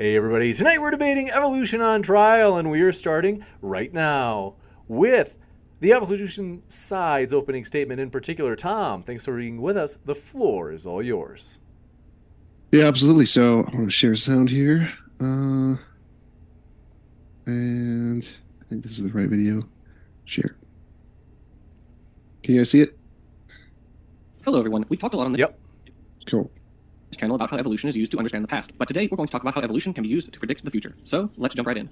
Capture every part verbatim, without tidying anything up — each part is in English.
Hey everybody, tonight we're debating evolution on trial, and we are starting right now with the evolution side's opening statement in particular. Tom, thanks for being with us. The floor is all yours. Yeah, absolutely. So I want to share sound here. Uh, and I think this is the right video. Share. Can you guys see it? Hello everyone. We've talked a lot on the Yep. Cool. channel about how evolution is used to understand the past, but today we're going to talk about how evolution can be used to predict the future. So let's jump right in.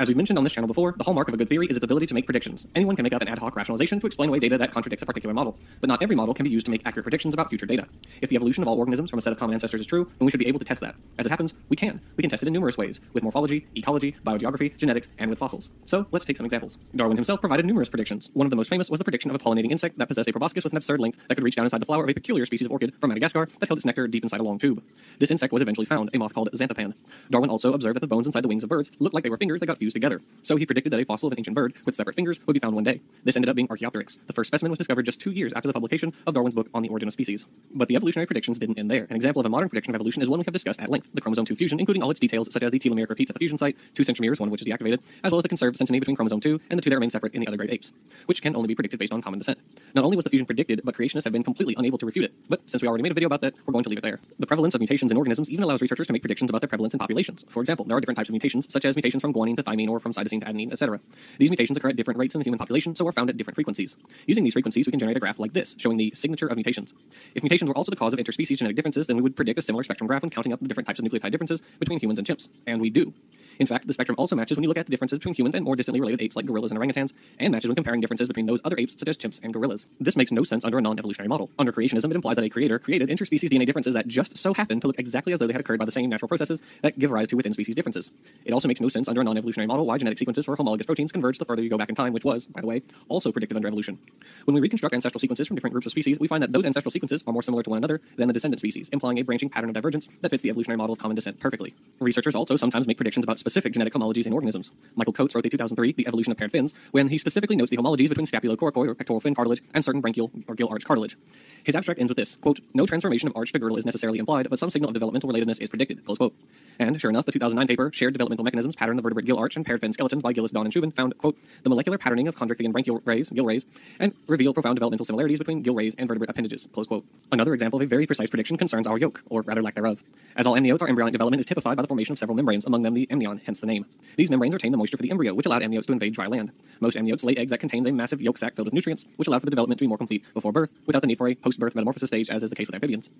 As we've mentioned on this channel before, the hallmark of a good theory is its ability to make predictions. Anyone can make up an ad hoc rationalization to explain away data that contradicts a particular model, but not every model can be used to make accurate predictions about future data. If the evolution of all organisms from a set of common ancestors is true, then we should be able to test that. As it happens, we can. We can test it in numerous ways, with morphology, ecology, biogeography, genetics, and with fossils. So let's take some examples. Darwin himself provided numerous predictions. One of the most famous was the prediction of a pollinating insect that possessed a proboscis with an absurd length that could reach down inside the flower of a peculiar species of orchid from Madagascar that held its nectar deep inside a long tube. This insect was eventually found, a moth called Xanthopan. Darwin also observed that the bones inside the wings of birds looked like they were fingers that got fused together, so he predicted that a fossil of an ancient bird with separate fingers would be found one day. This ended up being Archaeopteryx. The first specimen was discovered just two years after the publication of Darwin's book on the origin of species. But the evolutionary predictions didn't end there. An example of a modern prediction of evolution is one we have discussed at length, the chromosome two fusion, including all its details such as the telomere repeats at the fusion site, two centromeres, one of which is deactivated, as well as the conserved synchrony between chromosome two and the two that remain separate in the other great apes, which can only be predicted based on common descent. Not only was the fusion predicted, but creationists have been completely unable to refute it. But since we already made a video about that, we're going to leave it there. The prevalence of mutations in organisms even allows researchers to make predictions about their prevalence in populations. For example, there are different types of mutations, such as mutations from guanine to thymine or from cytosine to adenine, et cetera. These mutations occur at different rates in the human population, so are found at different frequencies. Using these frequencies, we can generate a graph like this, showing the signature of mutations. If mutations were also the cause of interspecies genetic differences, then we would predict a similar spectrum graph when counting up the different types of nucleotide differences between humans and chimps. And we do. In fact, the spectrum also matches when you look at the differences between humans and more distantly related apes like gorillas and orangutans, and matches when comparing differences between those other apes such as chimps and gorillas. This makes no sense under a non-evolutionary model. Under creationism, it implies that a creator created interspecies D N A differences that just so happen to look exactly as though they had occurred by the same natural processes that give rise to within-species differences. It also makes no sense under a non-evolutionary model why genetic sequences for homologous proteins converge the further you go back in time, which was, by the way, also predicted under evolution. When we reconstruct ancestral sequences from different groups of species, we find that those ancestral sequences are more similar to one another than the descendant species, implying a branching pattern of divergence that fits the evolutionary model of common descent perfectly. Researchers also sometimes make predictions about specific genetic homologies in organisms. Michael Coates wrote the two thousand three The Evolution of Paired Fins, when he specifically notes the homologies between scapulocoracoid or pectoral fin cartilage and certain branchial or gill arch cartilage. His abstract ends with this, quote, "No transformation of arch to girdle is necessarily implied, but some signal of developmental relatedness is predicted," close quote. And sure enough, the two thousand nine paper, Shared Developmental Mechanisms, Pattern the Vertebrate Gill Arch and Paired Fin Skeletons by Gillis Don and Schubin, found, quote, "the molecular patterning of chondrichthyran branchial rays, gill rays, and reveal profound developmental similarities between gill rays and vertebrate appendages," close quote. Another example of a very precise prediction concerns our yolk, or rather lack thereof. As all amniotes, our embryonic development is typified by the formation of several membranes, among them the amnion, hence the name. These membranes retain the moisture for the embryo, which allowed amniotes to invade dry land. Most amniotes lay eggs that contains a massive yolk sac filled with nutrients, which allowed for the development to be more complete before birth, without the need for a post-birth metamorphosis stage, as is the case with amphibians.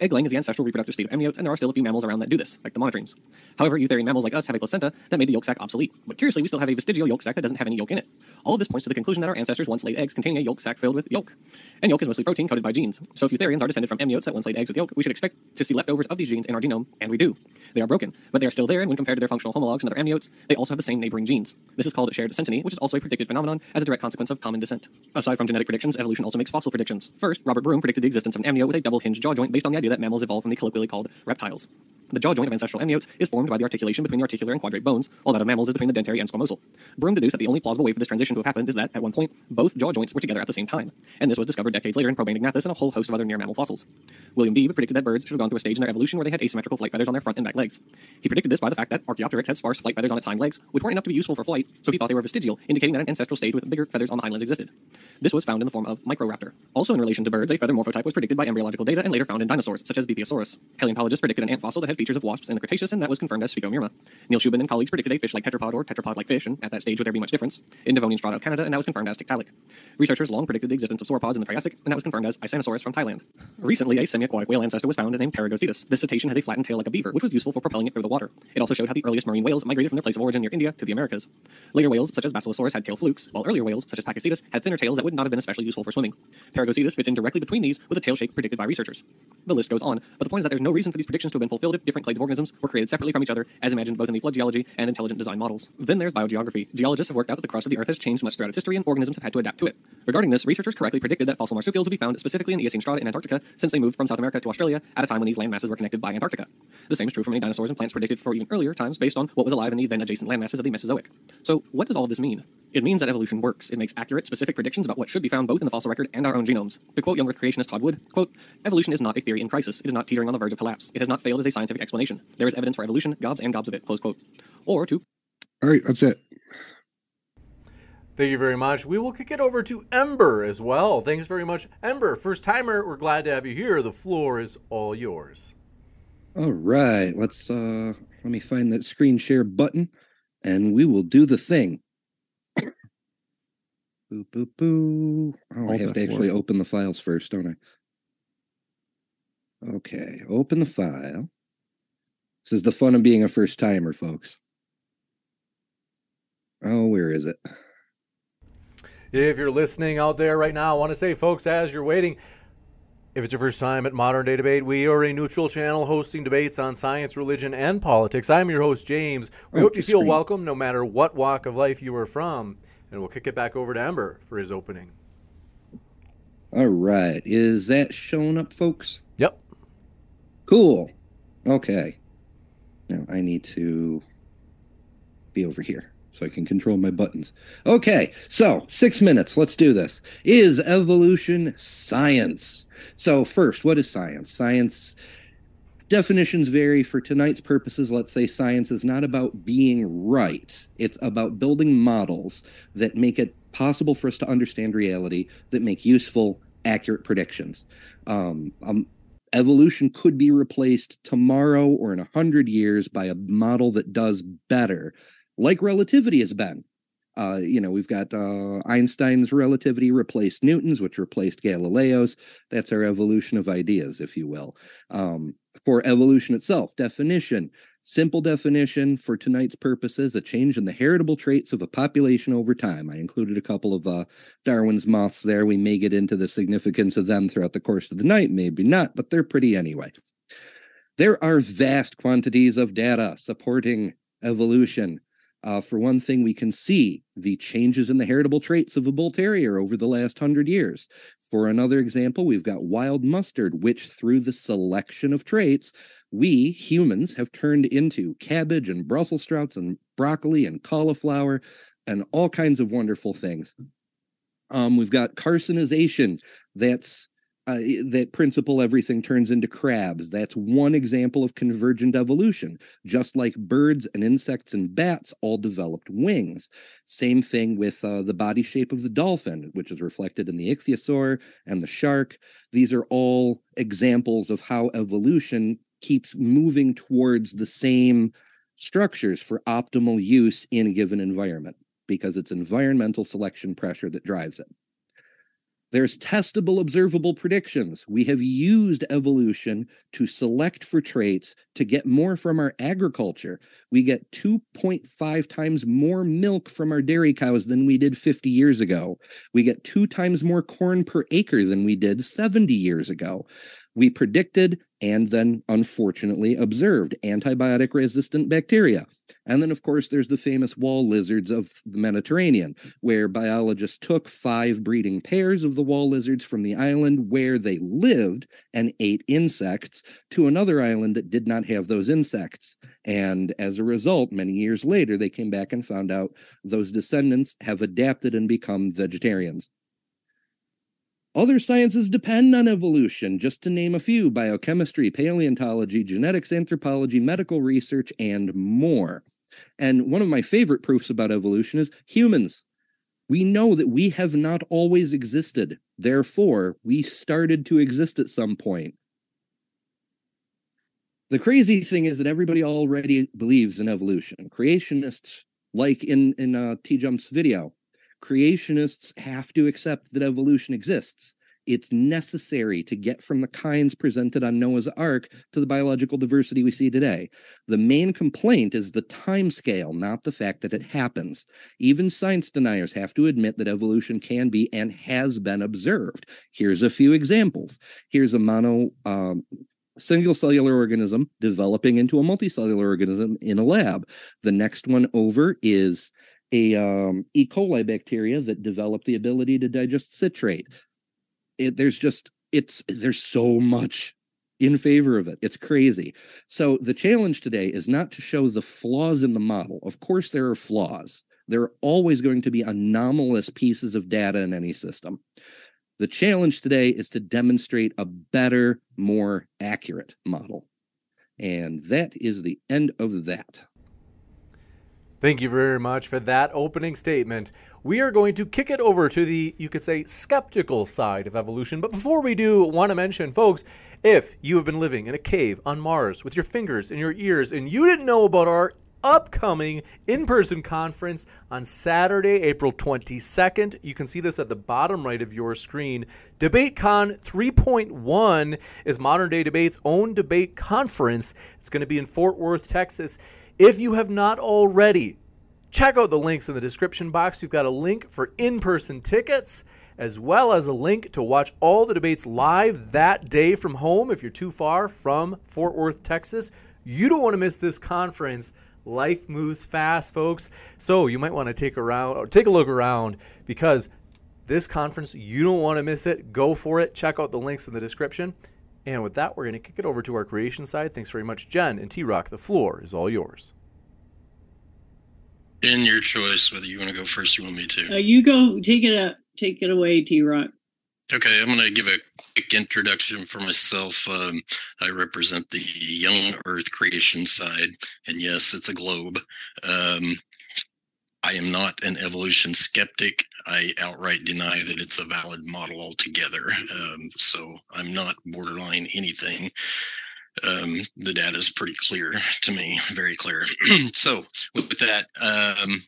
Egg-laying is the ancestral reproductive state of amniotes, and there are still a few mammals around that do this, like the monotremes. However, eutherian mammals like us have a placenta that made the yolk sac obsolete, but curiously, we still have a vestigial yolk sac that doesn't have any yolk in it. All of this points to the conclusion that our ancestors once laid eggs containing a yolk sac filled with yolk. And yolk is mostly protein coded by genes. So if eutherians are descended from amniotes that once laid eggs with yolk, we should expect to see leftovers of these genes in our genome, and we do. They are broken, but they are still there, and when compared to their functional homologs and other amniotes, they also have the same neighboring genes. This is called shared synteny, which is also a predicted phenomenon as a direct consequence of common descent. Aside from genetic predictions, evolution also makes fossil predictions. First, Robert Broom predicted the existence of an amniote with a double-hinged jaw joint based on the idea that mammals evolved from the colloquially called reptiles. The jaw joint of ancestral amniotes is formed by the articulation between the articular and quadrate bones, while that of mammals is between the dentary and squamosal. Broom deduced that the only plausible way for this transition to have happened is that, at one point, both jaw joints were together at the same time, and this was discovered decades later in Probainognathus and a whole host of other near-mammal fossils. William Beebe predicted that birds should have gone through a stage in their evolution where they had asymmetrical flight feathers on their front and back legs. He predicted this by the fact that Archaeopteryx had sparse flight feathers on its hind legs, which weren't enough to be useful for flight, so he thought they were vestigial, indicating that an ancestral stage with bigger feathers on the hind legs existed. This was found in the form of Microraptor. Also in relation to birds, a feather morphotype was predicted by embryological data and later found in dinosaurs, such as Beipiaosaurus. Paleontologists predicted an ant fossil that had features of wasps in the Cretaceous, and that was confirmed as Fucogomirma. Neil Shubin and colleagues predicted a fish-like tetrapod or tetrapod-like fish, and at that stage would there be much difference, in Devonian strata of Canada, and that was confirmed as Tiktaalik. Researchers long predicted the existence of sauropods in the Triassic, and that was confirmed as Isanosaurus from Thailand. Recently, a semi-aquatic whale ancestor was found named Peregocetus. This cetacean has a flattened tail like a beaver, which was useful for propelling it through the water. It also showed how the earliest marine whales migrated from their place of origin near India to the Americas. Later whales, such as Basilosaurus, had tail flukes, while earlier whales, such as Pakicetus, had thinner tails that would not have been especially useful for swimming. Peregocetus fits in directly between these with a tail shape predicted by researchers. The list goes on, but the point is that there's no reason for these predictions to have been fulfilled if different clades of organisms were created separately from each other, as imagined both in the flood geology and intelligent design models. Then there's biogeography. Geologists have worked out that the crust of the Earth has changed much throughout its history, and organisms have had to adapt to it. Regarding this, researchers correctly predicted that fossil marsupials would be found specifically in the Eocene strata in Antarctica, since they moved from South America to Australia at a time when these land masses were connected by Antarctica. The same is true for many dinosaurs and plants predicted for even earlier times based on what was alive in the then adjacent land masses of the Mesozoic. So what does all of this mean? It means that evolution works. It makes accurate, specific predictions about what should be found both in the fossil record and our own genomes. To quote young Earth creationist Todd Wood, quote, "Evolution is not a theory in crisis. It is not teetering on the verge of collapse. It has not failed as a scientific explanation. There is evidence for evolution, gobs and gobs of it," close quote. Or to... All right, that's it. Thank you very much. We will kick it over to Ember as well. Thanks very much, Ember. First timer, we're glad to have you here. The floor is all yours. All right, let's, uh, let me find that screen share button, and we will do the thing. Boo, boo, boo. Oh, all I have to actually work. Open the files first, don't I? Okay, open the file. This is the fun of being a first timer, folks. Oh, where is it? If you're listening out there right now, I want to say, folks, as you're waiting, if it's your first time at Modern Day Debate, we are a neutral channel hosting debates on science, religion, and politics. I'm your host, James. We oh, hope you feel welcome no matter what walk of life you are from. And we'll kick it back over to Ember for his opening. All right. Is that showing up, folks? Yep. Cool. Okay. Now I need to be over here so I can control my buttons. Okay, so six minutes. Let's do this. Is evolution science? So first, what is science? Science definitions vary. For tonight's purposes, let's say science is not about being right. It's about building models that make it possible for us to understand reality, that make useful, accurate predictions. Um, um, evolution could be replaced tomorrow or in a hundred years by a model that does better, like relativity has been. Uh, you know, we've got uh, Einstein's relativity replaced Newton's, which replaced Galileo's. That's our evolution of ideas, if you will. Um, for evolution itself, definition, simple definition for tonight's purposes, a change in the heritable traits of a population over time. I included a couple of uh, Darwin's moths there. We may get into the significance of them throughout the course of the night, maybe not, but they're pretty anyway. There are vast quantities of data supporting evolution. Uh, for one thing, we can see the changes in the heritable traits of a bull terrier over the last hundred years. For another example, we've got wild mustard, which through the selection of traits, we humans have turned into cabbage and Brussels sprouts and broccoli and cauliflower and all kinds of wonderful things. Um, we've got carcinization. That's Uh, that principle, everything turns into crabs. That's one example of convergent evolution. Just like birds and insects and bats all developed wings. Same thing with uh, the body shape of the dolphin, which is reflected in the ichthyosaur and the shark. These are all examples of how evolution keeps moving towards the same structures for optimal use in a given environment, because it's environmental selection pressure that drives it. There's testable, observable predictions. We have used evolution to select for traits to get more from our agriculture. We get two point five times more milk from our dairy cows than we did fifty years ago. We get two times more corn per acre than we did seventy years ago. We predicted and then, unfortunately, observed antibiotic-resistant bacteria. And then, of course, there's the famous wall lizards of the Mediterranean, where biologists took five breeding pairs of the wall lizards from the island where they lived and ate insects to another island that did not have those insects. And as a result, many years later, they came back and found out those descendants have adapted and become vegetarians. Other sciences depend on evolution, just to name a few: biochemistry, paleontology, genetics, anthropology, medical research, and more. And one of my favorite proofs about evolution is humans. We know that we have not always existed. Therefore, we started to exist at some point. The crazy thing is that everybody already believes in evolution. Creationists, like in, in uh, T-Jump's video, creationists have to accept that evolution exists. It's necessary to get from the kinds presented on Noah's Ark to the biological diversity we see today. The main complaint is the time scale, not the fact that it happens. Even science deniers have to admit that evolution can be and has been observed. Here's a few examples. Here's a mono... Um, single-cellular organism developing into a multicellular organism in a lab. The next one over is a um, E. coli bacteria that developed the ability to digest citrate. It, there's just, it's, there's so much in favor of it. It's crazy. So the challenge today is not to show the flaws in the model. Of course, there are flaws. There are always going to be anomalous pieces of data in any system. The challenge today is to demonstrate a better, more accurate model. And that is the end of that. Thank you very much for that opening statement. We are going to kick it over to the, you could say, skeptical side of evolution. But before we do, want to mention, folks, if you have been living in a cave on Mars with your fingers in your ears and you didn't know about our upcoming in-person conference on Saturday, April twenty-second. You can see this at the bottom right of your screen. DebateCon three point one is Modern Day Debate's own debate conference. It's going to be in Fort Worth, Texas. If you have not already, check out the links in the description box. We've got a link for in-person tickets, as well as a link to watch all the debates live that day from home. If you're too far from Fort Worth, Texas, you don't want to miss this conference. Life moves fast, folks, so you might want to take around or take a look around, because this conference, you don't want to miss it. Go for it. Check out the links in the description. And with that, we're going to kick it over to our creation side. Thanks very much, Jen and T-Rock. The floor is all yours. In your choice, whether you want to go first or you want me to. Uh, you go. Take it up. Take it away, T-Rock. Okay, I'm going to give a quick introduction for myself. Um, I represent the young Earth creation side, and yes, it's a globe. Um, I am not an evolution skeptic. I outright deny that it's a valid model altogether, um, so I'm not borderline anything. Um, the data is pretty clear to me, very clear. So with that, um,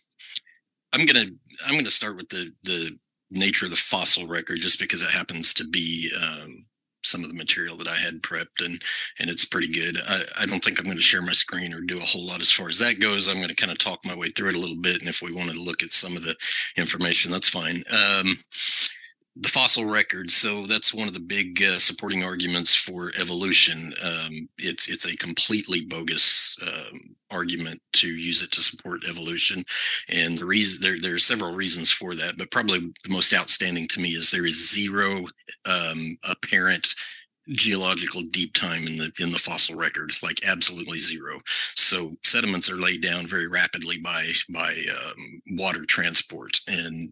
I'm going to I'm going to start with the the. nature of the fossil record, just because it happens to be um, some of the material that I had prepped, and and it's pretty good. I, I don't think I'm going to share my screen or do a whole lot as far as that goes. I'm going to kind of talk my way through it a little bit, and if we want to look at some of the information, that's fine. Um, the fossil record, so that's one of the big uh, supporting arguments for evolution. Um, it's it's a completely bogus um, argument to use it to support evolution, and the reason there there are several reasons for that, but probably the most outstanding to me is there is zero um, apparent geological deep time in the in the fossil record, like absolutely zero. So sediments are laid down very rapidly by by um, water transport, and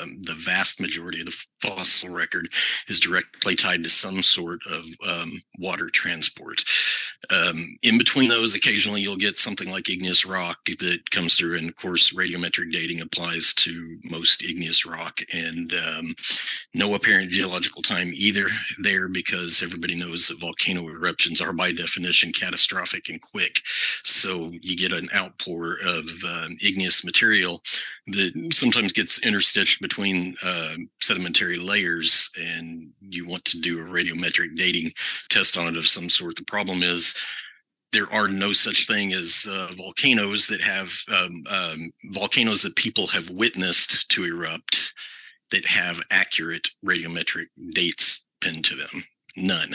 Um, the vast majority of the fossil record is directly tied to some sort of um, water transport. Um, in between those, occasionally you'll get something like igneous rock that comes through, and of course radiometric dating applies to most igneous rock, and um, no apparent geological time either there, because everybody knows that volcano eruptions are by definition catastrophic and quick. So you get an outpour of um, igneous material that sometimes gets interstitched between uh, sedimentary layers, and you want to do a radiometric dating test on it of some sort. The problem is there are no such thing as uh, volcanoes that have um, um, volcanoes that people have witnessed to erupt that have accurate radiometric dates pinned to them. None.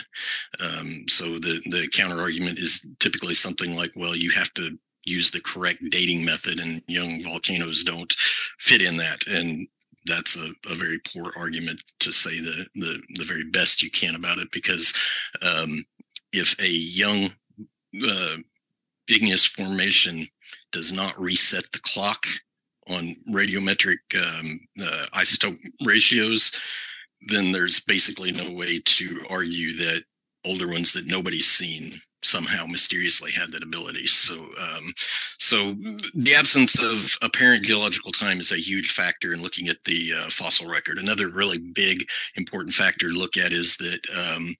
Um, so the, the counter argument is typically something like, well, you have to use the correct dating method, and young volcanoes don't fit in that. And that's a, a very poor argument, to say the, the, the very best you can about it, because um, if a young uh, igneous formation does not reset the clock on radiometric um, uh, isotope ratios, then there's basically no way to argue that older ones that nobody's seen somehow mysteriously had that ability. So um, so the absence of apparent geological time is a huge factor in looking at the uh, fossil record. Another really big, important factor to look at is that um,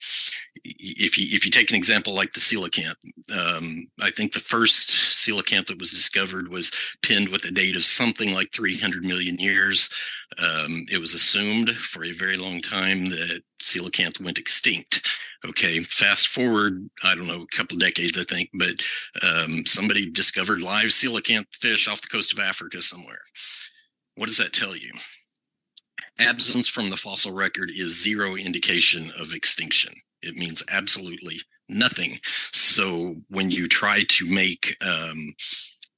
if you if you take an example like the coelacanth, um, I think the first coelacanth that was discovered was pinned with a date of something like three hundred million years. Um, it was assumed for a very long time that coelacanth went extinct. Okay, fast forward, I don't know, a couple decades, I think, but um, somebody discovered live coelacanth fish off the coast of Africa somewhere. What does that tell you? Absence from the fossil record is zero indication of extinction. It means absolutely nothing. So when you try to make um,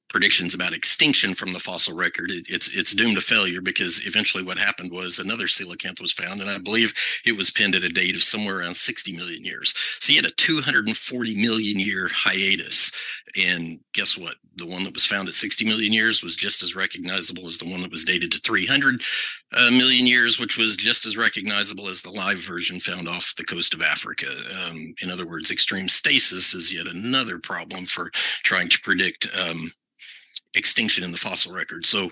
predictions about extinction from the fossil record, it, it's it's doomed to failure, because eventually what happened was another coelacanth was found, and I believe it was pinned at a date of somewhere around sixty million years. So you had a two hundred forty million year hiatus, and guess what? The one that was found at sixty million years was just as recognizable as the one that was dated to three hundred million years, which was just as recognizable as the live version found off the coast of Africa. Um, in other words, extreme stasis is yet another problem for trying to predict um, extinction in the fossil record. So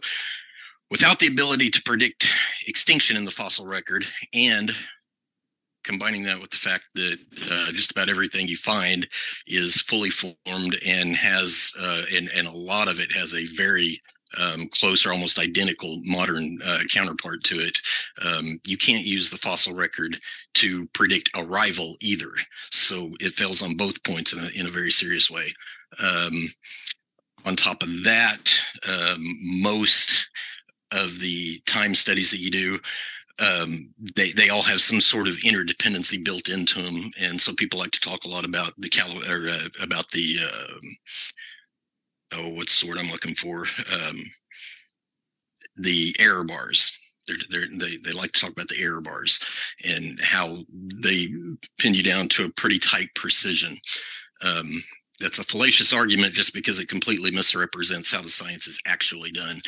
without the ability to predict extinction in the fossil record, and combining that with the fact that uh, just about everything you find is fully formed and has, uh, and, and a lot of it has a very um, close or almost identical modern uh, counterpart to it, um, you can't use the fossil record to predict arrival either. So it fails on both points in a, in a very serious way. Um, on top of that, um, most of the time studies that you do, Um, they, they all have some sort of interdependency built into them. And so people like to talk a lot about the cal- or, uh, about the, uh, oh, what's the word I'm looking for? Um, the error bars. They're, they're, they they like to talk about the error bars and how they pin you down to a pretty tight precision. Um, That's a fallacious argument just because it completely misrepresents how the science is actually done.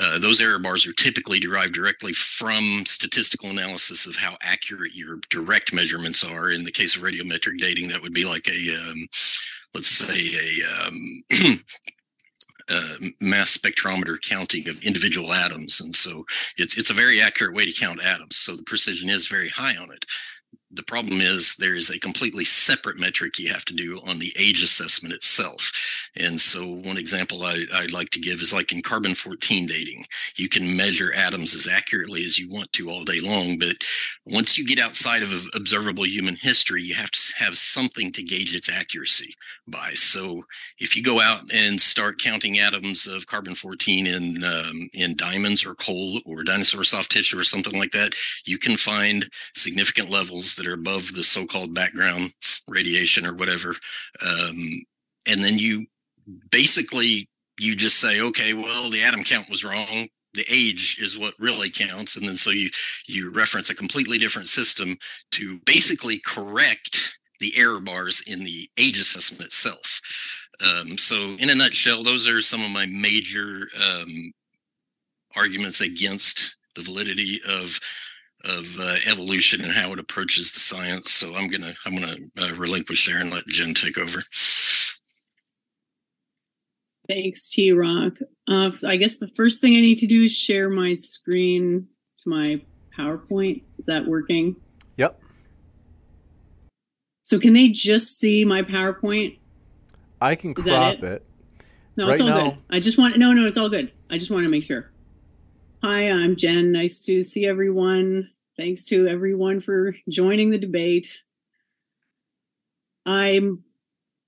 Uh, those error bars are typically derived directly from statistical analysis of how accurate your direct measurements are. In the case of radiometric dating, that would be like a, um, let's say, a um, Uh, mass spectrometer counting of individual atoms. And so it's it's a very accurate way to count atoms. So the precision is very high on it. The problem is there is a completely separate metric you have to do on the age assessment itself. And so one example I, I'd like to give is like in carbon fourteen dating. You can measure atoms as accurately as you want to all day long, but once you get outside of observable human history, you have to have something to gauge its accuracy by. So if you go out and start counting atoms of carbon fourteen in um, in diamonds or coal or dinosaur soft tissue or something like that, you can find significant levels that are above the so-called background radiation or whatever. Um, and then you basically, you just say, okay, well, the atom count was wrong. The age is what really counts. And then so you, you reference a completely different system to basically correct the error bars in the age assessment itself. Um, so in a nutshell, those are some of my major um, arguments against the validity of of uh, evolution and how it approaches the science. So I'm gonna I'm gonna uh, relinquish there and let Jen take over. Thanks, T-Rock. Uh, I guess the first thing I need to do is share my screen to my PowerPoint. Is that working? Yep. So can they just see my PowerPoint? I can is crop it? it. No, right it's all now. good. I just want no, no, it's all good. I just want to make sure. Hi, I'm Jen. Nice to see everyone. Thanks to everyone for joining the debate. I'm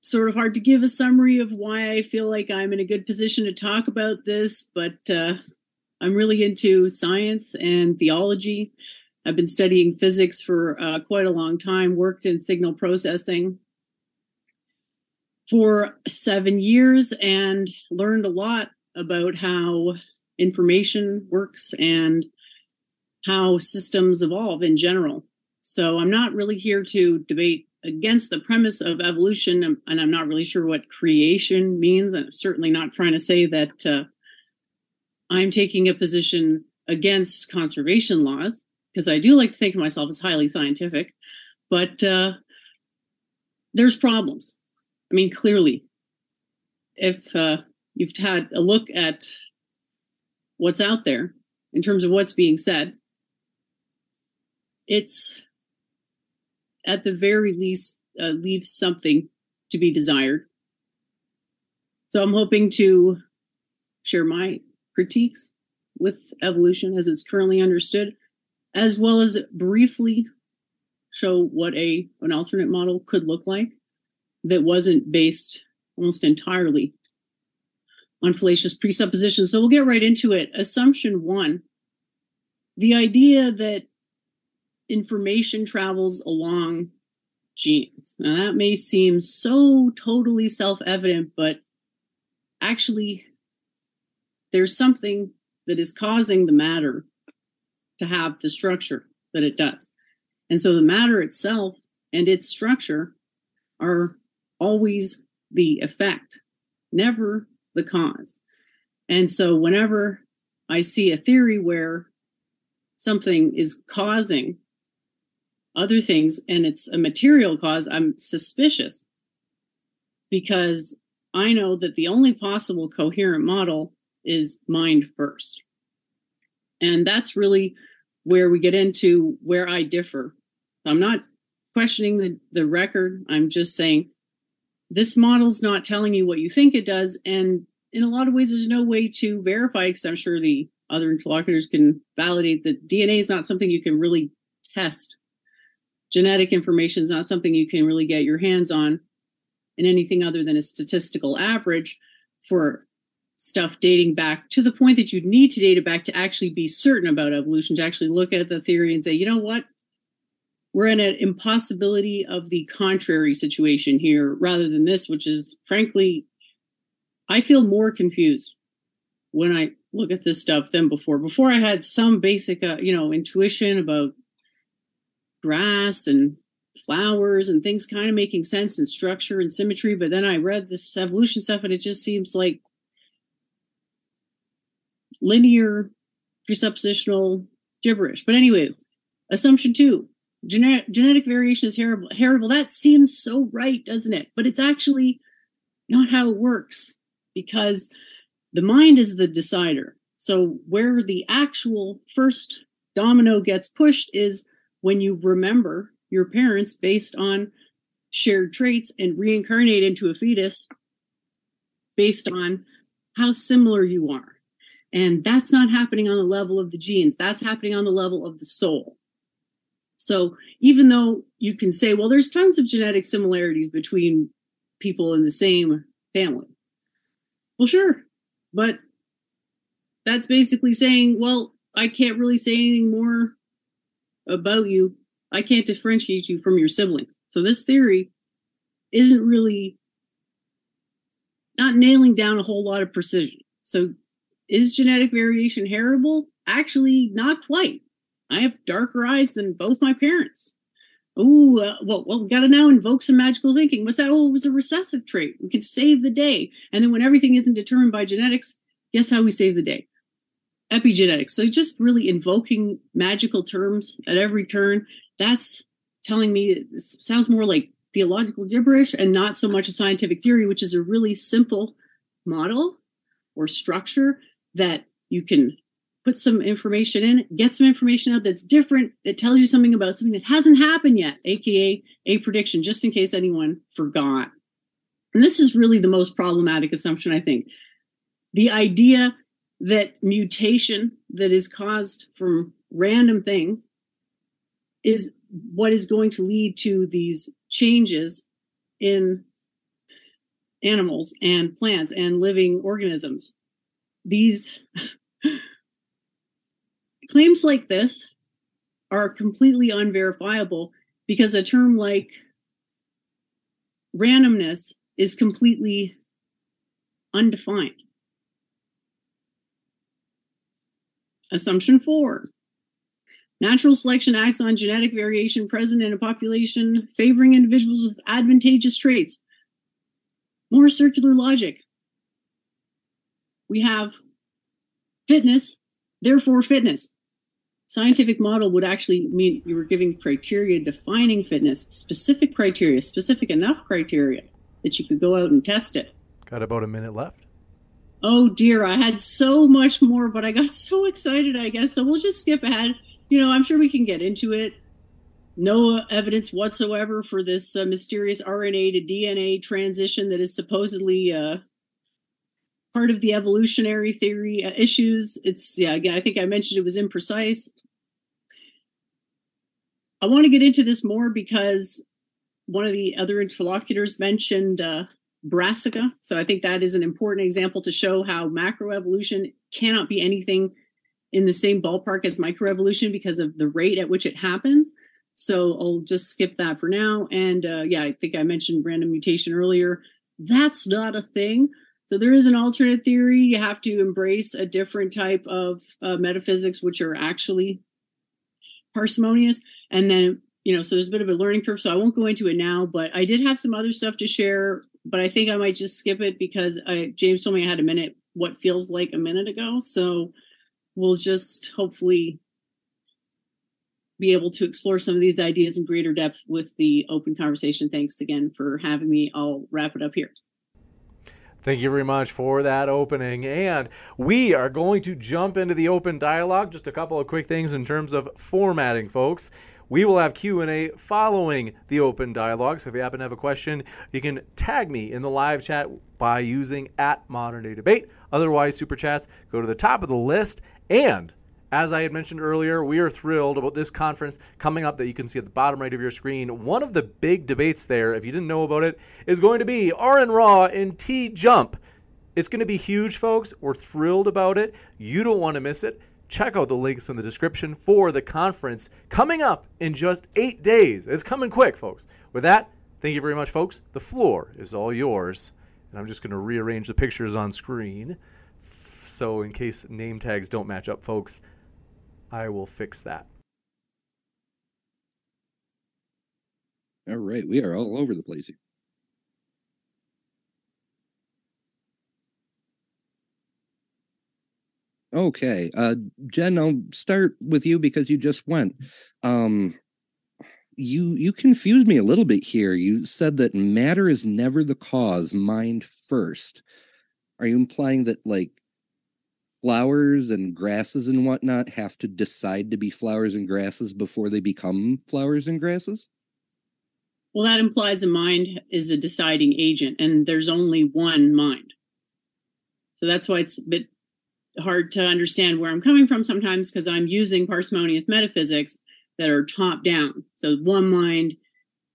sort of hard to give a summary of why I feel like I'm in a good position to talk about this, but uh, I'm really into science and theology. I've been studying physics for uh, quite a long time, worked in signal processing for seven years and learned a lot about how information works and how systems evolve in general. So I'm not really here to debate against the premise of evolution, and I'm not really sure what creation means. I'm certainly not trying to say that uh, I'm taking a position against conservation laws, because I do like to think of myself as highly scientific, but uh, there's problems. I mean, clearly, if uh, you've had a look at what's out there in terms of what's being said, it's at the very least uh, leaves something to be desired. So I'm hoping to share my critiques with evolution as it's currently understood, as well as briefly show what a an alternate model could look like that wasn't based almost entirely on fallacious presuppositions. So we'll get right into it. Assumption one, the idea that information travels along genes. Now, that may seem so totally self-evident, but actually, there's something that is causing the matter to have the structure that it does. And so the matter itself and its structure are always the effect, never the cause. And so whenever I see a theory where something is causing other things and it's a material cause, I'm suspicious, because I know that the only possible coherent model is mind first. And that's really where we get into where I differ. I'm not questioning the, the record. I'm just saying this model's not telling you what you think it does. And in a lot of ways, there's no way to verify, because I'm sure the other interlocutors can validate that D N A is not something you can really test. Genetic information is not something you can really get your hands on in anything other than a statistical average for stuff dating back to the point that you'd need to date it back to actually be certain about evolution, to actually look at the theory and say, you know what, we're in an impossibility of the contrary situation here, rather than this, which is, frankly, I feel more confused when I look at this stuff than before. Before I had some basic, uh, you know, intuition about grass and flowers and things kind of making sense and structure and symmetry. But then I read this evolution stuff and it just seems like linear presuppositional gibberish. But anyway, assumption two, gene- genetic variation is heritable. heritable. That seems so right, doesn't it? But it's actually not how it works, because the mind is the decider. So where the actual first domino gets pushed is when you remember your parents based on shared traits and reincarnate into a fetus based on how similar you are. And that's not happening on the level of the genes. That's happening on the level of the soul. So even though you can say, well, there's tons of genetic similarities between people in the same family. Well, sure. But that's basically saying, well, I can't really say anything more about you. I can't differentiate you from your siblings. So this theory isn't really not nailing down a whole lot of precision. So is genetic variation heritable? Actually, not quite. I have darker eyes than both my parents. Oh, uh, well, well, we got to now invoke some magical thinking. What's that? Oh, it was a recessive trait. We could save the day. And then when everything isn't determined by genetics, guess how we save the day? Epigenetics. So just really invoking magical terms at every turn. That's telling me it sounds more like theological gibberish and not so much a scientific theory, which is a really simple model or structure that you can put some information in, get some information out that's different, that tells you something about something that hasn't happened yet, aka a prediction, just in case anyone forgot. And this is really the most problematic assumption, I think. The idea that mutation that is caused from random things is what is going to lead to these changes in animals and plants and living organisms. These claims like this are completely unverifiable, because a term like randomness is completely undefined. Assumption four, natural selection acts on genetic variation present in a population favoring individuals with advantageous traits. More circular logic. We have fitness, therefore fitness. Scientific model would actually mean you were giving criteria defining fitness, specific criteria, specific enough criteria that you could go out and test it. Got about a minute left. Oh dear, I had so much more, but I got so excited, I guess. So we'll just skip ahead. You know, I'm sure we can get into it. No evidence whatsoever for this uh, mysterious R N A to D N A transition that is supposedly uh, part of the evolutionary theory uh, issues. It's, yeah, again, I think I mentioned it was imprecise. I want to get into this more because one of the other interlocutors mentioned uh, Brassica. So I think that is an important example to show how macroevolution cannot be anything in the same ballpark as microevolution because of the rate at which it happens. So I'll just skip that for now. And uh, yeah, I think I mentioned random mutation earlier. That's not a thing. So there is an alternate theory. You have to embrace a different type of uh, metaphysics, which are actually parsimonious. And then, you know, so there's a bit of a learning curve. So I won't go into it now, but I did have some other stuff to share, but I think I might just skip it because I, James told me I had a minute, what feels like a minute ago. So we'll just hopefully be able to explore some of these ideas in greater depth with the open conversation. Thanks again for having me. I'll wrap it up here. Thank you very much for that opening. And we are going to jump into the open dialogue. Just a couple of quick things in terms of formatting, folks. We will have Q and A following the open dialogue. So if you happen to have a question, you can tag me in the live chat by using at Modern Day Debate. Otherwise, Super Chats go to the top of the list. And as I had mentioned earlier, we are thrilled about this conference coming up that you can see at the bottom right of your screen. One of the big debates there, if you didn't know about it, is going to be R N Raw and T Jump. It's going to be huge, folks. We're thrilled about it. You don't want to miss it. Check out the links in the description for the conference coming up in just eight days. It's coming quick, folks. With that, thank you very much, folks. The floor is all yours. And I'm just going to rearrange the pictures on screen. So in case name tags don't match up, folks, I will fix that. All right, we are all over the place here. Okay, uh, Jen, I'll start with you because you just went. Um, you you confused me a little bit here. You said that matter is never the cause, mind first. Are you implying that, like, flowers and grasses and whatnot have to decide to be flowers and grasses before they become flowers and grasses? Well, that implies a mind is a deciding agent, and there's only one mind. So that's why it's a bit hard to understand where I'm coming from sometimes, because I'm using parsimonious metaphysics that are top down. So one mind,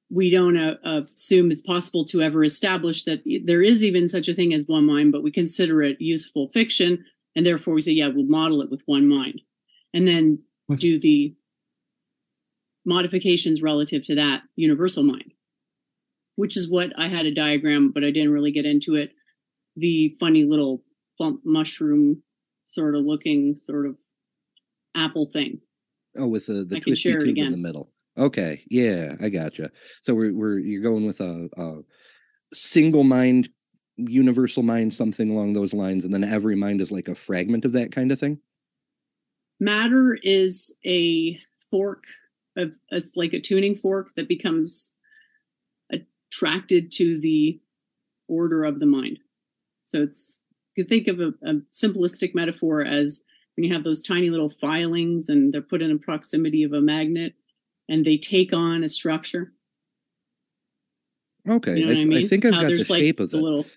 we don't uh, assume it's possible to ever establish that there is even such a thing as one mind, but we consider it useful fiction. And therefore, we say, yeah, we'll model it with one mind and then do the modifications relative to that universal mind, which is what I had a diagram, but I didn't really get into it. The funny little plump mushroom sort of looking sort of apple thing. Oh, with the, the twisty tube in the middle. Okay. Yeah, I gotcha. So we're, we're you're going with a, a single mind, universal mind, something along those lines, and then every mind is like a fragment of that kind of thing? Matter is a fork, of, it's like a tuning fork that becomes attracted to the order of the mind. So it's, you think of a, a simplistic metaphor as when you have those tiny little filings and they're put in a proximity of a magnet and they take on a structure. Okay, you know I, I, mean? I think I've How got the shape like of the little.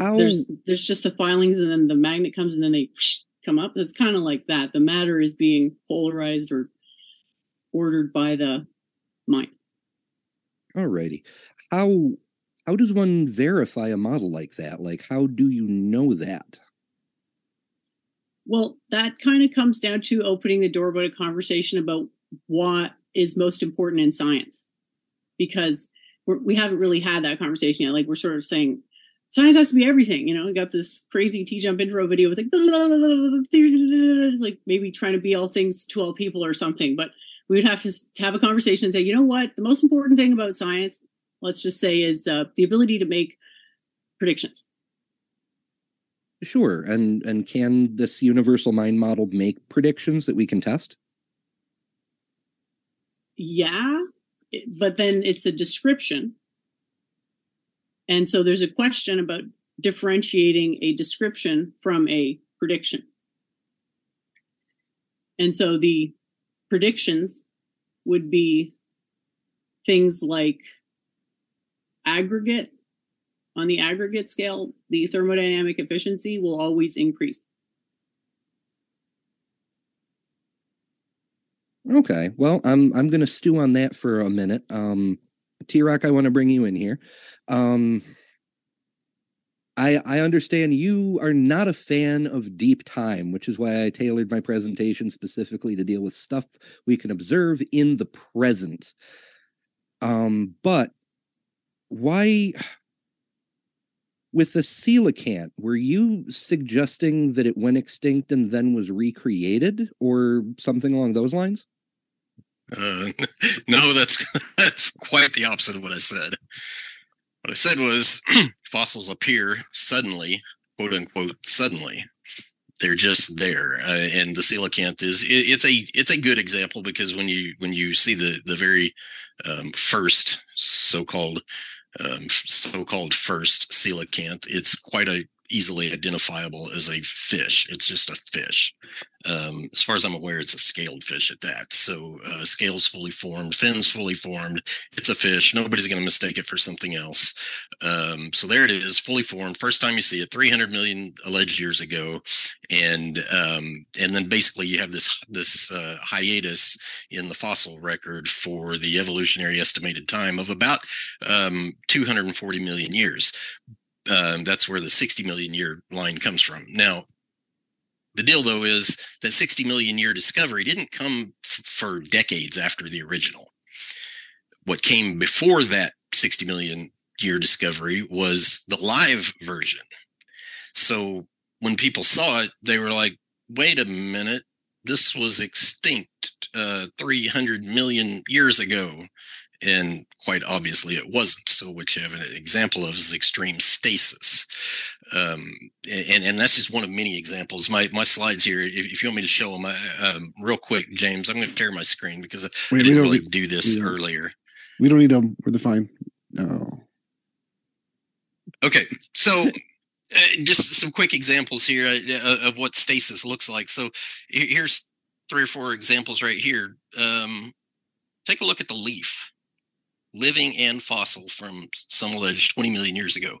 How... There's there's just the filings, and then the magnet comes, and then they whoosh, come up. It's kind of like that. The matter is being polarized or ordered by the mind. Alrighty, how how does one verify a model like that? Like, how do you know that? Well, that kind of comes down to opening the door about a conversation about what is most important in science, because We're, we haven't really had that conversation yet. Like, we're sort of saying science has to be everything. You know, we got this crazy T Jump intro video. It was like, it's like maybe trying to be all things to all people or something. But we would have to have a conversation and say, you know what? The most important thing about science, let's just say, is uh, the ability to make predictions. Sure. And, and can this universal mind model make predictions that we can test? Yeah. But then it's a description. And so there's a question about differentiating a description from a prediction. And so the predictions would be things like aggregate. On the aggregate scale, the thermodynamic efficiency will always increase. Okay, well, I'm I'm going to stew on that for a minute. Um, T-Rock, I want to bring you in here. Um, I, I understand you are not a fan of deep time, which is why I tailored my presentation specifically to deal with stuff we can observe in the present. Um, but why, with the coelacanth, were you suggesting that it went extinct and then was recreated or something along those lines? Uh, no, that's that's quite the opposite of what I said. What I said was fossils appear suddenly, quote unquote, suddenly. They're just there, uh, and the coelacanth is it, it's a it's a good example because when you when you see the the very um, first so-called um, so-called first coelacanth, it's quite a easily identifiable as a fish. It's just a fish. Um, as far as I'm aware, it's a scaled fish at that. So uh, scales fully formed, fins fully formed. It's a fish. Nobody's going to mistake it for something else. Um, so there it is, fully formed. First time you see it, three hundred million alleged years ago, and um, and then basically you have this this uh, hiatus in the fossil record for the evolutionary estimated time of about um, two hundred forty million years. Um, that's where the sixty million year line comes from. Now, the deal though is that sixty million year discovery didn't come f for decades after the original. What came before that sixty million year discovery was the live version. So when people saw it, they were like, wait a minute, this was extinct uh, three hundred million years ago. And quite obviously it wasn't. So what you have an example of is extreme stasis. Um, and, and that's just one of many examples. My my slides here, if, if you want me to show them, I, um, real quick, James, I'm going to tear my screen because Wait, I didn't really need, do this we earlier. We don't need them. We're the fine. No. Okay. So uh, just some quick examples here uh, of what stasis looks like. So here's three or four examples right here. Um, take a look at the leaf. Living and fossil from some alleged twenty million years ago.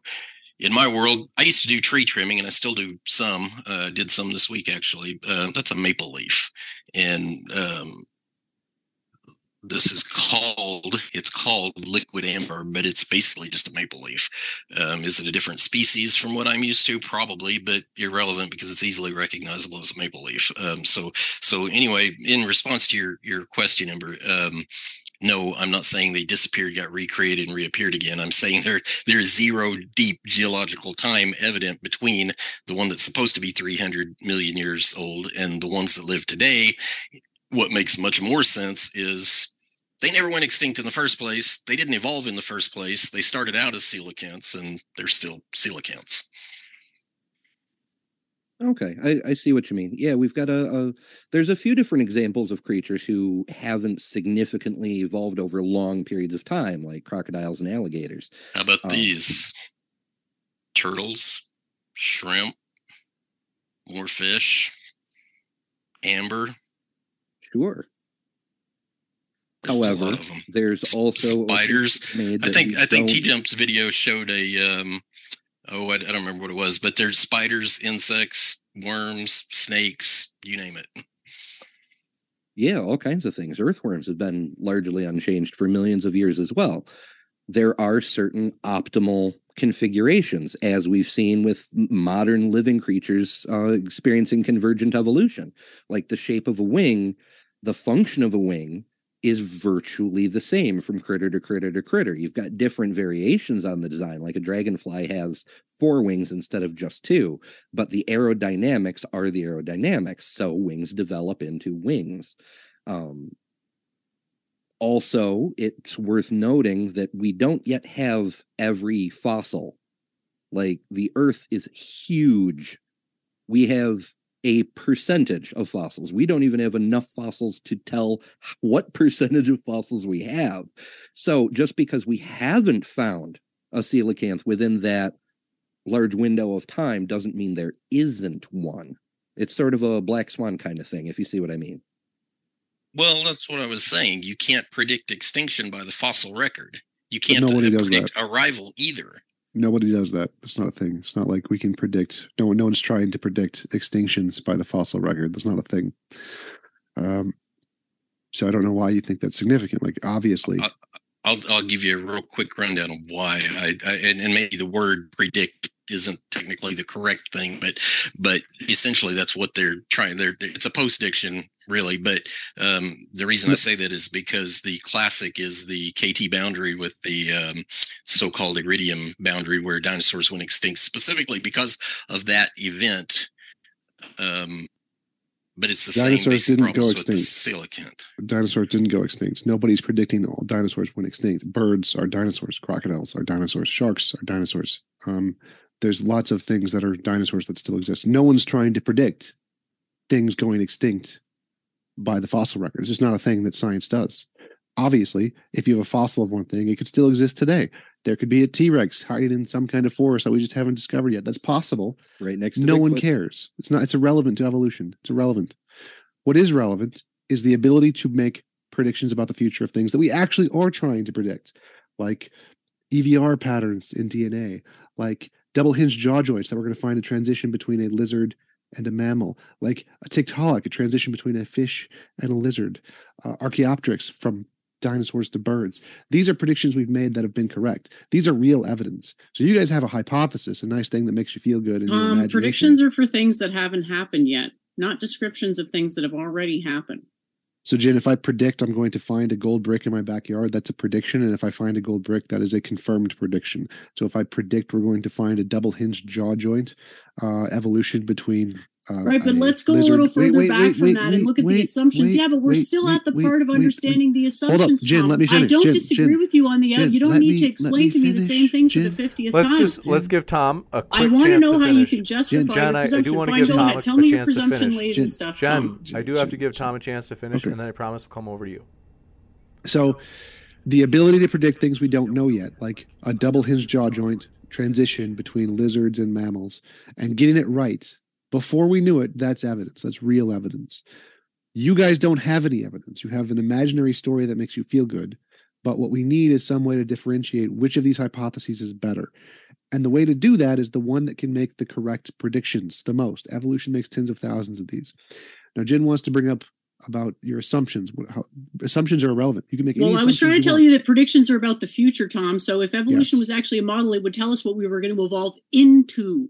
In my world, I used to do tree trimming, and I still do some. Uh, did some this week, actually. Uh, that's a maple leaf. And um, this is called, it's called liquid amber, but it's basically just a maple leaf. Um, is it a different species from what I'm used to? Probably, but irrelevant because it's easily recognizable as a maple leaf. Um, so so anyway, in response to your, your question, Ember, um, no, I'm not saying they disappeared, got recreated, and reappeared again. I'm saying there, there is zero deep geological time evident between the one that's supposed to be three hundred million years old and the ones that live today. What makes much more sense is they never went extinct in the first place. They didn't evolve in the first place. They started out as coelacanths, and they're still coelacanths. Okay, I, I see what you mean. Yeah, we've got a, a, there's a few different examples of creatures who haven't significantly evolved over long periods of time, like crocodiles and alligators. How about um, these? Turtles, shrimp, more fish, amber. Sure. However, there's also spiders. I think, I think T-Jump's video showed a, um, Oh, I, I don't remember what it was, but there's spiders, insects, worms, snakes, you name it. Yeah, all kinds of things. Earthworms have been largely unchanged for millions of years as well. There are certain optimal configurations, as we've seen with modern living creatures uh, experiencing convergent evolution, like the shape of a wing, the function of a wing, is virtually the same from critter to critter to critter. You've got different variations on the design, like a dragonfly has four wings instead of just two, but the aerodynamics are the aerodynamics, so wings develop into wings. Um, also, it's worth noting that we don't yet have every fossil. Like, the Earth is huge. We have a percentage of fossils. We don't even have enough fossils to tell what percentage of fossils we have. So just because we haven't found a coelacanth within that large window of time doesn't mean there isn't one. It's sort of a black swan kind of thing, if you see what I mean. Well, that's what I was saying. You can't predict extinction by the fossil record. You can't predict that. Arrival either. Nobody does that. It's not a thing. It's not like we can predict. No one, no one's trying to predict extinctions by the fossil record. That's not a thing. Um, so I don't know why you think that's significant. Like, obviously, I'll, I'll give you a real quick rundown of why. I, I and, and maybe the word predict isn't technically the correct thing, but but essentially that's what they're trying. They're, they're it's a postdiction really, but um, the reason I say that is because the classic is the K T boundary with the um, so-called iridium boundary, where dinosaurs went extinct specifically because of that event. Um, but it's the dinosaurs same basic didn't problems go extinct. With the coelacanth. Dinosaurs didn't go extinct. Nobody's predicting all dinosaurs went extinct. Birds are dinosaurs. Crocodiles are dinosaurs. Sharks are dinosaurs. Um, there's lots of things that are dinosaurs that still exist. No one's trying to predict things going extinct by the fossil record. It's just not a thing that science does. Obviously, if you have a fossil of one thing, it could still exist today. There could be a T-Rex hiding in some kind of forest that we just haven't discovered yet. That's possible. Right next to no Bigfoot. One cares. It's not. It's irrelevant to evolution. It's irrelevant. What is relevant is the ability to make predictions about the future of things that we actually are trying to predict, like E V R patterns in D N A, like double-hinged jaw joints that we're going to find a transition between a lizard and a mammal, like a Tiktaalik, a transition between a fish and a lizard, uh, Archaeopteryx from dinosaurs to birds. These are predictions we've made that have been correct. These are real evidence. So you guys have a hypothesis, a nice thing that makes you feel good in your um, imagination. Predictions are for things that haven't happened yet, not descriptions of things that have already happened. So, Jen, if I predict I'm going to find a gold brick in my backyard, that's a prediction. And if I find a gold brick, that is a confirmed prediction. So if I predict we're going to find a double-hinged jaw joint, uh, evolution between... Uh, right, but I let's go lizard. a little further wait, wait, back wait, from wait, that wait, and look at wait, the assumptions. Wait, yeah, but we're wait, still wait, at the wait, part of wait, understanding wait. the assumptions. Hold up, Jen, let me finish. I don't Jen, disagree Jen, with you on the end. You don't need me, to explain me to me the same thing Jen. for the fiftieth let's time. Just, let's give Tom a quick I want to know how you can justify Jen, your presumption. I do want to give Tom a chance to finish. Tell me your presumption laden and stuff. Jen, I do have to give Tom a chance to finish, and then I promise I'll come over to you. So the ability to predict things we don't know yet, like a double-hinged jaw joint, transition between lizards and mammals, and getting it right before we knew it, that's evidence. That's real evidence. You guys don't have any evidence. You have an imaginary story that makes you feel good. But what we need is some way to differentiate which of these hypotheses is better. And the way to do that is the one that can make the correct predictions the most. Evolution makes tens of thousands of these. Now, Jen wants to bring up about your assumptions. How, assumptions are irrelevant. You can make any Well, I was trying to you tell want. you that predictions are about the future, Tom. So if evolution yes. was actually a model, it would tell us what we were going to evolve into.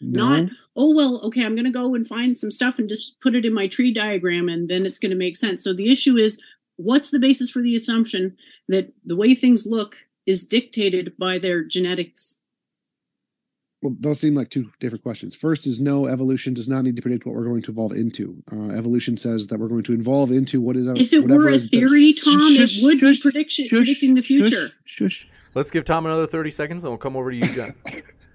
No. Not, oh, well, okay, I'm going to go and find some stuff and just put it in my tree diagram and then it's going to make sense. So the issue is, what's the basis for the assumption that the way things look is dictated by their genetics? Well, those seem like two different questions. First is no, evolution does not need to predict what we're going to evolve into. Uh, evolution says that we're going to evolve into what is... If it were a theory, the, Tom, shush, it would shush, be prediction, shush, predicting the future. Shush, shush. Let's give Tom another thirty seconds and we'll come over to you, Jen.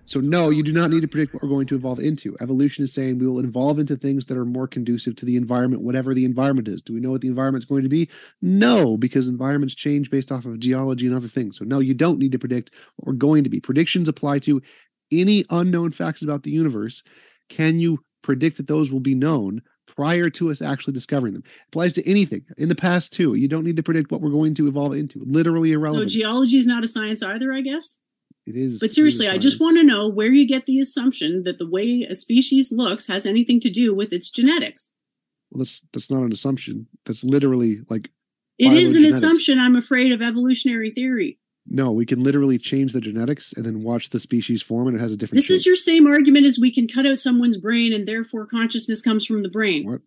So no, you do not need to predict what we're going to evolve into. Evolution is saying we will evolve into things that are more conducive to the environment, whatever the environment is. Do we know what the environment is going to be? No, because environments change based off of geology and other things. So no, you don't need to predict what we're going to be. Predictions apply to any unknown facts about the universe. Can you predict that those will be known prior to us actually discovering them? It applies to anything. In the past, too, you don't need to predict what we're going to evolve into. Literally irrelevant. So geology is not a science either, I guess? It is, but seriously, I just want to know where you get the assumption that the way a species looks has anything to do with its genetics. Well, that's that's not an assumption. That's literally like it is an assumption, I'm afraid, of evolutionary theory. No, we can literally change the genetics and then watch the species form, and it has a different. This shape. is your same argument as we can cut out someone's brain, and therefore consciousness comes from the brain. What?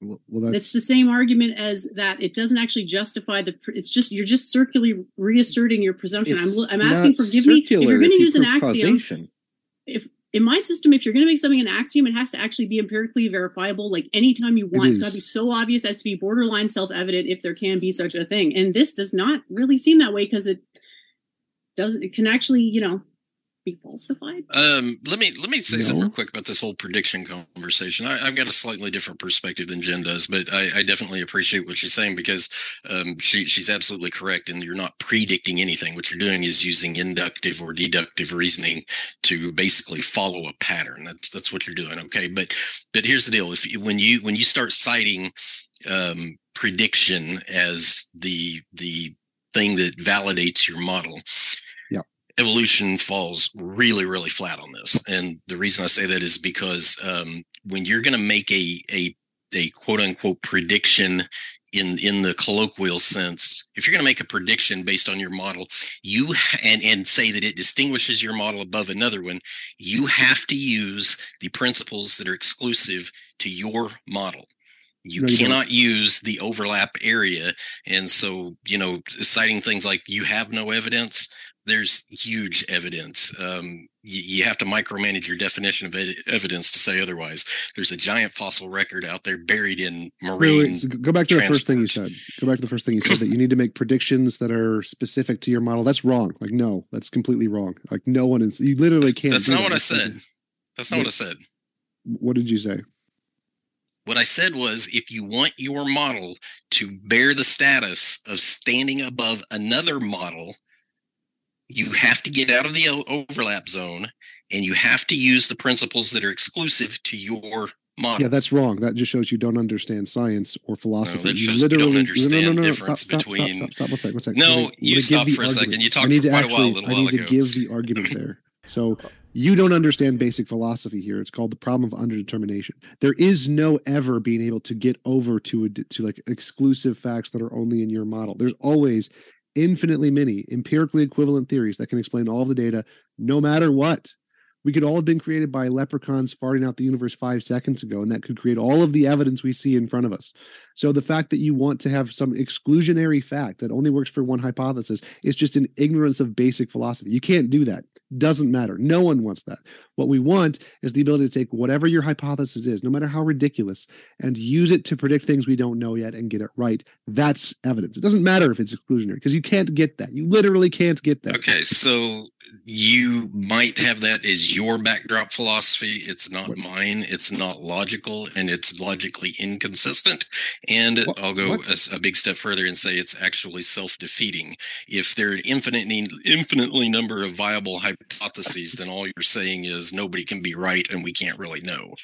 Well, that's... It's the same argument as that. It doesn't actually justify the. It's just you're just circularly reasserting your presumption. It's I'm I'm asking forgive me if you're going to use an axiom. Causation. If in my system, if you're going to make something an axiom, it has to actually be empirically verifiable. Like anytime you want, it it's got to be so obvious as to be borderline self-evident, if there can be such a thing. And this does not really seem that way because it doesn't. It can actually, you know. Be falsified. Um, let me let me say no. something real quick about this whole prediction conversation. I, I've got a slightly different perspective than Jen does, but I, I definitely appreciate what she's saying because um, she she's absolutely correct. And you're not predicting anything. What you're doing is using inductive or deductive reasoning to basically follow a pattern. That's that's what you're doing. Okay, but but here's the deal: if when you when you start citing um, prediction as the the thing that validates your model. Evolution falls really, really flat on this. And the reason I say that is because um, when you're going to make a, a, a quote unquote prediction in in the colloquial sense. If you're going to make a prediction based on your model, you and and say that it distinguishes your model above another one, you have to use the principles that are exclusive to your model. You right cannot on. use the overlap area. And so, you know, citing things like you have no evidence, there's huge evidence. Um, you, you have to micromanage your definition of ed evidence to say otherwise. There's a giant fossil record out there buried in marine. Wait, wait, so go back to transport. the first thing you said. Go back to the first thing you said, that you need to make predictions that are specific to your model. That's wrong. Like, no, that's completely wrong. Like, no one is, you literally can't. That's not what I said. That's not what I said. What did you say? What I said was, if you want your model to bear the status of standing above another model, you have to get out of the overlap zone and you have to use the principles that are exclusive to your model. Yeah, that's wrong. That just shows you don't understand science or philosophy. No, that shows you literally, you don't understand no, no, no, no, the difference stop, between... Stop, stop, stop, stop, one second, one second. No, you stopped for a argument. second. You talked for quite actually, a while, a little while ago. I need to give the argument there. So... You don't understand basic philosophy here. It's called the problem of underdetermination. There is no ever being able to get over to a, to like exclusive facts that are only in your model. There's always infinitely many empirically equivalent theories that can explain all of the data, no matter what. We could all have been created by leprechauns farting out the universe five seconds ago, and that could create all of the evidence we see in front of us. So the fact that you want to have some exclusionary fact that only works for one hypothesis is just an ignorance of basic philosophy. You can't do that. Doesn't matter. No one wants that. What we want is the ability to take whatever your hypothesis is, no matter how ridiculous, and use it to predict things we don't know yet and get it right. That's evidence. It doesn't matter if it's exclusionary, because you can't get that. You literally can't get that. Okay, so... You might have that as your backdrop philosophy. It's not what? mine. It's not logical, and it's logically inconsistent. And what? I'll go a, a big step further and say it's actually self-defeating. If there are infinitely, infinitely number of viable hypotheses, then all you're saying is nobody can be right, and we can't really know.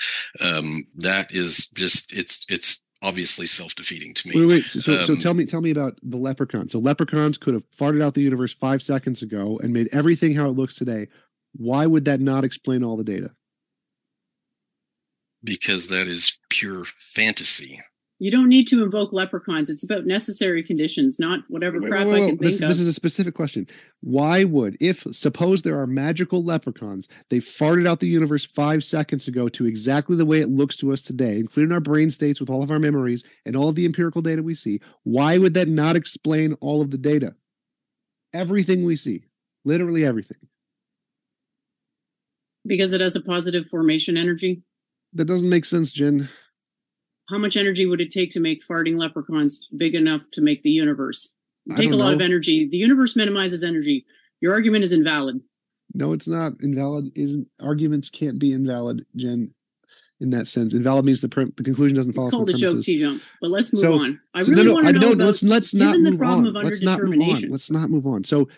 Um, that is just it's it's. obviously self-defeating to me. Wait, wait. So, um, so tell me, tell me about the leprechaun. So leprechauns could have farted out the universe five seconds ago and made everything how it looks today. Why would that not explain all the data? Because that is pure fantasy. You don't need to invoke leprechauns. It's about necessary conditions, not whatever crap I can think of. This is a specific question. Why would, if, suppose there are magical leprechauns, they farted out the universe five seconds ago to exactly the way it looks to us today, including our brain states with all of our memories and all of the empirical data we see, why would that not explain all of the data? Everything we see, literally everything. Because it has a positive formation energy? That doesn't make sense, Jen. How much energy would it take to make farting leprechauns big enough to make the universe? It'd take a lot know. of energy. The universe minimizes energy. Your argument is invalid. No, it's not. Invalid isn't. Arguments can't be invalid, Jen, in that sense. Invalid means the, the conclusion doesn't follow. It's called a joke, T-Jump. But let's move so, on. I so really no, no, want to know no, about let's, let's not even move the problem on. of let's underdetermination. Not let's not move on. So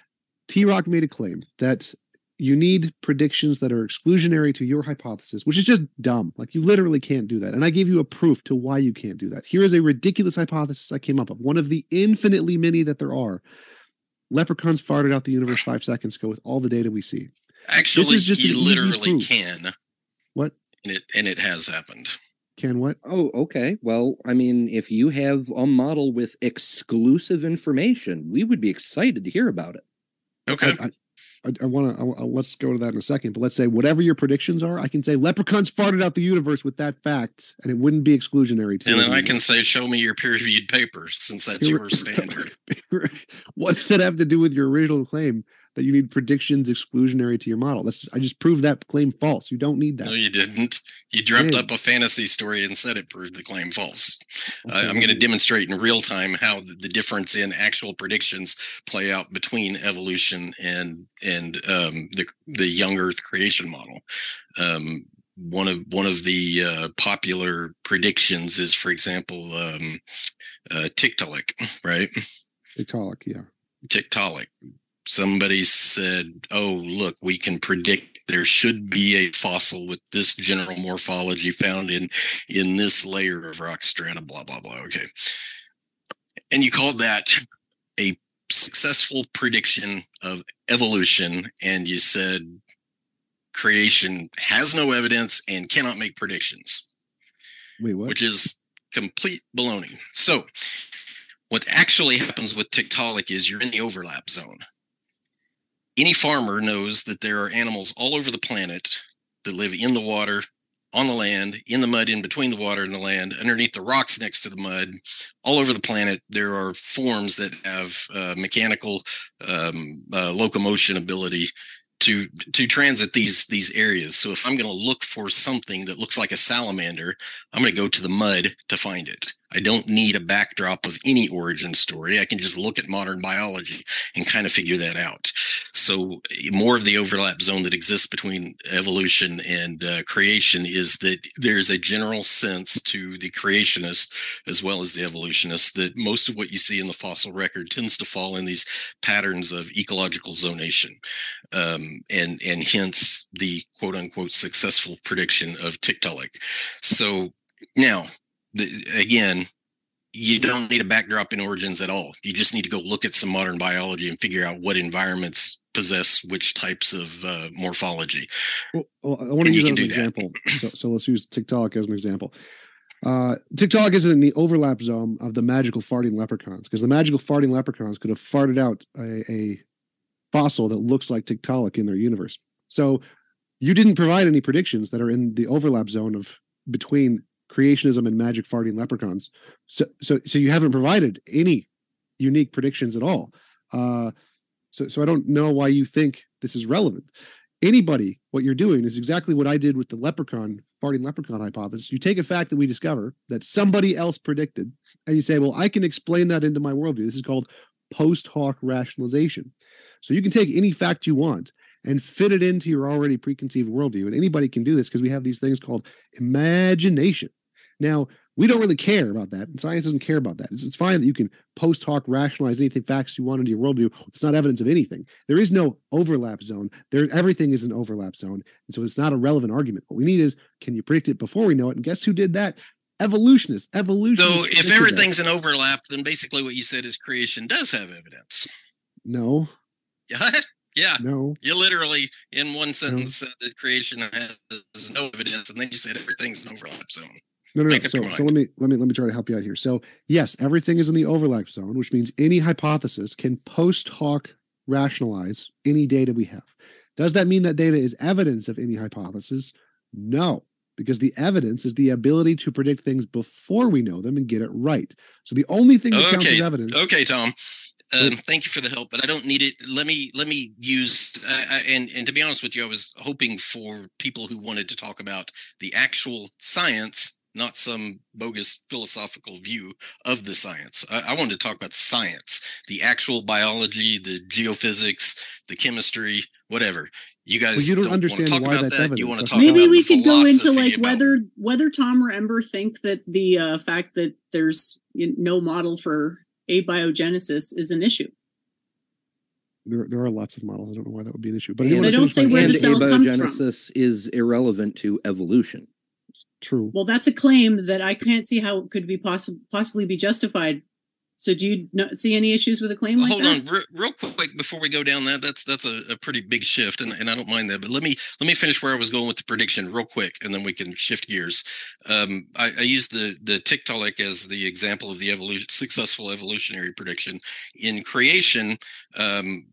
T-Rock made a claim that you need predictions that are exclusionary to your hypothesis, which is just dumb. Like, you literally can't do that. And I gave you a proof to why you can't do that. Here is a ridiculous hypothesis I came up with, one of the infinitely many that there are. Leprechauns farted out the universe five seconds ago with all the data we see. Actually, this is just you literally can. What? And it, and it has happened. Can what? Oh, okay. Well, I mean, if you have a model with exclusive information, we would be excited to hear about it. Okay. I, I, I, I want to let's go to that in a second, but let's say whatever your predictions are, I can say leprechauns farted out the universe with that fact, and it wouldn't be exclusionary. To and then I can say, show me your peer-reviewed paper, since that's your standard. What does that have to do with your original claim that you need predictions exclusionary to your model? That's just, I just proved that claim false. You don't need that. No, you didn't. You dreamt up a fantasy story and said it proved the claim false. Okay. Uh, I'm going to demonstrate in real time how the, the difference in actual predictions play out between evolution and and um, the the young Earth creation model. Um, one of one of the uh, popular predictions is, for example, um, uh, Tiktaalik, right? Tiktaalik, yeah. Tiktaalik. Somebody said, oh, look, we can predict there should be a fossil with this general morphology found in, in this layer of rock strata, blah, blah, blah. Okay. And you called that a successful prediction of evolution. And you said creation has no evidence and cannot make predictions. Wait, what? Which is complete baloney. So What actually happens with Tiktaalik is you're in the overlap zone. Any farmer knows that there are animals all over the planet that live in the water, on the land, in the mud, in between the water and the land, underneath the rocks next to the mud, all over the planet. There are forms that have uh, mechanical um, uh, locomotion ability to to transit these these areas. So if I'm going to look for something that looks like a salamander, I'm going to go to the mud to find it. I don't need a backdrop of any origin story. I can just look at modern biology and kind of figure that out. So more of the overlap zone that exists between evolution and uh, creation is that there's a general sense to the creationist as well as the evolutionist that most of what you see in the fossil record tends to fall in these patterns of ecological zonation. Um, and, and hence the quote unquote successful prediction of Tiktaalik. So now, The, again, you don't need a backdrop in origins at all. You just need to go look at some modern biology and figure out what environments possess which types of uh, morphology. Well, I want to use an example. So, so let's use Tiktaalik as an example. Uh, Tiktaalik is in the overlap zone of the magical farting leprechauns, because the magical farting leprechauns could have farted out a, a fossil that looks like Tiktaalik in their universe. So you didn't provide any predictions that are in the overlap zone of between creationism and magic farting leprechauns. So, so, so you haven't provided any unique predictions at all. Uh, so, so I don't know why you think this is relevant. Anybody, what you're doing is exactly what I did with the leprechaun, farting leprechaun hypothesis. You take a fact that we discover that somebody else predicted, and you say, well, I can explain that into my worldview. This is called post hoc rationalization. So you can take any fact you want and fit it into your already preconceived worldview. And anybody can do this because we have these things called imagination. Now, we don't really care about that, and science doesn't care about that. It's, it's fine that you can post hoc rationalize anything facts you want into your worldview. It's not evidence of anything. There is no overlap zone. There, everything is an overlap zone, and so it's not a relevant argument. What we need is, can you predict it before we know it? And guess who did that? Evolutionists. Evolutionists. So if everything's that. an overlap, then basically what you said is creation does have evidence. No. Yeah. Yeah, no. You literally, in one sentence, no. said that creation has no evidence, and then you said everything's an overlap zone. No, no, Make no. So, so let me let me let me try to help you out here. So, yes, everything is in the overlap zone, which means any hypothesis can post hoc rationalize any data we have. Does that mean that data is evidence of any hypothesis? No, because the evidence is the ability to predict things before we know them and get it right. So the only thing that okay. counts as evidence. Okay, Tom. Um, thank you for the help, but I don't need it. Let me let me use uh, I, and and to be honest with you, I was hoping for people who wanted to talk about the actual science, not some bogus philosophical view of the science. I, I wanted to talk about science, the actual biology, the geophysics, the chemistry, whatever. You guys well, you don't, don't understand want to talk about that. Evidence. You want to talk maybe about we could go into like about... whether whether Tom or Ember think that the uh, fact that there's no model for abiogenesis is an issue. There, there are lots of models. I don't know why that would be an issue. But and they don't say where the cell comes from. Abiogenesis is irrelevant to evolution. It's true. Well, that's a claim that I can't see how it could be possible, possibly be justified. So, do you not see any issues with a claim like that? Hold on, re- real quick before we go down that. That's that's a, a pretty big shift, and, and I don't mind that. But let me let me finish where I was going with the prediction real quick, and then we can shift gears. Um, I, I used the the Tiktaalik as the example of the evolution, successful evolutionary prediction in creation. Um,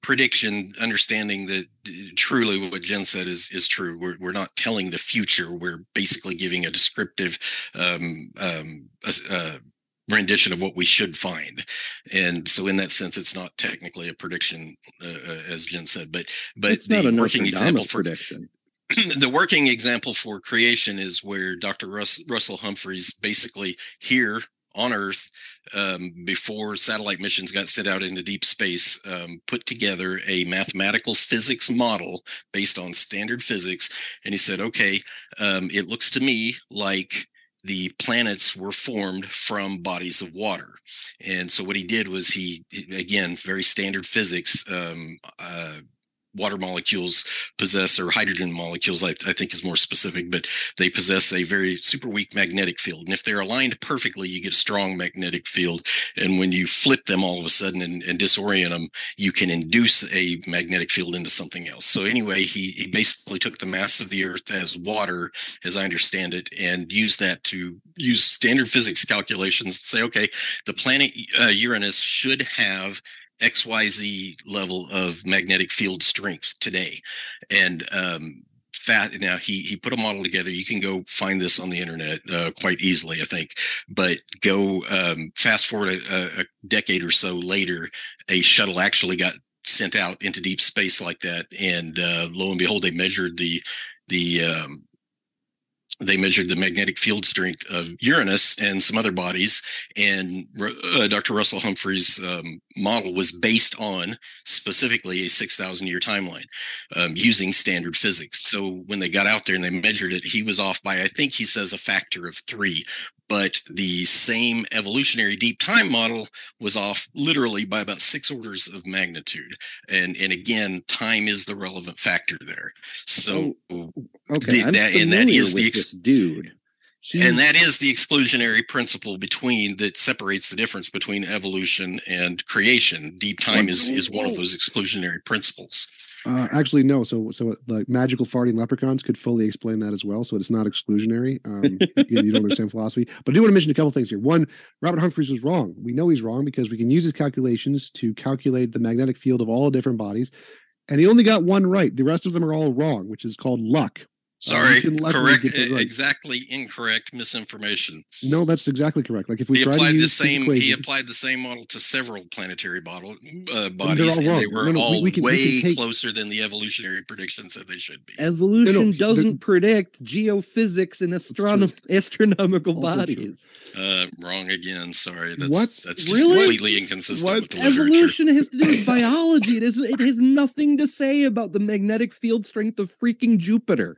prediction, understanding that truly what Jen said is is true. We're we're not telling the future. We're basically giving a descriptive. Um, um, uh, rendition of what we should find, and so in that sense it's not technically a prediction, uh, as Jen said, but but it's the working example for prediction the working example for creation is where Doctor Russ, Russell Humphreys basically here on Earth, um, before satellite missions got sent out into deep space, um, put together a mathematical physics model based on standard physics, and he said, okay, um, it looks to me like the planets were formed from bodies of water. And so what he did was he, again, very standard physics, um, uh, water molecules possess, or hydrogen molecules, I, I think is more specific, but they possess a very super weak magnetic field. And if they're aligned perfectly, you get a strong magnetic field. And when you flip them all of a sudden and, and disorient them, you can induce a magnetic field into something else. So anyway, he, he basically took the mass of the Earth as water, as I understand it, and used that to use standard physics calculations to say, okay, the planet uh, Uranus should have X Y Z level of magnetic field strength today. And um, fat, now he he put a model together. You can go find this on the internet uh, quite easily, I think. But go um, fast forward a, a decade or so later, a shuttle actually got sent out into deep space like that. And uh, lo and behold, they measured the the um, they measured the magnetic field strength of Uranus and some other bodies. And uh, Doctor Russell Humphreys' um, model was based on specifically a six thousand year timeline um, using standard physics. So when they got out there and they measured it, he was off by, I think he says, a factor of three. But the same evolutionary deep time model was off literally by about six orders of magnitude. And and again, time is the relevant factor there. So oh, okay. th- that, and that is the ex- dude. He- and that is the exclusionary principle between that separates the difference between evolution and creation. Deep time is, is one of those exclusionary principles. Uh, actually, no. So, so the magical farting leprechauns could fully explain that as well. So it's not exclusionary. Um, you, you don't understand philosophy. But I do want to mention a couple things here. One, Robert Humphreys was wrong. We know he's wrong because we can use his calculations to calculate the magnetic field of all different bodies. And he only got one right. The rest of them are all wrong, which is called luck. Sorry, uh, correct, right. Exactly incorrect misinformation. No, that's exactly correct. Like if we he applied the same, equation, he applied the same model to several planetary bottle, uh, bodies, and, and they were no, no, all we, we can, way we take... closer than the evolutionary predictions that they should be. Evolution no, no, doesn't the... predict geophysics and astronom- astronomical also bodies. Uh, wrong again. Sorry, that's what? that's just really? completely inconsistent what? with the evolution literature. Evolution has to do with biology. It is. It has nothing to say about the magnetic field strength of freaking Jupiter.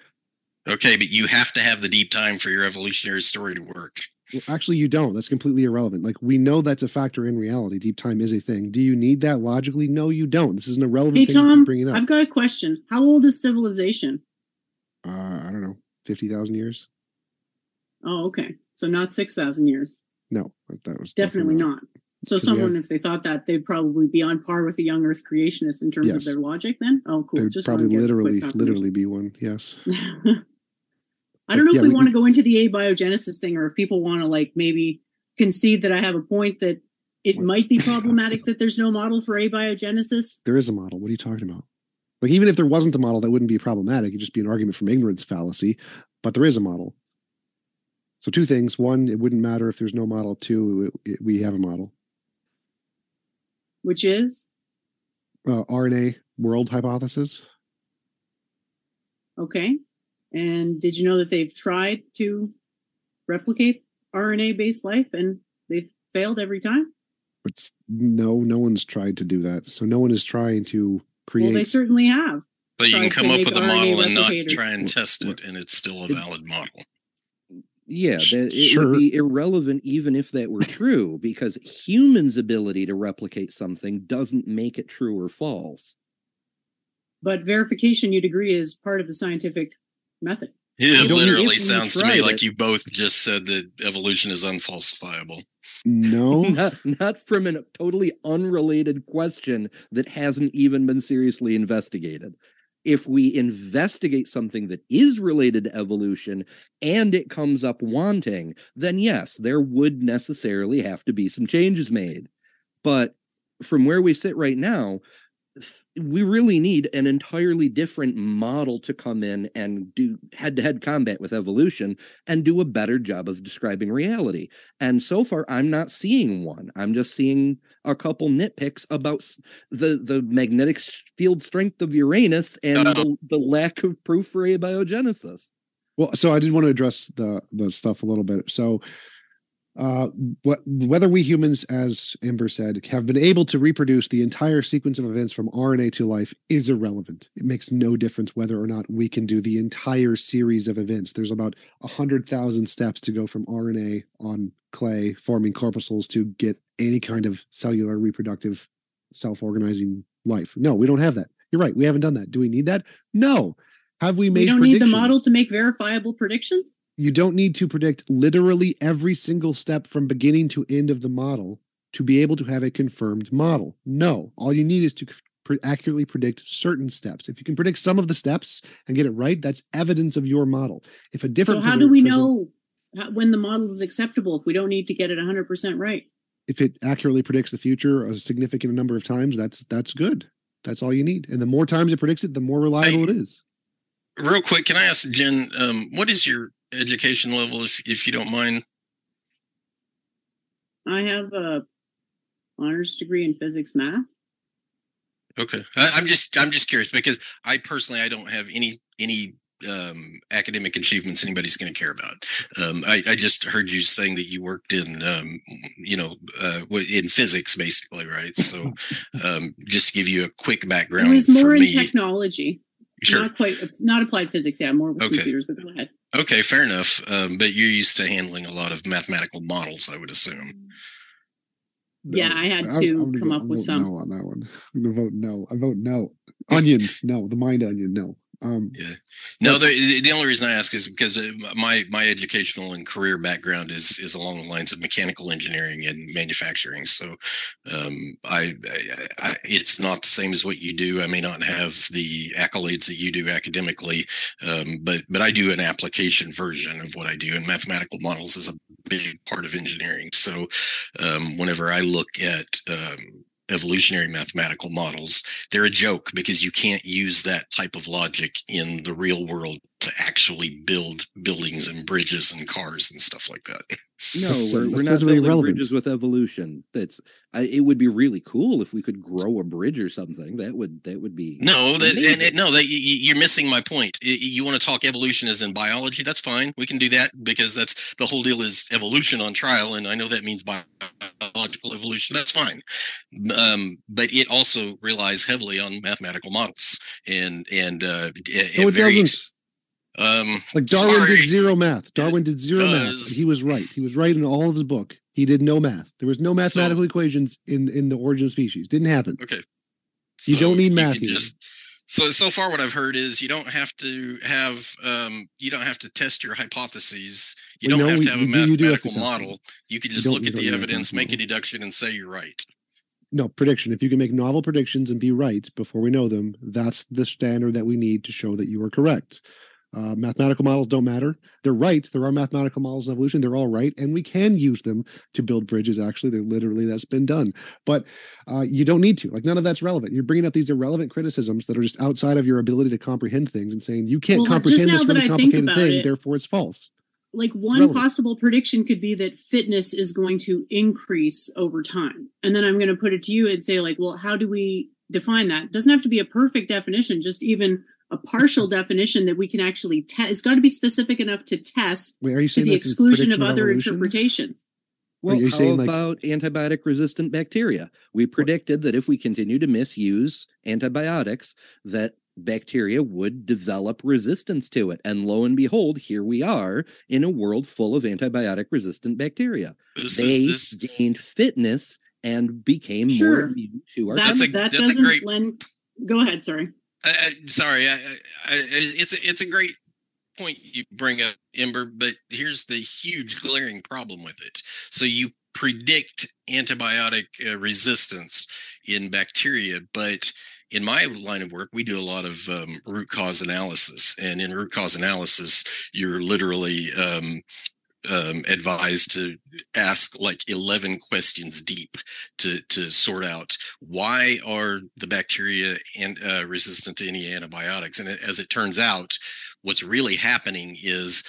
Okay, but you have to have the deep time for your evolutionary story to work. Well, actually, you don't. That's completely irrelevant. Like, we know that's a factor in reality. Deep time is a thing. Do you need that logically? No, you don't. This is an irrelevant hey, thing Tom, to bring up. I've got a question. How old is civilization? Uh, I don't know. fifty thousand years? Oh, okay. So not six thousand years? No. that was Definitely, definitely not. not. So someone, have, if they thought that, they'd probably be on par with a young Earth creationist in terms yes. of their logic then? Oh, cool. They'd Just probably literally, literally be one. Yes. I don't know yeah, if we, we want to go into the abiogenesis thing or if people want to like maybe concede that I have a point that it what? might be problematic that there's no model for abiogenesis. There is a model. What are you talking about? Like even if there wasn't a model, that wouldn't be problematic. It'd just be an argument from ignorance fallacy, but there is a model. So two things. One, it wouldn't matter if there's no model. Two, it, it, we have a model. Which is? Uh, R N A world hypothesis. Okay. And did you know that they've tried to replicate R N A-based life and they've failed every time? It's, no, no one's tried to do that. So no one is trying to create... Well, they certainly have. But you can come up with a model and not try and test it, and it's still a valid model. Yeah, that, it sure. would be irrelevant even if that were true, because humans' ability to replicate something doesn't make it true or false. But verification, you'd agree, is part of the scientific... method. It literally sounds to me it. like you both just said that evolution is unfalsifiable. No, not, not from a totally unrelated question that hasn't even been seriously investigated. If we investigate something that is related to evolution and it comes up wanting, then yes, there would necessarily have to be some changes made. But from where we sit right now, we really need an entirely different model to come in and do head-to-head combat with evolution and do a better job of describing reality. And so far, I'm not seeing one. I'm just seeing a couple nitpicks about the, the magnetic field strength of Uranus and uh-huh. the, the lack of proof for abiogenesis. Well, so I did want to address the, the stuff a little bit. So Uh, what, whether we humans, as Ember said, have been able to reproduce the entire sequence of events from R N A to life is irrelevant. It makes no difference whether or not we can do the entire series of events. There's about one hundred thousand steps to go from R N A on clay, forming corpuscles, to get any kind of cellular reproductive self-organizing life. No, we don't have that. You're right. We haven't done that. Do we need that? No. Have we made predictions? You don't need the model to make verifiable predictions? You don't need to predict literally every single step from beginning to end of the model to be able to have a confirmed model. No. All you need is to pre- accurately predict certain steps. If you can predict some of the steps and get it right, that's evidence of your model. If a different So how do we person, know when the model is acceptable if we don't need to get it one hundred percent right? If it accurately predicts the future a significant number of times, that's that's good. That's all you need. And the more times it predicts it, the more reliable I, it is. Real quick, can I ask Jen, um, what is your education level, if if you don't mind? I have a honors degree in physics math. Okay. I, I'm just I'm just curious because I personally, I don't have any any um, academic achievements anybody's going to care about. Um, I, I just heard you saying that you worked in, um, you know, uh, in physics, basically, right? So um, just to give you a quick background. It was more in me. Technology. Sure. Not quite, not applied physics, yeah, more with okay. computers, but go ahead. Okay, fair enough. Um, but you're used to handling a lot of mathematical models, I would assume. Yeah, I had to I, come go, up with some. No on that one. I'm going to vote no. I vote no. Onions, no. The mind onion, no. Um, yeah. No, the, the only reason I ask is because my, my educational and career background is is along the lines of mechanical engineering and manufacturing. So um, I, I, I it's not the same as what you do. I may not have the accolades that you do academically, um, but but I do an application version of what I do, and mathematical models is a big part of engineering. So um, whenever I look at um, evolutionary mathematical models, they're a joke because you can't use that type of logic in the real world to actually build buildings and bridges and cars and stuff like that. No, we're, we're not building relevant. bridges with evolution. That's uh, it would be really cool if we could grow a bridge or something. That would that would be no, that, and, and, no. That, you, you're missing my point. You want to talk evolution as in biology? That's fine. We can do that because that's the whole deal is evolution on trial, and I know that means biological evolution. That's fine, um, but it also relies heavily on mathematical models and and uh, no, it very. Doesn't. Um, like Darwin sorry. did zero math. Darwin did zero uh, math. He was right. He was right in all of his book. He did no math. There was no mathematical so, equations in, in the origin of species. Didn't happen. Okay. So you don't need math. You just, so, so far what I've heard is you don't have to have, um, you don't have to test your hypotheses. You well, don't no, have we, to have a mathematical have model. You can just you look at the evidence, make a deduction and say you're right. No, prediction. If you can make novel predictions and be right before we know them, that's the standard that we need to show that you are correct. Uh, mathematical models don't matter. They're right. There are mathematical models in evolution. They're all right. And we can use them to build bridges. Actually, they're literally that's been done, but uh, you don't need to, like, none of that's relevant. You're bringing up these irrelevant criticisms that are just outside of your ability to comprehend things and saying, you can't well, comprehend this really complicated thing. It, therefore it's false. Like one relevant. possible prediction could be that fitness is going to increase over time. And then I'm going to put it to you and say like, well, how do we define that? It doesn't have to be a perfect definition, just even a partial definition that we can actually test. It's got to be specific enough to test Wait, are you to the exclusion of other evolution? interpretations. Well, how saying, about like, antibiotic-resistant bacteria? We predicted what? that if we continue to misuse antibiotics, that bacteria would develop resistance to it. And lo and behold, here we are in a world full of antibiotic-resistant bacteria. This they is, this... gained fitness and became sure. more immune to our... That's a, that that's doesn't a great... lend... Go ahead, sorry. I, I, sorry, I, I, it's a, it's a great point you bring up, Ember, but here's the huge glaring problem with it. So you predict antibiotic uh, resistance in bacteria, but in my line of work, we do a lot of um, root cause analysis, and in root cause analysis, you're literally um, um, advised to ask like eleven questions deep to to sort out why are the bacteria and uh, resistant to any antibiotics. And as it turns out, what's really happening is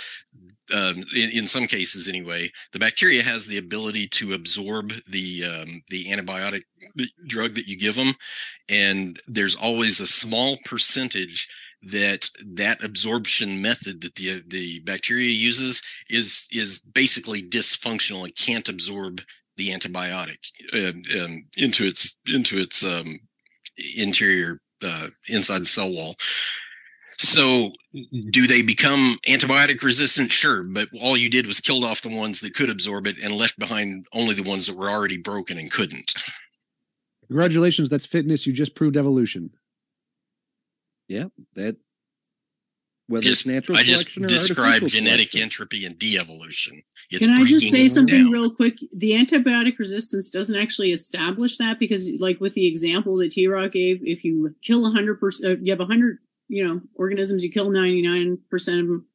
um, in, in some cases anyway, the bacteria has the ability to absorb the um, the antibiotic drug that you give them, and there's always a small percentage that that absorption method that the the bacteria uses is is basically dysfunctional and can't absorb the antibiotic um, um, into its into its um, interior uh, inside the cell wall. So do they become antibiotic resistant? Sure, but all you did was killed off the ones that could absorb it and left behind only the ones that were already broken and couldn't. Congratulations, that's fitness. You just proved evolution. Yeah, that whether just, it's natural I selection just or described genetic selection. Entropy and de-evolution. It's Can I just say something down. real quick? The antibiotic resistance doesn't actually establish that because, like with the example that T-Rock gave, if you kill one hundred percent, uh, you have one hundred, you know, organisms, you kill ninety-nine percent of them.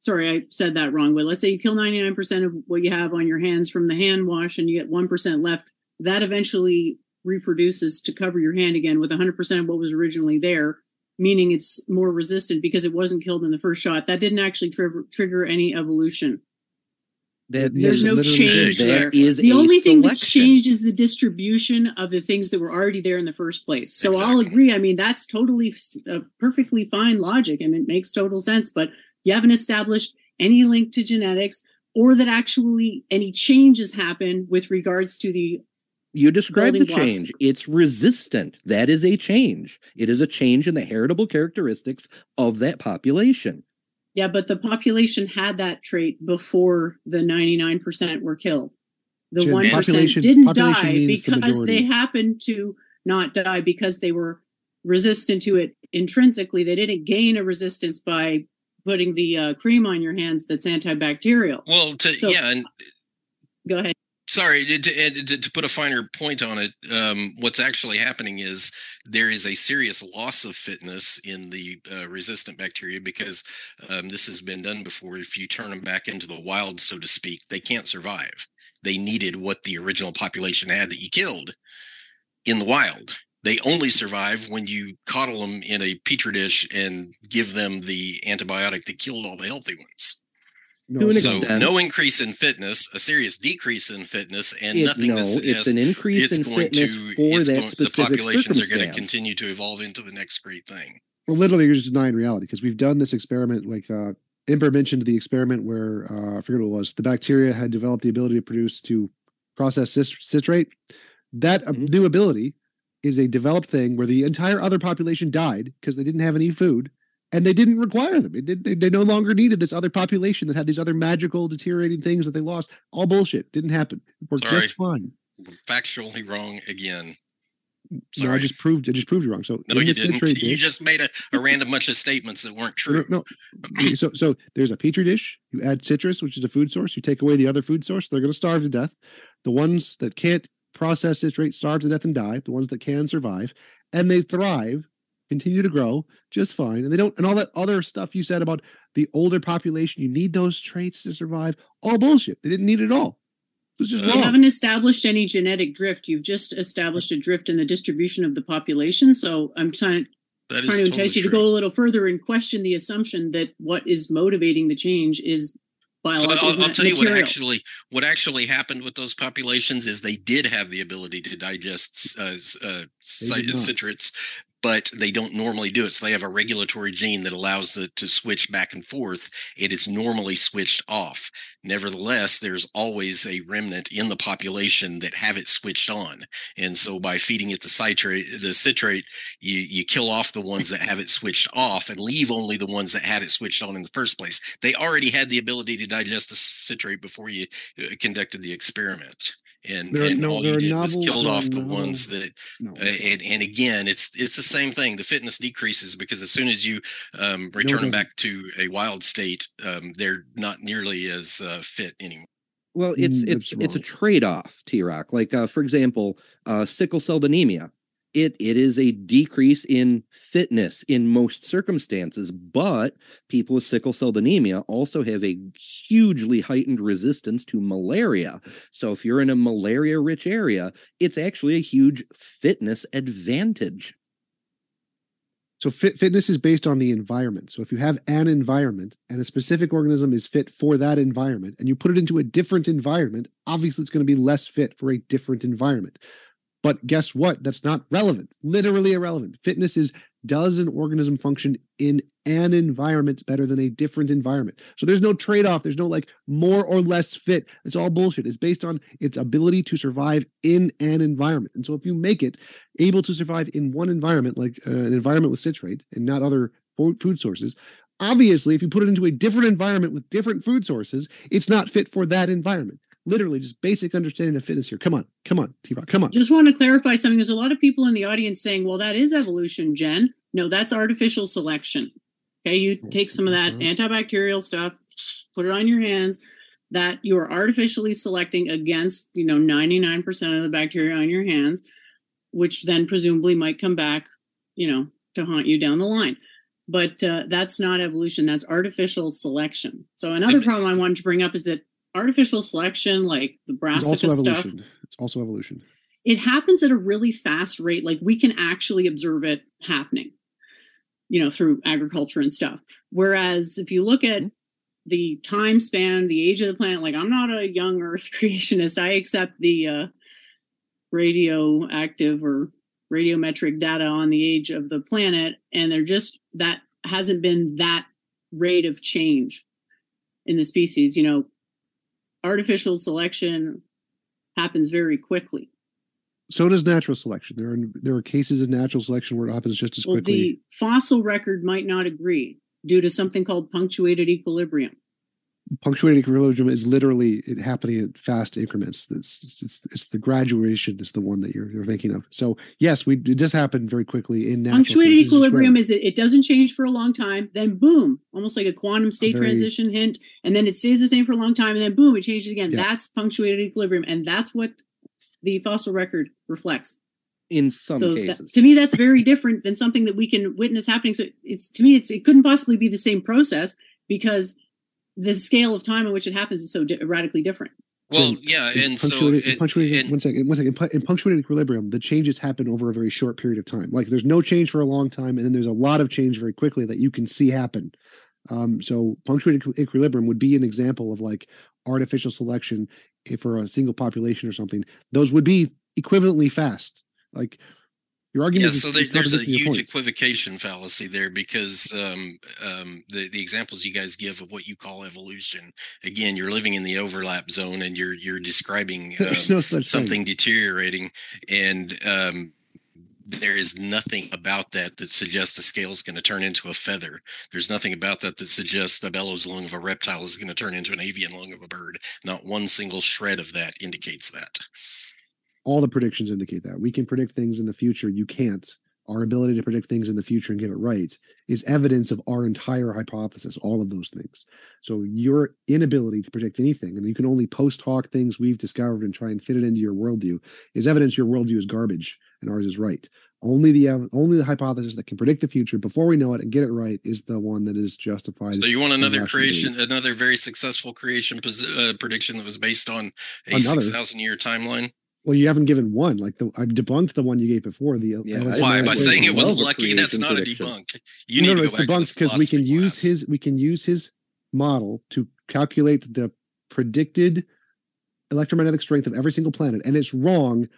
Sorry, I said that wrong. But let's say you kill ninety-nine percent of what you have on your hands from the hand wash and you get one percent left. That eventually reproduces to cover your hand again with one hundred percent of what was originally there, meaning it's more resistant because it wasn't killed in the first shot. That didn't actually tri- trigger any evolution. That There's no change there. The only thing that's changed is the distribution of the things that were already there in the first place. So exactly. I'll agree. I mean, that's totally uh, perfectly fine logic, and it makes total sense. But you haven't established any link to genetics or that actually any changes happen with regards to the You described the change. Blocks. It's resistant. That is a change. It is a change in the heritable characteristics of that population. Yeah, but the population had that trait before the ninety-nine percent were killed. The Jim, one percent population, didn't population die because the they happened to not die because they were resistant to it intrinsically. They didn't gain a resistance by putting the uh, cream on your hands that's antibacterial. Well, to, so, yeah. And, go ahead. Sorry, to, to, to put a finer point on it, um, what's actually happening is there is a serious loss of fitness in the uh, resistant bacteria because um, this has been done before. If you turn them back into the wild, so to speak, they can't survive. They needed what the original population had that you killed in the wild. They only survive when you coddle them in a petri dish and give them the antibiotic that killed all the healthy ones. No, so extent. no increase in fitness, a serious decrease in fitness, and it, nothing no, that suggests it's an increase it's in going fitness to, for it's that going, specific the populations are going to continue to evolve into the next great thing. Well, literally, you're just denying reality because we've done this experiment. Like uh, Ember mentioned, the experiment where uh, I forget what it was. The bacteria had developed the ability to produce to process citrate. That mm-hmm. new ability is a developed thing where the entire other population died because they didn't have any food. And they didn't require them. It did, they, they no longer needed this other population that had these other magical deteriorating things that they lost. All bullshit. Didn't happen. It worked Sorry. just fine. Factually wrong again. Sorry. No, I just proved I just proved you wrong. So no, you didn't. Dish, you just made a, a random bunch of statements that weren't true. No, no. So, so there's a petri dish. You add citrus, which is a food source. You take away the other food source. They're going to starve to death. The ones that can't process citrate starve to death and die. The ones that can survive. And they thrive. Continue to grow just fine, and they don't, and all that other stuff you said about the older population, you need those traits to survive. All bullshit. They didn't need it at all. It was just wrong. You haven't established any genetic drift. You've just established a drift in the distribution of the population. So I'm trying, trying to entice you to go a little further and question the assumption that what is motivating the change is biological. So I'll, I'll tell you what actually what actually happened with those populations is they did have the ability to digest uh, uh, citrates. But they don't normally do it. So they have a regulatory gene that allows it to switch back and forth. It is normally switched off. Nevertheless, there's always a remnant in the population that have it switched on. And so by feeding it the citrate, the citrate, you, you kill off the ones that have it switched off and leave only the ones that had it switched on in the first place. They already had the ability to digest the citrate before you conducted the experiment. And, there, and no, all you did novel, was killed off the novel, ones that, no. uh, and, and again, it's it's the same thing. The fitness decreases because as soon as you um, return no, them back to a wild state, um, they're not nearly as uh, fit anymore. Well, it's mm, it's it's a trade-off, T-Rock. Like uh, for example, uh, sickle cell anemia. It it is a decrease in fitness in most circumstances, but people with sickle cell anemia also have a hugely heightened resistance to malaria. So if you're in a malaria-rich area, it's actually a huge fitness advantage. So fit, fitness is based on the environment. So if you have an environment and a specific organism is fit for that environment, and you put it into a different environment, obviously it's going to be less fit for a different environment. But guess what? That's not relevant, literally irrelevant. Fitness is, does an organism function in an environment better than a different environment? So there's no trade-off. There's no like more or less fit. It's all bullshit. It's based on its ability to survive in an environment. And so if you make it able to survive in one environment, like uh, an environment with citrate and not other food sources, obviously if you put it into a different environment with different food sources, it's not fit for that environment. Literally, just basic understanding of fitness here. Come on, come on, T-Rock, come on. Just want to clarify something. There's a lot of people in the audience saying, well, that is evolution, Jen. No, that's artificial selection. Okay, you take some of that antibacterial stuff, put it on your hands, that you are artificially selecting against, you know, ninety-nine percent of the bacteria on your hands, which then presumably might come back, you know, to haunt you down the line. But uh, that's not evolution, that's artificial selection. So another problem I wanted to bring up is that artificial selection, like the Brassica stuff, it's also evolution. It happens at a really fast rate. Like we can actually observe it happening, you know, through agriculture and stuff. Whereas if you look at the time span, the age of the planet, like I'm not a young Earth creationist. I accept the uh, radioactive or radiometric data on the age of the planet. And they're just, that hasn't been that rate of change in the species. You know, artificial selection happens very quickly. So does natural selection. There are there are cases of natural selection where it happens just as well, quickly. The fossil record might not agree due to something called punctuated equilibrium. Punctuated equilibrium is literally it happening at fast increments. It's, it's, it's, it's the graduation is the one that you're, you're thinking of. So yes, we it does happen very quickly in natural. Punctuated cases. Equilibrium is it, it doesn't change for a long time, then boom, almost like a quantum state a very, transition hint, and then it stays the same for a long time, and then boom, it changes again. Yeah. That's punctuated equilibrium, and that's what the fossil record reflects. In some so cases. That, to me, that's very different than something that we can witness happening. So it's to me, it's it couldn't possibly be the same process because the scale of time in which it happens is so di- radically different. Well, so, yeah, and so... It, punctuated, and, one second, one second. In punctuated equilibrium, the changes happen over a very short period of time. Like, there's no change for a long time, and then there's a lot of change very quickly that you can see happen. Um, so punctuated equilibrium would be an example of, like, artificial selection for a single population or something. Those would be equivalently fast. Like your argument. Yeah, so there, there's a huge equivocation fallacy there because um, um, the the examples you guys give of what you call evolution, again, you're living in the overlap zone and you're you're describing um, no something thing. deteriorating, and um, there is nothing about that that suggests the scale is going to turn into a feather. There's nothing about that that suggests the bellows lung of a reptile is going to turn into an avian lung of a bird. Not one single shred of that indicates that. All the predictions indicate that. We can predict things in the future. You can't. Our ability to predict things in the future and get it right is evidence of our entire hypothesis, all of those things. So your inability to predict anything, and you can only post hoc things we've discovered and try and fit it into your worldview, is evidence your worldview is garbage and ours is right. Only the only the hypothesis that can predict the future before we know it and get it right is the one that is justified. So you want another creation, date. another very successful creation uh, prediction that was based on a six thousand year timeline? Well, you haven't given one. Like the, I debunked the one you gave before. The yeah, uh, why uh, by saying it was lucky? That's not prediction. a debunk. You no, need no, to go it's back debunked because we can class. use his we can use his model to calculate the predicted electromagnetic strength of every single planet, and it's wrong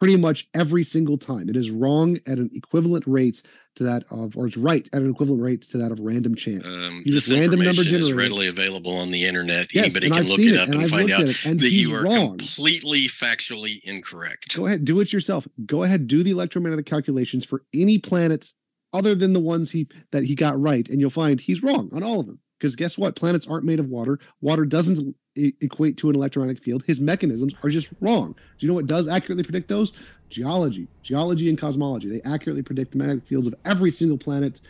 pretty much every single time. It is wrong at an equivalent rate to that of, or it's right at an equivalent rate to that of random chance. Um, you this just random information number generator. is readily available on the internet. Yes, Anybody can I've look it up and, and find out that you are wrong. completely factually incorrect. Go ahead, do it yourself. Go ahead, do the electromagnetic calculations for any planet other than the ones he that he got right, and you'll find he's wrong on all of them. Because guess what? Planets aren't made of water. Water doesn't equate to an electromagnetic field. His mechanisms are just wrong. Do you know what does accurately predict those? Geology. Geology and cosmology. They accurately predict the magnetic fields of every single planet.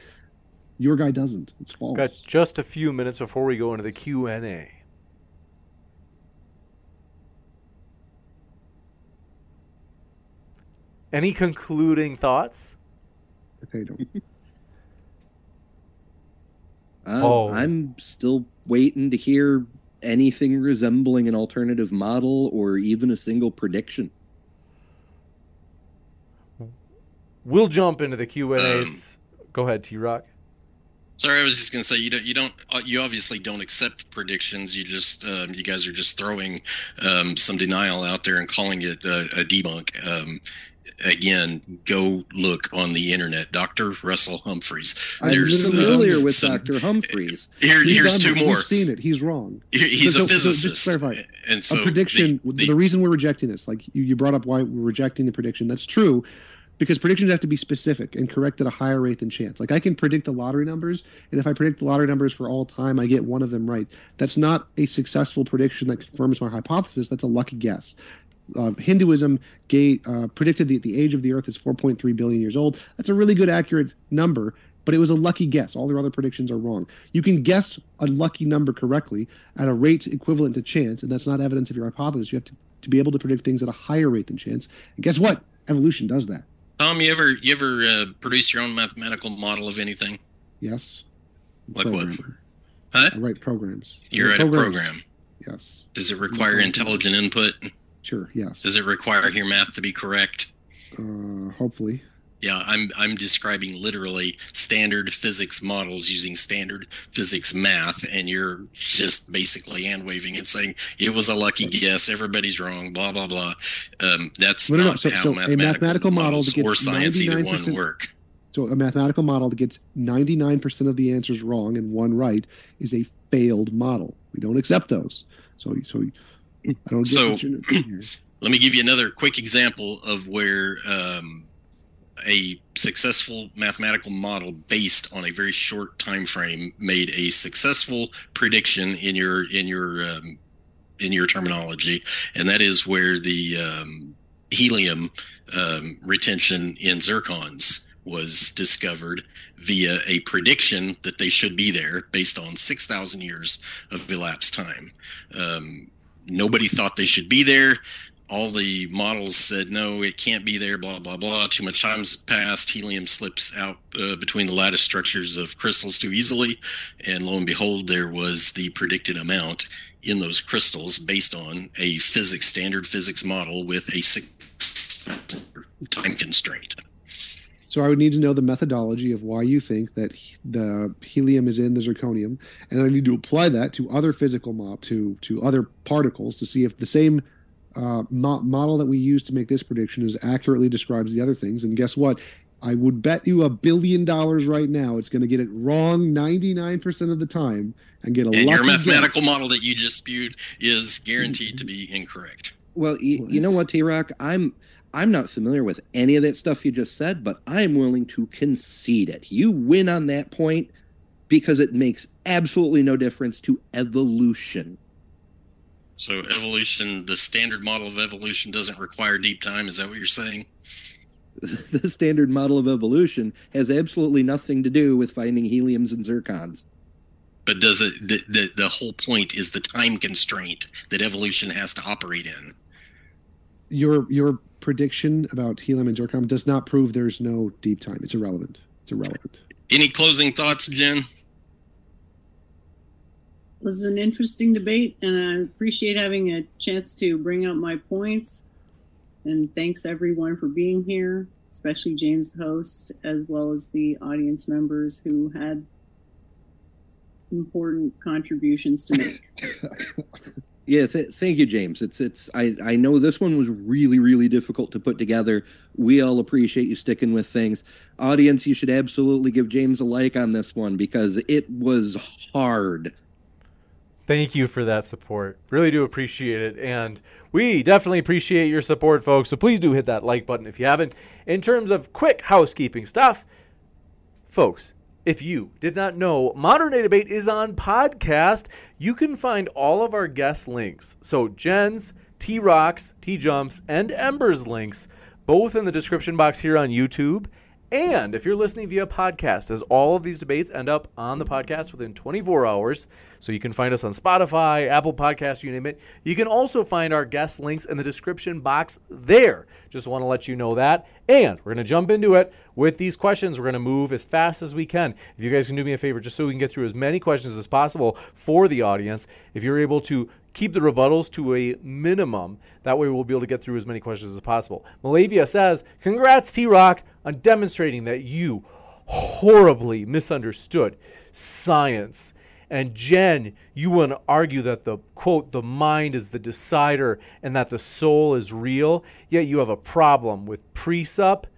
Your guy doesn't. It's false. Got just a few minutes before we go into the Q and A. Any concluding thoughts? Okay, don't. Um, oh. I'm still waiting to hear anything resembling an alternative model or even a single prediction. We'll jump into the Q and A. Um, Go ahead, T-Rock. Sorry, I was just going to say you don't you don't you obviously don't accept predictions. You just um, you guys are just throwing um, some denial out there and calling it a, a debunk. Um, Again, go look on the internet. Doctor Russell Humphreys. There's, I'm familiar um, with some, Doctor Humphreys. Here, here's two more. We've seen it. He's wrong. He's so, a so, physicist. So just clarify. And so a prediction. The, the, the reason we're rejecting this, like you, you brought up, why we're rejecting the prediction. That's true, because predictions have to be specific and correct at a higher rate than chance. Like I can predict the lottery numbers, and if I predict the lottery numbers for all time, I get one of them right. That's not a successful prediction that confirms my hypothesis. That's a lucky guess. uh, Hinduism gate, uh, predicted that the age of the Earth is four point three billion years old. That's a really good, accurate number, but it was a lucky guess. All their other predictions are wrong. You can guess a lucky number correctly at a rate equivalent to chance, and that's not evidence of your hypothesis. You have to, to be able to predict things at a higher rate than chance. And guess what? Evolution does that. Tom, you ever you ever uh, produce your own mathematical model of anything? Yes. Like what? Huh? I write programs. You write a program. Yes. Does it require intelligent input? Sure. Yes. Does it require your math to be correct? Uh, hopefully. Yeah, I'm I'm describing literally standard physics models using standard physics math, and you're just basically hand waving and saying it was a lucky guess. Everybody's wrong. Blah blah blah. Um, that's no, not no. So, how so mathematical, a mathematical model that gets or science either one work. So a mathematical model that gets ninety-nine percent of the answers wrong and one right is a failed model. We don't accept those. So so I don't. So let me give you another quick example of where. Um, A successful mathematical model based on a very short time frame made a successful prediction in your in your um, in your terminology, and that is where the um, helium um, retention in zircons was discovered via a prediction that they should be there based on six thousand years of elapsed time. Um, nobody thought they should be there. All the models said, no, it can't be there, blah, blah, blah. Too much time's passed. Helium slips out uh, between the lattice structures of crystals too easily. And lo and behold, there was the predicted amount in those crystals based on a physics standard physics model with a six time constraint. So I would need to know the methodology of why you think that the helium is in the zirconium. And I need to apply that to other physical model, to, to other particles to see if the same Uh, mo- model that we use to make this prediction is accurately describes the other things. And guess what? I would bet you a billion dollars right now it's going to get it wrong ninety-nine percent of the time and get a lot. And your mathematical guess. Model that you just spewed is guaranteed to be incorrect. Well, you, you know what, T-Rock? I'm I'm not familiar with any of that stuff you just said, but I'm willing to concede it. You win on that point because it makes absolutely no difference to evolution. So evolution, the standard model of evolution doesn't require deep time. Is that what you're saying? The standard model of evolution has absolutely nothing to do with finding heliums and zircons. But does it? The, the, the whole point is the time constraint that evolution has to operate in. Your your prediction about helium and zircon does not prove there's no deep time. It's irrelevant. It's irrelevant. Any closing thoughts, Jen? It was an interesting debate, and I appreciate having a chance to bring up my points. And thanks, everyone, for being here, especially James, the host, as well as the audience members who had important contributions to make. Yeah, th- thank you, James. It's it's. I, I know this one was really, really difficult to put together. We all appreciate you sticking with things. Audience, you should absolutely give James a like on this one because it was hard. Thank you for that support. Really do appreciate it. And we definitely appreciate your support, folks. So please do hit that like button if you haven't. In terms of quick housekeeping stuff, folks, if you did not know, Modern Day Debate is on podcast. You can find all of our guest links. So Jen's, T-Rock's, T-Jump's, and Ember's links, both in the description box here on YouTube. And if you're listening via podcast, as all of these debates end up on the podcast within twenty-four hours, so you can find us on Spotify, Apple Podcasts, you name it. You can also find our guest links in the description box there. Just want to let you know that. And we're going to jump into it with these questions. We're going to move as fast as we can. If you guys can do me a favor, just so we can get through as many questions as possible for the audience, if you're able to keep the rebuttals to a minimum, that way we'll be able to get through as many questions as possible. Malavia says, congrats, T-Rock, on demonstrating that you horribly misunderstood science. And Jen, you want to argue that the, quote, the mind is the decider and that the soul is real, yet you have a problem with precept.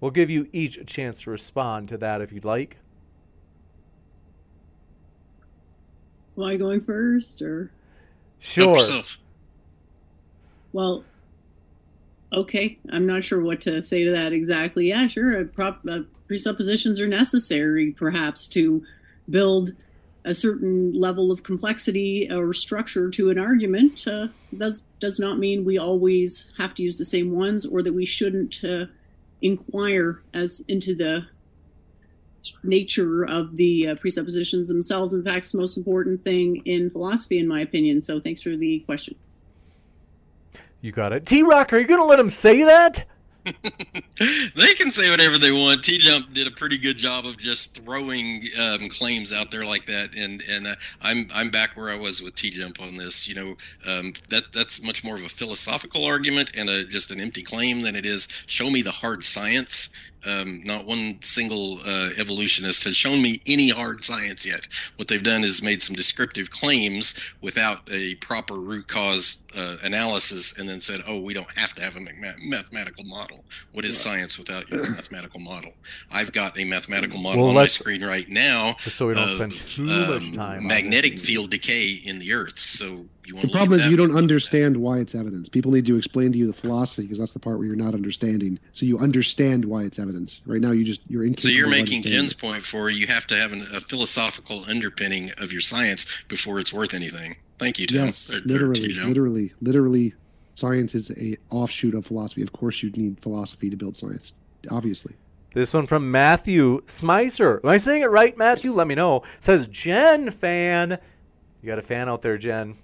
We'll give you each a chance to respond to that if you'd like. Am I going first? Or? Sure. Well, okay. I'm not sure what to say to that exactly. Yeah, sure. Prop, uh, presuppositions are necessary, perhaps, to build a certain level of complexity or structure to an argument uh, does does not mean we always have to use the same ones, or that we shouldn't uh, inquire as into the nature of the uh, presuppositions themselves. In fact, it's the most important thing in philosophy, in my opinion. So thanks for the question. You got it. T-Rock, are you going to let him say that? They can say whatever they want. T-Jump did a pretty good job of just throwing um, claims out there like that, and and uh, I'm I'm back where I was with T-Jump on this. You know, um, that that's much more of a philosophical argument and a, just an empty claim than it is. Show me the hard science. Um, not one single uh, evolutionist has shown me any hard science yet. What they've done is made some descriptive claims without a proper root cause uh, analysis, and then said, "Oh, we don't have to have a mathematical model." What is science without your mathematical model? I've got a mathematical model well, on my screen right now. So we don't spend too much time. Magnetic field decay in the Earth. So you want the to problem is you don't understand that. Why it's evidence. People need to explain to you the philosophy, because that's the part where you're not understanding. So you understand why it's evidence. Right now, you just you're incapable. So you're making Jen's point for you have to have an, a philosophical underpinning of your science before it's worth anything. Thank you, Tim. Yes, or, literally, or literally, literally. Science is a offshoot of philosophy. Of course you need philosophy to build science, obviously. This one from Matthew Smicer. Am I saying it right, Matthew? Let me know. It says, Jen fan. You got a fan out there, Jen.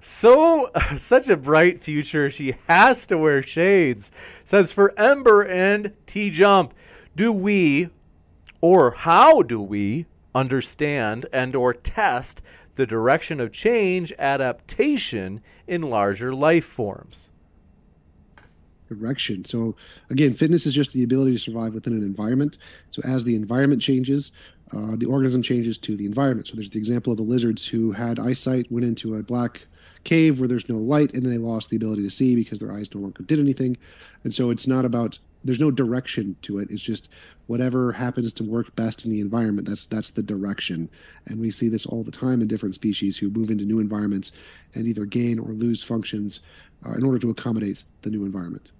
So, such a bright future. She has to wear shades. It says, for Ember and T-Jump, do we, or how do we, understand and or test the direction of change adaptation in larger life forms? Direction. So again, fitness is just the ability to survive within an environment. So as the environment changes, uh, the organism changes to the environment. So there's the example of the lizards who had eyesight, went into a black cave where there's no light, and then they lost the ability to see because their eyes no longer did anything. And so it's not about, there's no direction to it. It's just whatever happens to work best in the environment. That's that's the direction. And we see this all the time in different species who move into new environments and either gain or lose functions uh, in order to accommodate the new environment.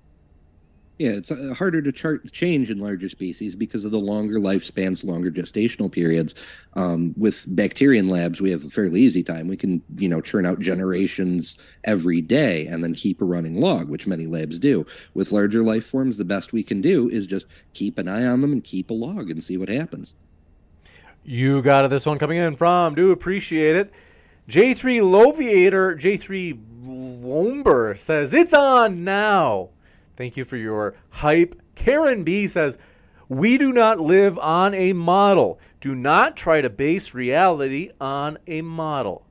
Yeah, it's uh, harder to chart change in larger species because of the longer lifespans, longer gestational periods. Um, with bacterian labs, we have a fairly easy time. We can, you know, churn out generations every day and then keep a running log, which many labs do. With larger life forms, the best we can do is just keep an eye on them and keep a log and see what happens. You got this one coming in from, do appreciate it. J three Loviator, J three Lomber says, it's on now. Thank you for your hype. Karen B says, we do not live on a model. Do not try to base reality on a model.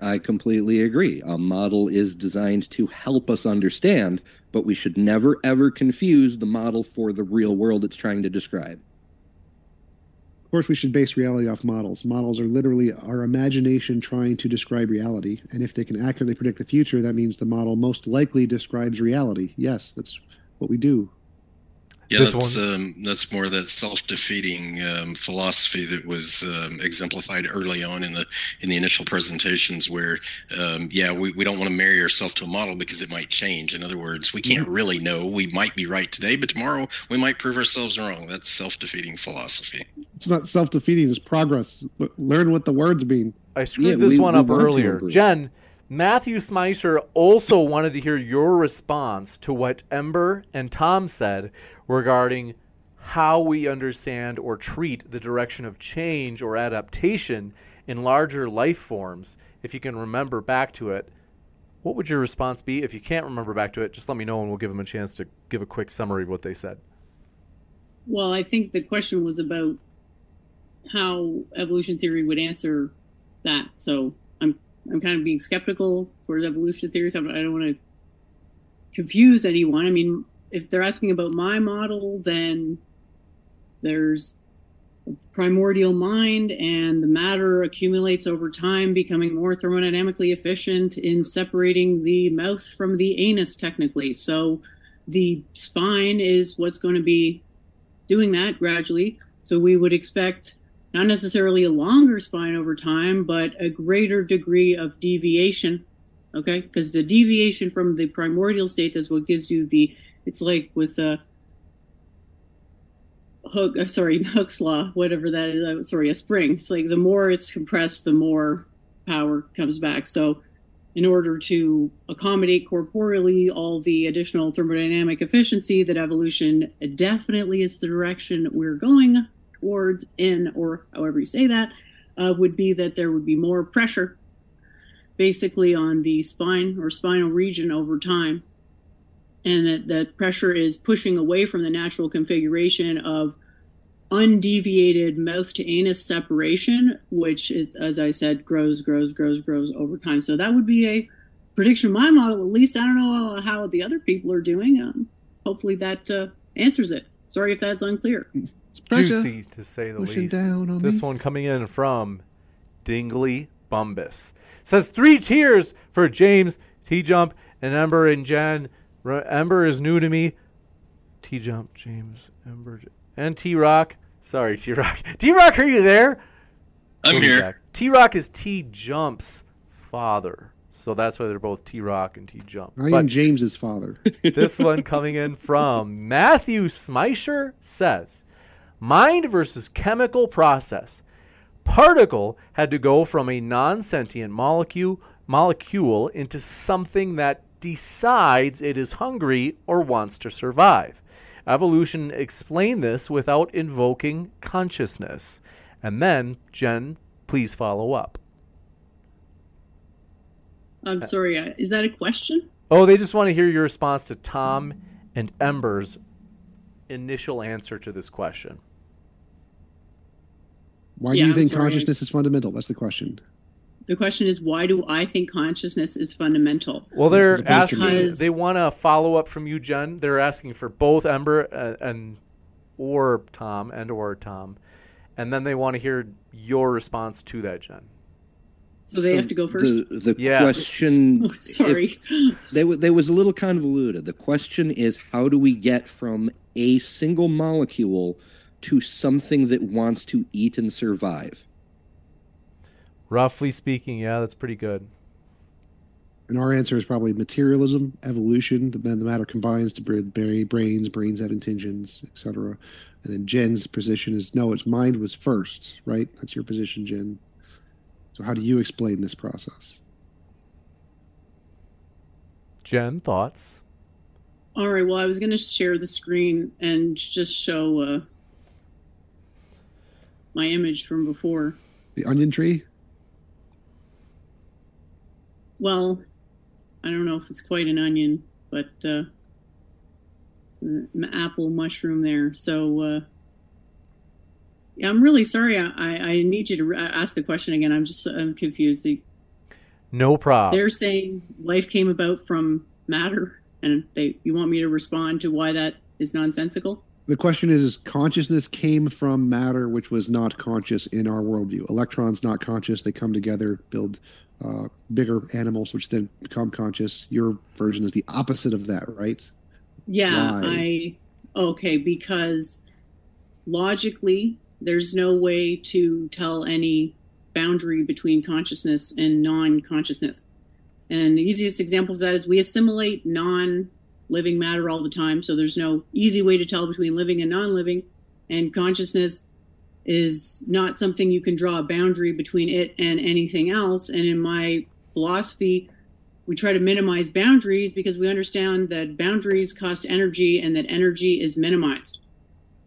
I completely agree. A model is designed to help us understand, but we should never, ever confuse the model for the real world it's trying to describe. Of course, we should base reality off models. Models are literally our imagination trying to describe reality. And if they can accurately predict the future, that means the model most likely describes reality. Yes, that's what we do. Yeah, that's, um, that's more that self-defeating um, philosophy that was um, exemplified early on in the in the initial presentations where, um, yeah, we, we don't want to marry ourselves to a model because it might change. In other words, we can't really know. We might be right today, but tomorrow we might prove ourselves wrong. That's self-defeating philosophy. It's not self-defeating. It's progress. Learn what the words mean. I screwed yeah, this we, one we up earlier. Jen, Matthew Smicer also wanted to hear your response to what Ember and Tom said regarding how we understand or treat the direction of change or adaptation in larger life forms. If you can remember back to it, what would your response be? If you can't remember back to it, just let me know and we'll give them a chance to give a quick summary of what they said. Well, I think the question was about how evolution theory would answer that. So I'm I'm kind of being skeptical towards evolution theories. I don't want to confuse anyone. I mean, if they're asking about my model, then there's a primordial mind and the matter accumulates over time, becoming more thermodynamically efficient in separating the mouth from the anus technically. So the spine is what's going to be doing that gradually. So we would expect not necessarily a longer spine over time, but a greater degree of deviation, okay? Because the deviation from the primordial state is what gives you the, it's like with uh, Hook, oh, sorry, Hooke's law, whatever that is. Uh, sorry, a spring. It's like the more it's compressed, the more power comes back. So, in order to accommodate corporeally all the additional thermodynamic efficiency that evolution definitely is the direction we're going towards, in, or however you say that, uh, would be that there would be more pressure, basically on the spine or spinal region over time. And that, that pressure is pushing away from the natural configuration of undeviated mouth to anus separation, which is, as I said, grows, grows, grows, grows over time. So that would be a prediction of my model. At least I don't know how the other people are doing. Um, hopefully that uh, answers it. Sorry if that's unclear. It's juicy, to say the Pushing least. Down on this me. One coming in from Dingley Bumbus. Says three tiers for James, T-Jump, and Ember and Jen. Ember is new to me. T-Jump, James, Ember, and T-Rock. Sorry, T-Rock. T-Rock, are you there? I'm T-Rock. Here. T-Rock is T-Jump's father. So that's why they're both T-Rock and T-Jump. I but am James's father. This one coming in from Matthew Smeisher says, mind versus chemical process. Particle had to go from a non-sentient molecule, molecule into something that decides it is hungry or wants to survive. Evolution explained this without invoking consciousness. And then, Jen, please follow up. I'm sorry, is that a question? Oh, they just want to hear your response to Tom and Ember's initial answer to this question. Why yeah, do you I'm think sorry. consciousness is fundamental? That's the question. The question is, why do I think consciousness is fundamental? Well, they're because asking, they want a follow up from you, Jen. They're asking for both Ember and, and or Tom and or Tom, and then they want to hear your response to that, Jen. So they so have to go first. The, the yeah. question. Oh, sorry, they they was a little convoluted. The question is, how do we get from a single molecule to something that wants to eat and survive? Roughly speaking, yeah, that's pretty good. And our answer is probably materialism, evolution, then the matter combines to bury brains, brains have intentions, et cetera. And then Jen's position is, no, its mind was first, right? That's your position, Jen. So how do you explain this process? Jen, thoughts? All right, well, I was going to share the screen and just show uh, my image from before. The onion tree? Well, I don't know if it's quite an onion, but uh, an apple mushroom there. So uh, yeah, I'm really sorry. I, I need you to ask the question again. I'm just I'm confused. No problem. They're saying life came about from matter, and they you want me to respond to why that is nonsensical? The question is, is consciousness came from matter, which was not conscious in our worldview. Electrons not conscious. They come together, build uh, bigger animals, which then become conscious. Your version is the opposite of that, right? Yeah. Why? I okay, because logically, there's no way to tell any boundary between consciousness and non-consciousness. And the easiest example of that is we assimilate non living matter all the time, so there's no easy way to tell between living and non-living, and consciousness is not something you can draw a boundary between it and anything else. And in my philosophy, we try to minimize boundaries because we understand that boundaries cost energy and that energy is minimized.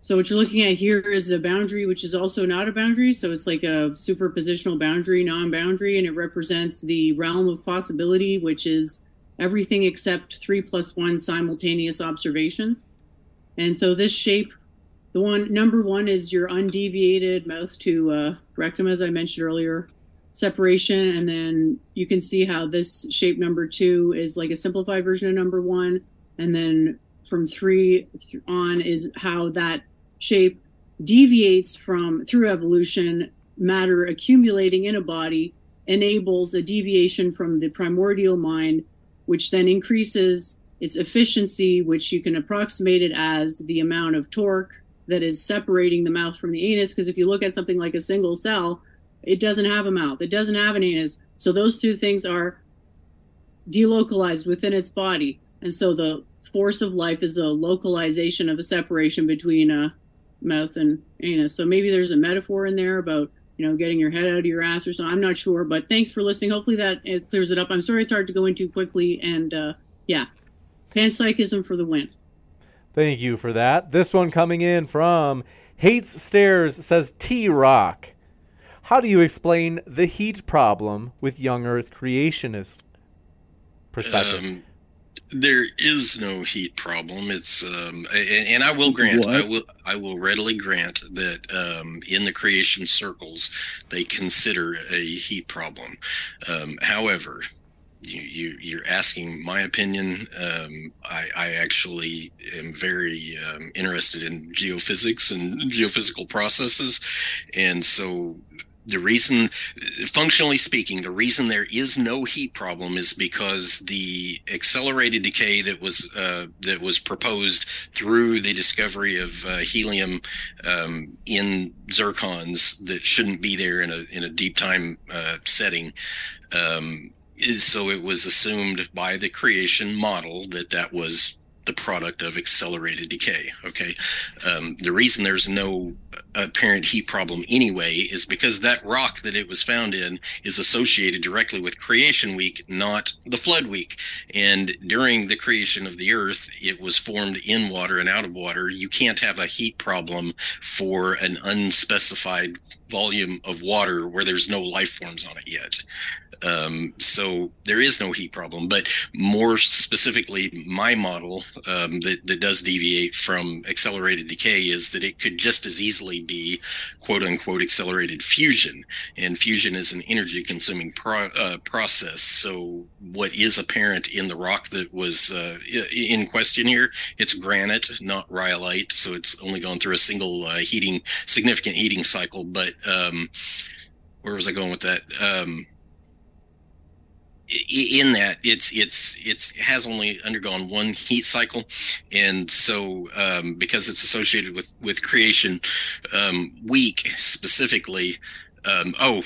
So what you're looking at here is a boundary which is also not a boundary, so it's like a superpositional boundary, non-boundary, and it represents the realm of possibility, which is everything except three plus one simultaneous observations. And so this shape, the one number one is your undeviated mouth to uh, rectum, as I mentioned earlier, separation. And then you can see how this shape number two is like a simplified version of number one. And then from three on is how that shape deviates from, through evolution, matter accumulating in a body enables a deviation from the primordial mind, which then increases its efficiency, which you can approximate it as the amount of torque that is separating the mouth from the anus. Because if you look at something like a single cell, it doesn't have a mouth, it doesn't have an anus. So those two things are delocalized within its body. And so the force of life is the localization of a separation between a mouth and anus. So maybe there's a metaphor in there about, you know, getting your head out of your ass or something. I'm not sure, but thanks for listening. Hopefully that is, clears it up. I'm sorry it's hard to go into quickly, and uh, yeah, panpsychism for the win. Thank you for that. This one coming in from Hates Stairs says, T-Rock, how do you explain the heat problem with young Earth creationist perspective? Um, there is no heat problem. It's um, and, and I will grant, what? I will, I will readily grant that um, in the creation circles they consider a heat problem. Um, however, you, you you're asking my opinion. Um, I, I actually am very um, interested in geophysics and geophysical processes, and so. The reason, functionally speaking, the reason there is no heat problem is because the accelerated decay that was uh, that was proposed through the discovery of uh, helium um, in zircons that shouldn't be there in a in a deep time uh, setting. Um, so it was assumed by the creation model that that was the product of accelerated decay. Okay, um, the reason there's no apparent heat problem anyway is because that rock that it was found in is associated directly with Creation Week, not the Flood Week. And during the creation of the Earth, it was formed in water and out of water. You can't have a heat problem for an unspecified volume of water where there's no life forms on it yet. Um, so there is no heat problem, but more specifically, my model um, that, that does deviate from accelerated decay is that it could just as easily be quote unquote accelerated fusion, and fusion is an energy consuming pro uh, process. So what is apparent in the rock that was uh, in question here, it's granite, not rhyolite. So it's only gone through a single uh, heating, significant heating cycle. But um, where was I going with that? Um, in that it's it's it's has only undergone one heat cycle, and so um because it's associated with with creation um week specifically, um oh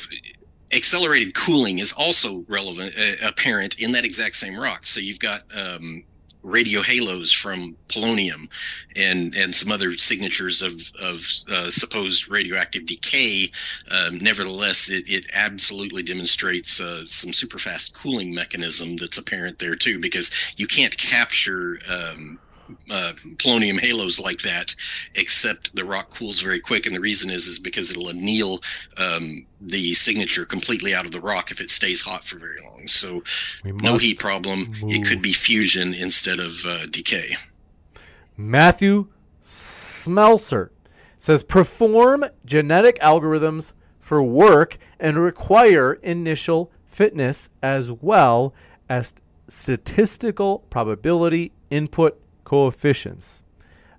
accelerated cooling is also relevant, uh, apparent in that exact same rock. So you've got um radio halos from polonium and and some other signatures of of uh, supposed radioactive decay. Um, nevertheless, it, it absolutely demonstrates uh, some super fast cooling mechanism that's apparent there too, because you can't capture um, uh, polonium halos like that except the rock cools very quick, and the reason is is because it'll anneal um, the signature completely out of the rock if it stays hot for very long. So no heat problem. Move. It could be fusion instead of uh, decay. Matthew Smelser says, perform genetic algorithms for work and require initial fitness as well as statistical probability input coefficients.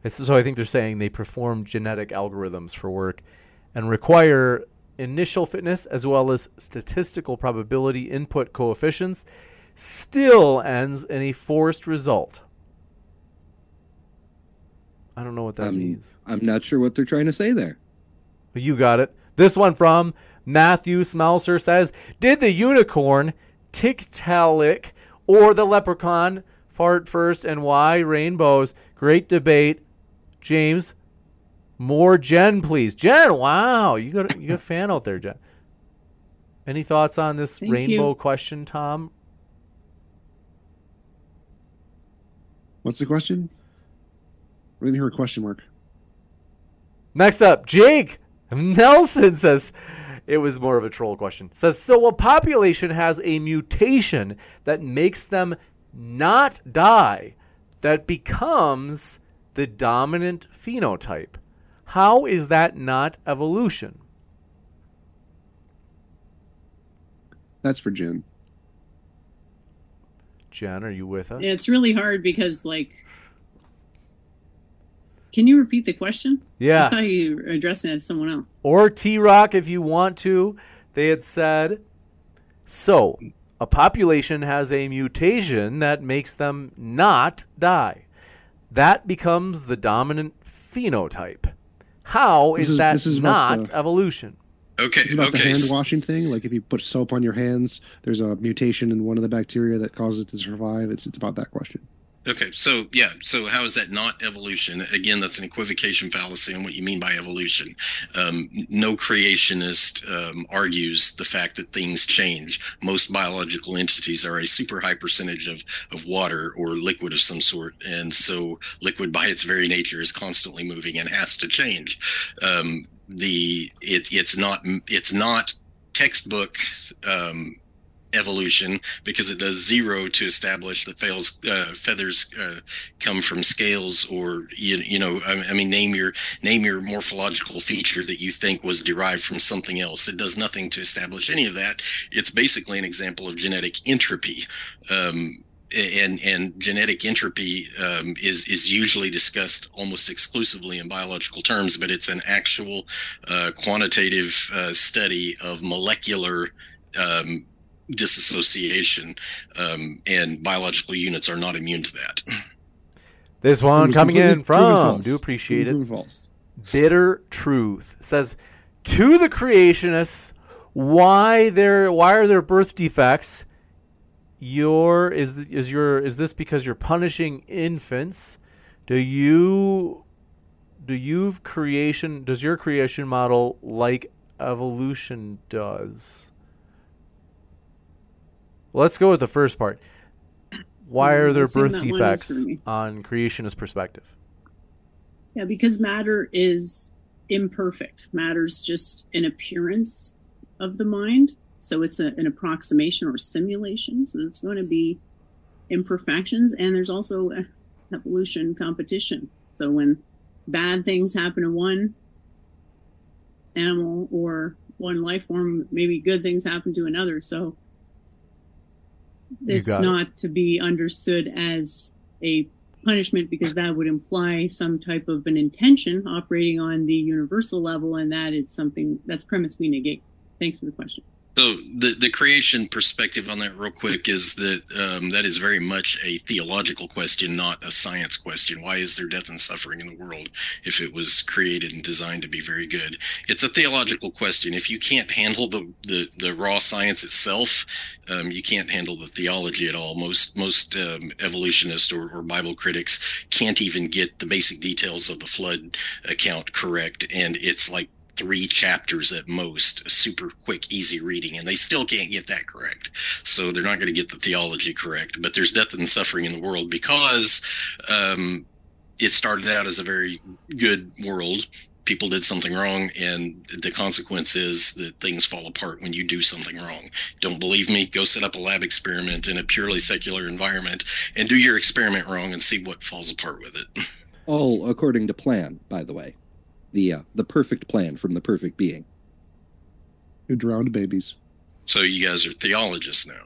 So I think they're saying they perform genetic algorithms for work and require initial fitness as well as statistical probability input coefficients, still ends in a forced result. I don't know what that um, means. I'm not sure what they're trying to say there. You got it. This one from Matthew Smelser says, did the unicorn, Tiktaalik, or the leprechaun fart first, and why? Rainbows? Great debate, James. More Jen, please. Jen, wow. You got, you got a fan out there, Jen. Any thoughts on this Thank rainbow you. question, Tom? What's the question? We're going to hear a question mark. Next up, Jake Nelson says, it was more of a troll question. Says, so a population has a mutation that makes them not die, that becomes the dominant phenotype. How is that not evolution? That's for Jen. Jen, are you with us? It's really hard because, like, can you repeat the question? Yeah. I thought you were addressing it as someone else. Or T-Rock, if you want to. They had said, so a population has a mutation that makes them not die. That becomes the dominant phenotype. How is, is that this is not the evolution? Okay, it's about okay. The hand washing thing, like if you put soap on your hands, there's a mutation in one of the bacteria that causes it to survive. It's it's about that question. Okay, so yeah, so how is that not evolution? Again, that's an equivocation fallacy on what you mean by evolution. Um, no creationist um, argues the fact that things change. Most biological entities are a super high percentage of, of water or liquid of some sort, and so liquid by its very nature is constantly moving and has to change. Um, the it, it's not it's not textbook um, evolution, because it does zero to establish that fails, uh, feathers uh, come from scales, or you, you know, I, I mean, name your name your morphological feature that you think was derived from something else. It does nothing to establish any of that. It's basically an example of genetic entropy. Um, And, and genetic entropy um, is, is usually discussed almost exclusively in biological terms, but it's an actual uh, quantitative uh, study of molecular um, disassociation, um, and biological units are not immune to that. This one coming in from, do appreciate it, Bitter Truth, says, to the creationists, why, there, why are there birth defects? Your is is your is this because you're punishing infants? Do you do you creation does your creation model like evolution does? Let's go with the first part. Why are there birth defects on creationist perspective? Yeah, because matter is imperfect. Matter's just an appearance of the mind. So it's a, an approximation or simulation. So it's going to be imperfections. And there's also a evolution competition. So when bad things happen to one animal or one life form, maybe good things happen to another. So it's not it. to be understood as a punishment, because that would imply some type of an intention operating on the universal level. And that is something that's premise we negate. Thanks for the question. So the, the creation perspective on that real quick is that um, that is very much a theological question, not a science question. Why is there death and suffering in the world if it was created and designed to be very good? It's a theological question. If you can't handle the, the, the raw science itself, um, you can't handle the theology at all. Most most um, evolutionists or, or Bible critics can't even get the basic details of the flood account correct, and it's like three chapters at most, super quick, easy reading, and they still can't get that correct. So they're not going to get the theology correct, but there's death and suffering in the world because um, it started out as a very good world. People did something wrong, and the consequence is that things fall apart when you do something wrong. Don't believe me? Go set up a lab experiment in a purely secular environment and do your experiment wrong and see what falls apart with it. All according to plan, by the way. The uh, the perfect plan from the perfect being. Who drowned babies. So you guys are theologists now.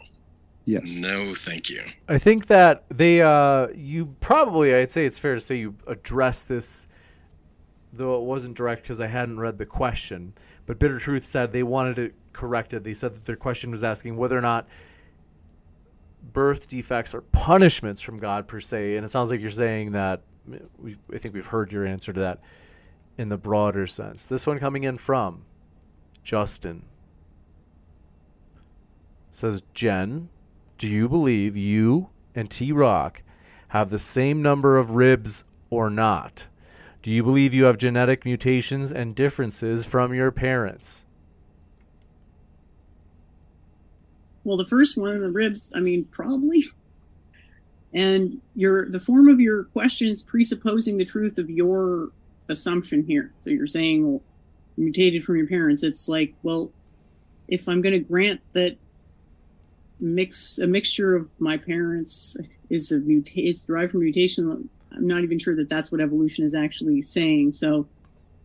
Yes. No, thank you. I think that they uh, you probably, I'd say it's fair to say you addressed this, though it wasn't direct because I hadn't read the question. But Bitter Truth said they wanted it corrected. They said that their question was asking whether or not birth defects are punishments from God per se. And it sounds like you're saying that. We, I think we've heard your answer to that. In the broader sense. This one coming in from Justin says, Jen, do you believe you and T-Rock have the same number of ribs or not? Do you believe you have genetic mutations and differences from your parents? Well, the first one, the ribs, I mean, probably. And your the form of your question is presupposing the truth of your assumption here. So you're saying, well, mutated from your parents. It's like, well, if I'm going to grant that mix a mixture of my parents is a muta- is derived from mutation, I'm not even sure that that's what evolution is actually saying. So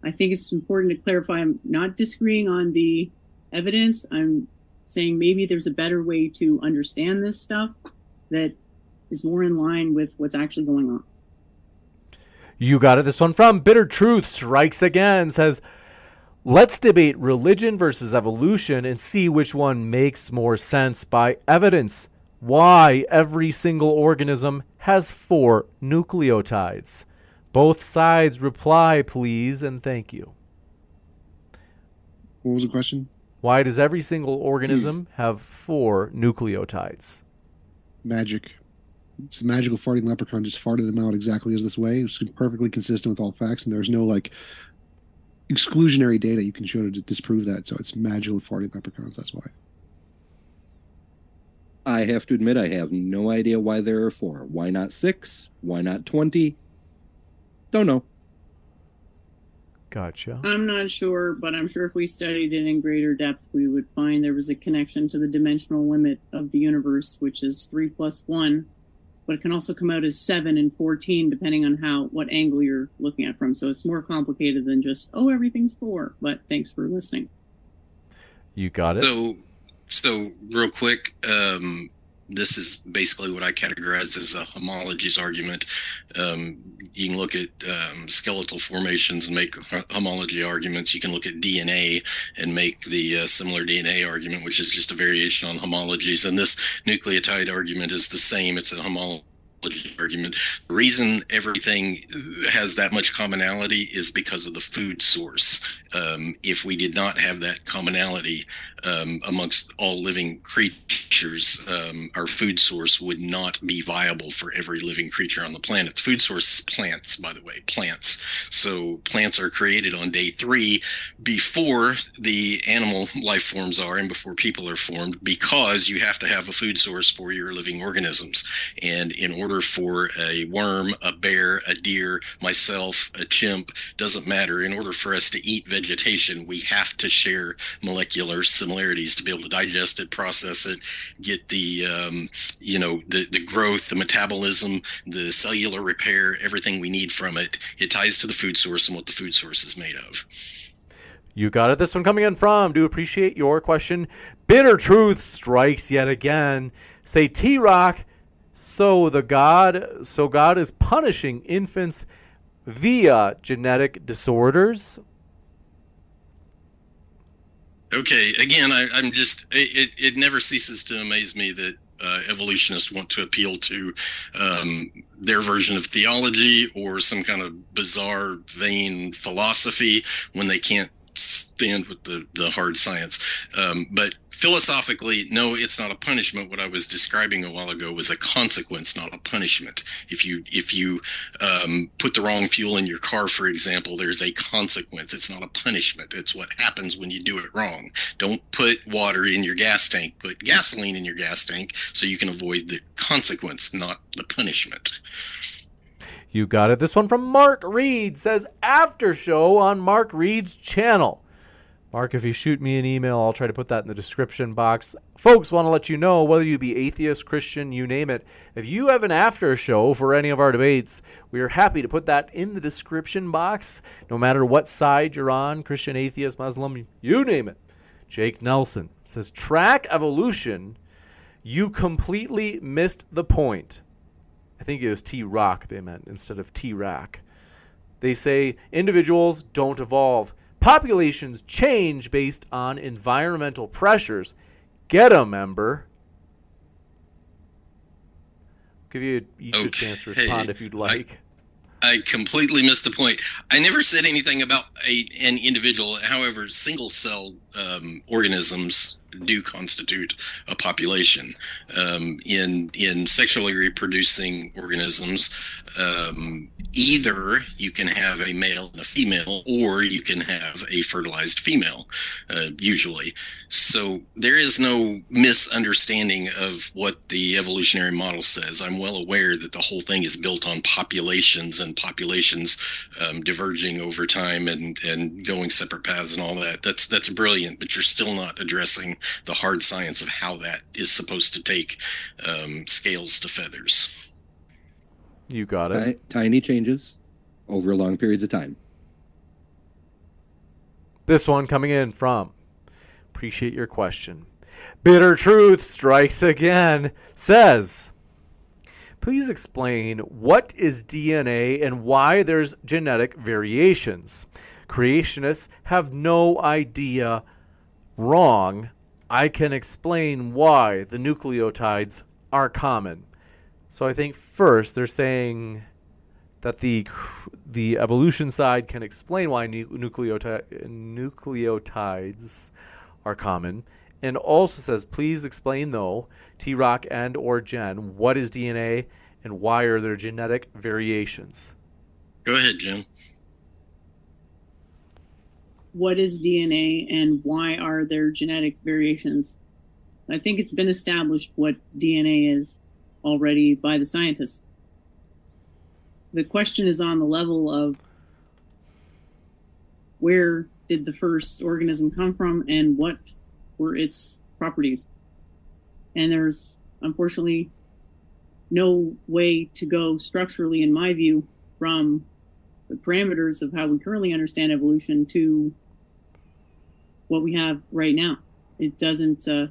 I think it's important to clarify. I'm not disagreeing on the evidence. I'm saying maybe there's a better way to understand this stuff that is more in line with what's actually going on. You got it. This one from Bitter Truth strikes again, says, let's debate religion versus evolution and see which one makes more sense by evidence. Why every single organism has four nucleotides. Both sides reply, please, and thank you. What was the question? Why does every single organism mm. have four nucleotides? Magic. some magical farting leprechaun just farted them out exactly as this way. It's perfectly consistent with all facts, and there's no like exclusionary data you can show to disprove that. So it's magical farting leprechauns. That's why. I have to admit, I have no idea why there are four. Why not six? Why not twenty? Don't know. Gotcha. I'm not sure, but I'm sure if we studied it in greater depth, we would find there was a connection to the dimensional limit of the universe, which is three plus one, but it can also come out as seven and fourteen, depending on how what angle you're looking at from. So it's more complicated than just, oh, everything's four. But thanks for listening. You got it. So, so real quick, um, this is basically what I categorize as a homologies argument. Um, you can look at um, skeletal formations and make homology arguments. You can look at D N A and make the uh, similar D N A argument, which is just a variation on homologies. And this nucleotide argument is the same. It's a homology argument. The reason everything has that much commonality is because of the food source. Um, if we did not have that commonality um, amongst all living creatures, um, our food source would not be viable for every living creature on the planet. The food source is plants, by the way, plants. So plants are created on day three before the animal life forms are and before people are formed, because you have to have a food source for your living organisms. And in order for a worm, a bear, a deer, myself, a chimp, doesn't matter. In order for us to eat vegetation, we have to share molecular similarities to be able to digest it, process it, get the, um, you know, the, the growth, the metabolism, the cellular repair, everything we need from it. It ties to the food source and what the food source is made of. You got it. This one coming in from, do appreciate your question. Bitter Truth strikes yet again. Say, T-Rock, So the God, so God is punishing infants via genetic disorders. Okay, again, I, I'm just it, it. It never ceases to amaze me that uh, evolutionists want to appeal to um, their version of theology or some kind of bizarre, vain philosophy when they can't stand with the the hard science. Um, but philosophically, no, it's not a punishment. What I was describing a while ago was a consequence, not a punishment. If you if you um, put the wrong fuel in your car, for example, there's a consequence. It's not a punishment. It's what happens when you do it wrong. Don't put water in your gas tank. Put gasoline in your gas tank so you can avoid the consequence, not the punishment. You got it. This one from Mark Reed says, after show on Mark Reed's channel. Mark, if you shoot me an email, I'll try to put that in the description box. Folks, want to let you know, whether you be atheist, Christian, you name it, if you have an after show for any of our debates, we are happy to put that in the description box, no matter what side you're on, Christian, atheist, Muslim, you name it. Jake Nelson says, track evolution, you completely missed the point. I think it was T-Rock they meant instead of T-Rock. They say individuals don't evolve. Populations change based on environmental pressures. Get them, Ember. I'll give you a okay. chance to respond if you'd like. I I completely missed the point. I never said anything about a, an individual. However, single cell um, organisms do constitute a population. Um, in in sexually reproducing organisms, um, either you can have a male and a female, or you can have a fertilized female, uh, usually. So there is no misunderstanding of what the evolutionary model says. I'm well aware that the whole thing is built on populations and populations um, diverging over time and, and going separate paths and all that. That's, that's brilliant, but you're still not addressing the hard science of how that is supposed to take um, scales to feathers. You got it. Tiny changes over long periods of time. This one coming in from, appreciate your question, Bitter Truth strikes again, says, please explain what is D N A and why there's genetic variations. Creationists have no idea. Wrong. I can explain why the nucleotides are common. So I think first they're saying that the the evolution side can explain why nu nucleotide, nucleotides are common, and also says, please explain though, T-Rock and or Jen, what is D N A and why are there genetic variations? Go ahead, Jim. What is D N A and why are there genetic variations? I think it's been established what D N A is already by the scientists. The question is on the level of where did the first organism come from and what were its properties? And there's unfortunately no way to go structurally, in my view, from the parameters of how we currently understand evolution to what we have right now. It doesn't uh,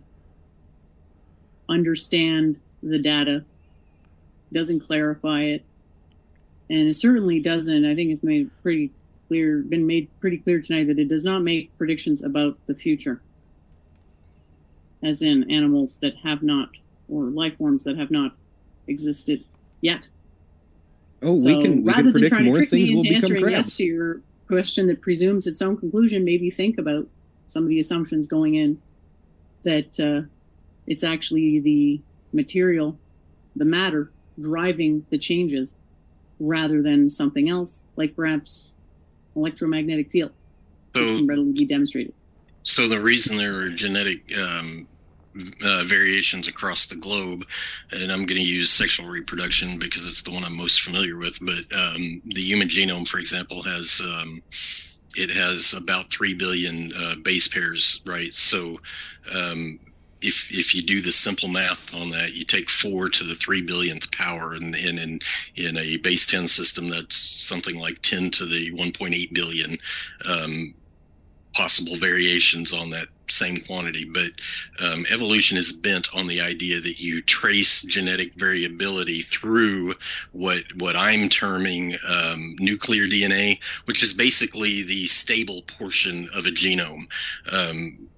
understand the data, doesn't clarify it, and it certainly doesn't, I think it's made pretty clear, been made pretty clear tonight that it does not make predictions about the future, as in animals that have not, or life forms that have not existed yet. Oh, so we can, we rather can predict than trying more to trick things me into will answering become yes to your question that presumes its own conclusion, maybe think about some of the assumptions going in that uh, it's actually the material, the matter, driving the changes rather than something else, like perhaps electromagnetic field, so, which can readily be demonstrated. So the reason there are genetic um, uh, variations across the globe, and I'm going to use sexual reproduction because it's the one I'm most familiar with, but um, the human genome, for example, has um, it has about three billion uh, base pairs, right? So um, if if you do the simple math on that, you take four to the three billionth power, and in, in in a base ten system, that's something like ten to the one point eight billion um, possible variations on that same quantity. But um, evolution is bent on the idea that you trace genetic variability through what what I'm terming um, nuclear D N A, which is basically the stable portion of a genome. Um,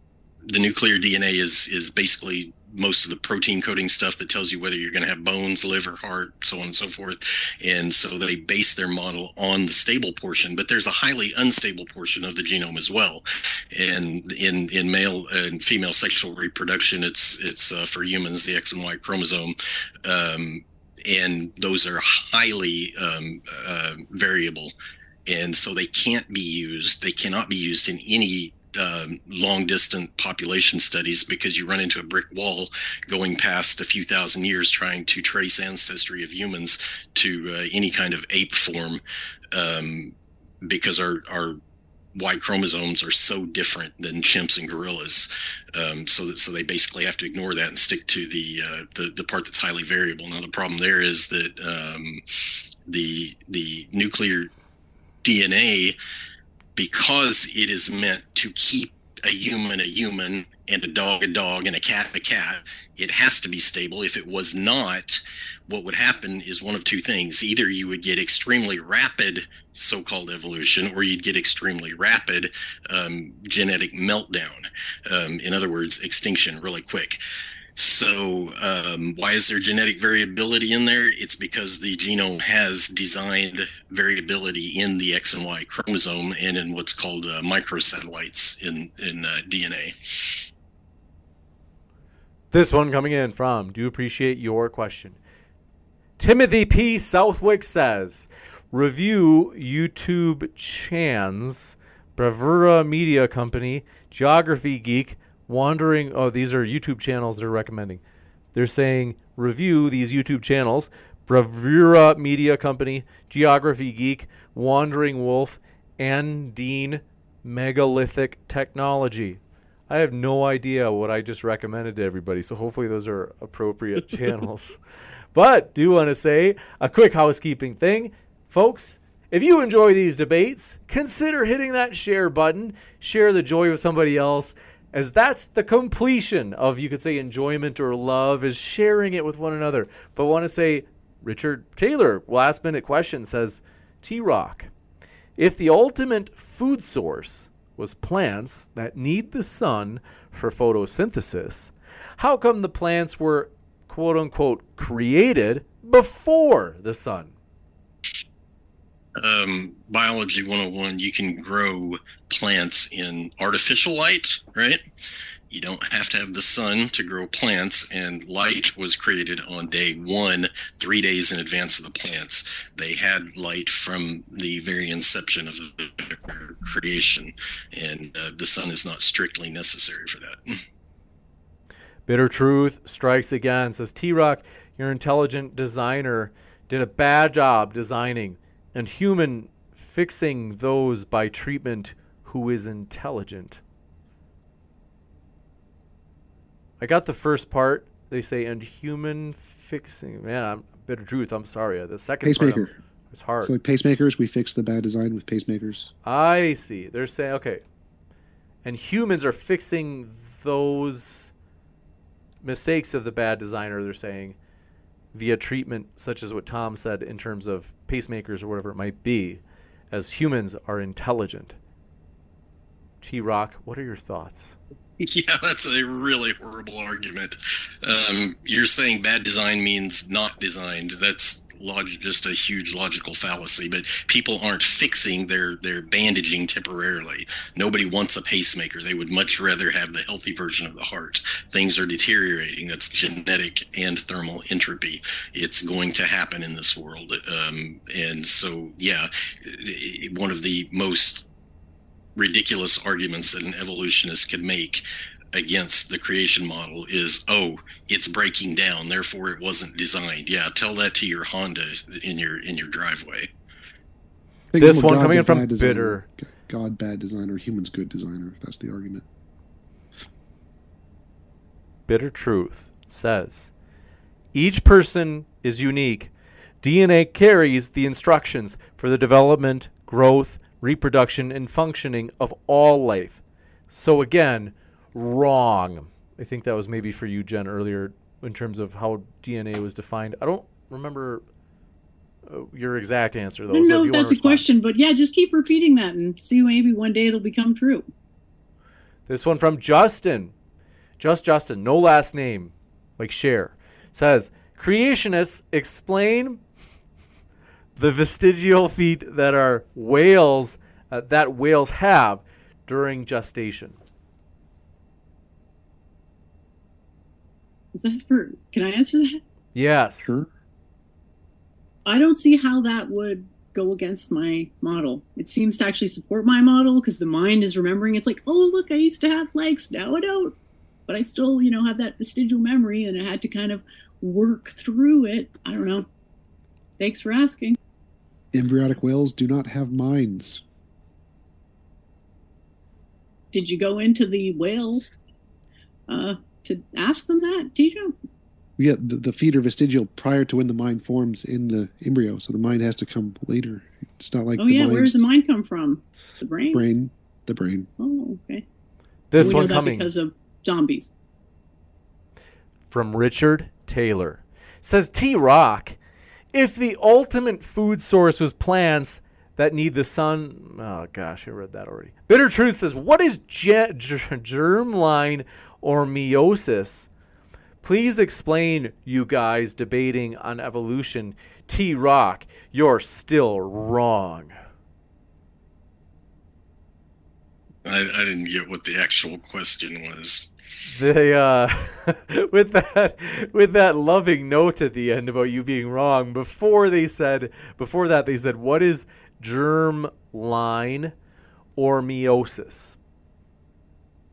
The nuclear D N A is is basically most of the protein coding stuff that tells you whether you're going to have bones, liver, heart, so on and so forth. And so they base their model on the stable portion, but there's a highly unstable portion of the genome as well. And in, in male and female sexual reproduction, it's, it's uh, for humans, the X and Y chromosome. Um, and those are highly um, uh, variable. And so they can't be used. They cannot be used in any Um, long distant population studies because you run into a brick wall going past a few thousand years trying to trace ancestry of humans to uh, any kind of ape form um, because our, our Y chromosomes are so different than chimps and gorillas. Um, so, that, so they basically have to ignore that and stick to the, uh, the, the part that's highly variable. Now, the problem there is that um, the, the nuclear D N A, because it is meant to keep a human a human and a dog a dog and a cat a cat, it has to be stable. If it was not, what would happen is one of two things. Either you would get extremely rapid so-called evolution, or you'd get extremely rapid um, genetic meltdown. Um, in other words, extinction really quick. So um, why is there genetic variability in there? It's because the genome has designed variability in the X and Y chromosome and in what's called uh, microsatellites in, in uh, D N A. This one coming in from, do appreciate your question. Timothy P. Southwick says, review YouTube Chan's Bravura Media Company, Geography Geek, Wandering, oh, these are YouTube channels they're recommending. They're saying review these YouTube channels, Bravura Media Company, Geography Geek, Wandering Wolf, and Dean Megalithic Technology. I have no idea what I just recommended to everybody, so hopefully those are appropriate channels. But do want to say a quick housekeeping thing. Folks, if you enjoy these debates, consider hitting that share button. Share the joy with somebody else, as that's the completion of, you could say, enjoyment or love, is sharing it with one another. But I want to say, Richard Taylor, last minute question, says, T-Rock, if the ultimate food source was plants that need the sun for photosynthesis, how come the plants were, quote unquote, created before the sun? Um, biology one oh one, you can grow plants in artificial light, right? You don't have to have the sun to grow plants, and light was created on day one, three days in advance of the plants. They had light from the very inception of their creation, and uh, the sun is not strictly necessary for that. Bitter truth strikes again. Says, T-Rock, your intelligent designer did a bad job designing, and human fixing those by treatment who is intelligent. I got the first part. They say, and human fixing. Man, I'm, bitter truth. I'm sorry. The second pacemaker. Part, it's hard. So like pacemakers, we fix the bad design with pacemakers. I see. They're saying, okay. And humans are fixing those mistakes of the bad designer, they're saying, via treatment, such as what Tom said in terms of pacemakers or whatever it might be, as humans are intelligent. T-Rock, what are your thoughts? Yeah, that's a really horrible argument. Um, you're saying bad design means not designed. That's log- just a huge logical fallacy, but people aren't fixing, they're, they're bandaging temporarily. Nobody wants a pacemaker. They would much rather have the healthy version of the heart. Things are deteriorating. That's genetic and thermal entropy. It's going to happen in this world. Um, and so, yeah, one of the most ridiculous arguments that an evolutionist could make against the creation model is, oh, it's breaking down, therefore it wasn't designed. Yeah, tell that to your Honda in your in your driveway. This one coming in from Bitter. God, bad designer, humans, good designer. That's the argument. Bitter Truth says, each person is unique. D N A carries the instructions for the development, growth, reproduction, and functioning of all life. So again, wrong. I think that was maybe for you, Jen, earlier in terms of how D N A was defined. I don't remember uh, your exact answer, though. I don't know if that's a question, but yeah, just keep repeating that and see, maybe one day it'll become true. This one from Justin. Just Justin, no last name, like Cher, says, creationists explain the vestigial feet that are whales, uh, that whales have during gestation. Is that for, can I answer that? Yes. Sure. I don't see how that would go against my model. It seems to actually support my model because the mind is remembering. It's like, oh, look, I used to have legs. Now I don't. But I still, you know, have that vestigial memory, and I had to kind of work through it. I don't know. Thanks for asking. Embryotic whales do not have minds. Did you go into the whale uh, to ask them that, Tijo? Yeah, the, the feet are vestigial prior to when the mind forms in the embryo, so the mind has to come later. It's not like oh, the yeah, mind. Where does the mind come from? The brain? Brain. The brain. Oh, okay. This we one know coming. That because of zombies. From Richard Taylor. Says, T-Rock, if the ultimate food source was plants that need the sun... Oh, gosh, I read that already. Bitter Truth says, what is ge- g- germline or meiosis? Please explain, you guys debating on evolution. T-Rock, you're still wrong. I, I didn't get what the actual question was. They, uh, with that, with that loving note at the end about you being wrong. Before they said, before that they said, what is germ line or meiosis?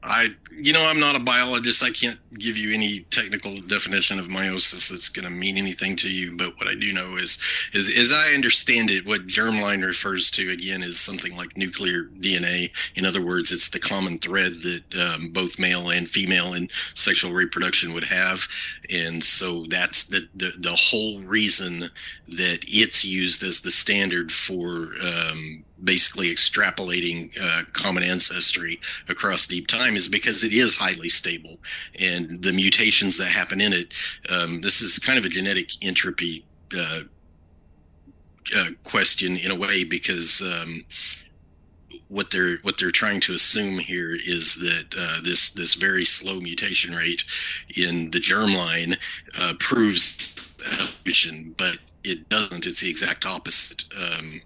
I, you know, I'm not a biologist. I can't give you any technical definition of meiosis that's going to mean anything to you. But what I do know is, is, as I understand it, what germline refers to, again, is something like nuclear D N A. In other words, it's the common thread that um, both male and female in sexual reproduction would have. And so that's the, the, the whole reason that it's used as the standard for um, basically extrapolating uh, common ancestry across deep time, is because it is highly stable, and the mutations that happen in it, um, this is kind of a genetic entropy uh, uh, question in a way, because um, what they're what they're trying to assume here is that uh, this this very slow mutation rate in the germline uh, proves evolution, but it doesn't. It's the exact opposite. Um,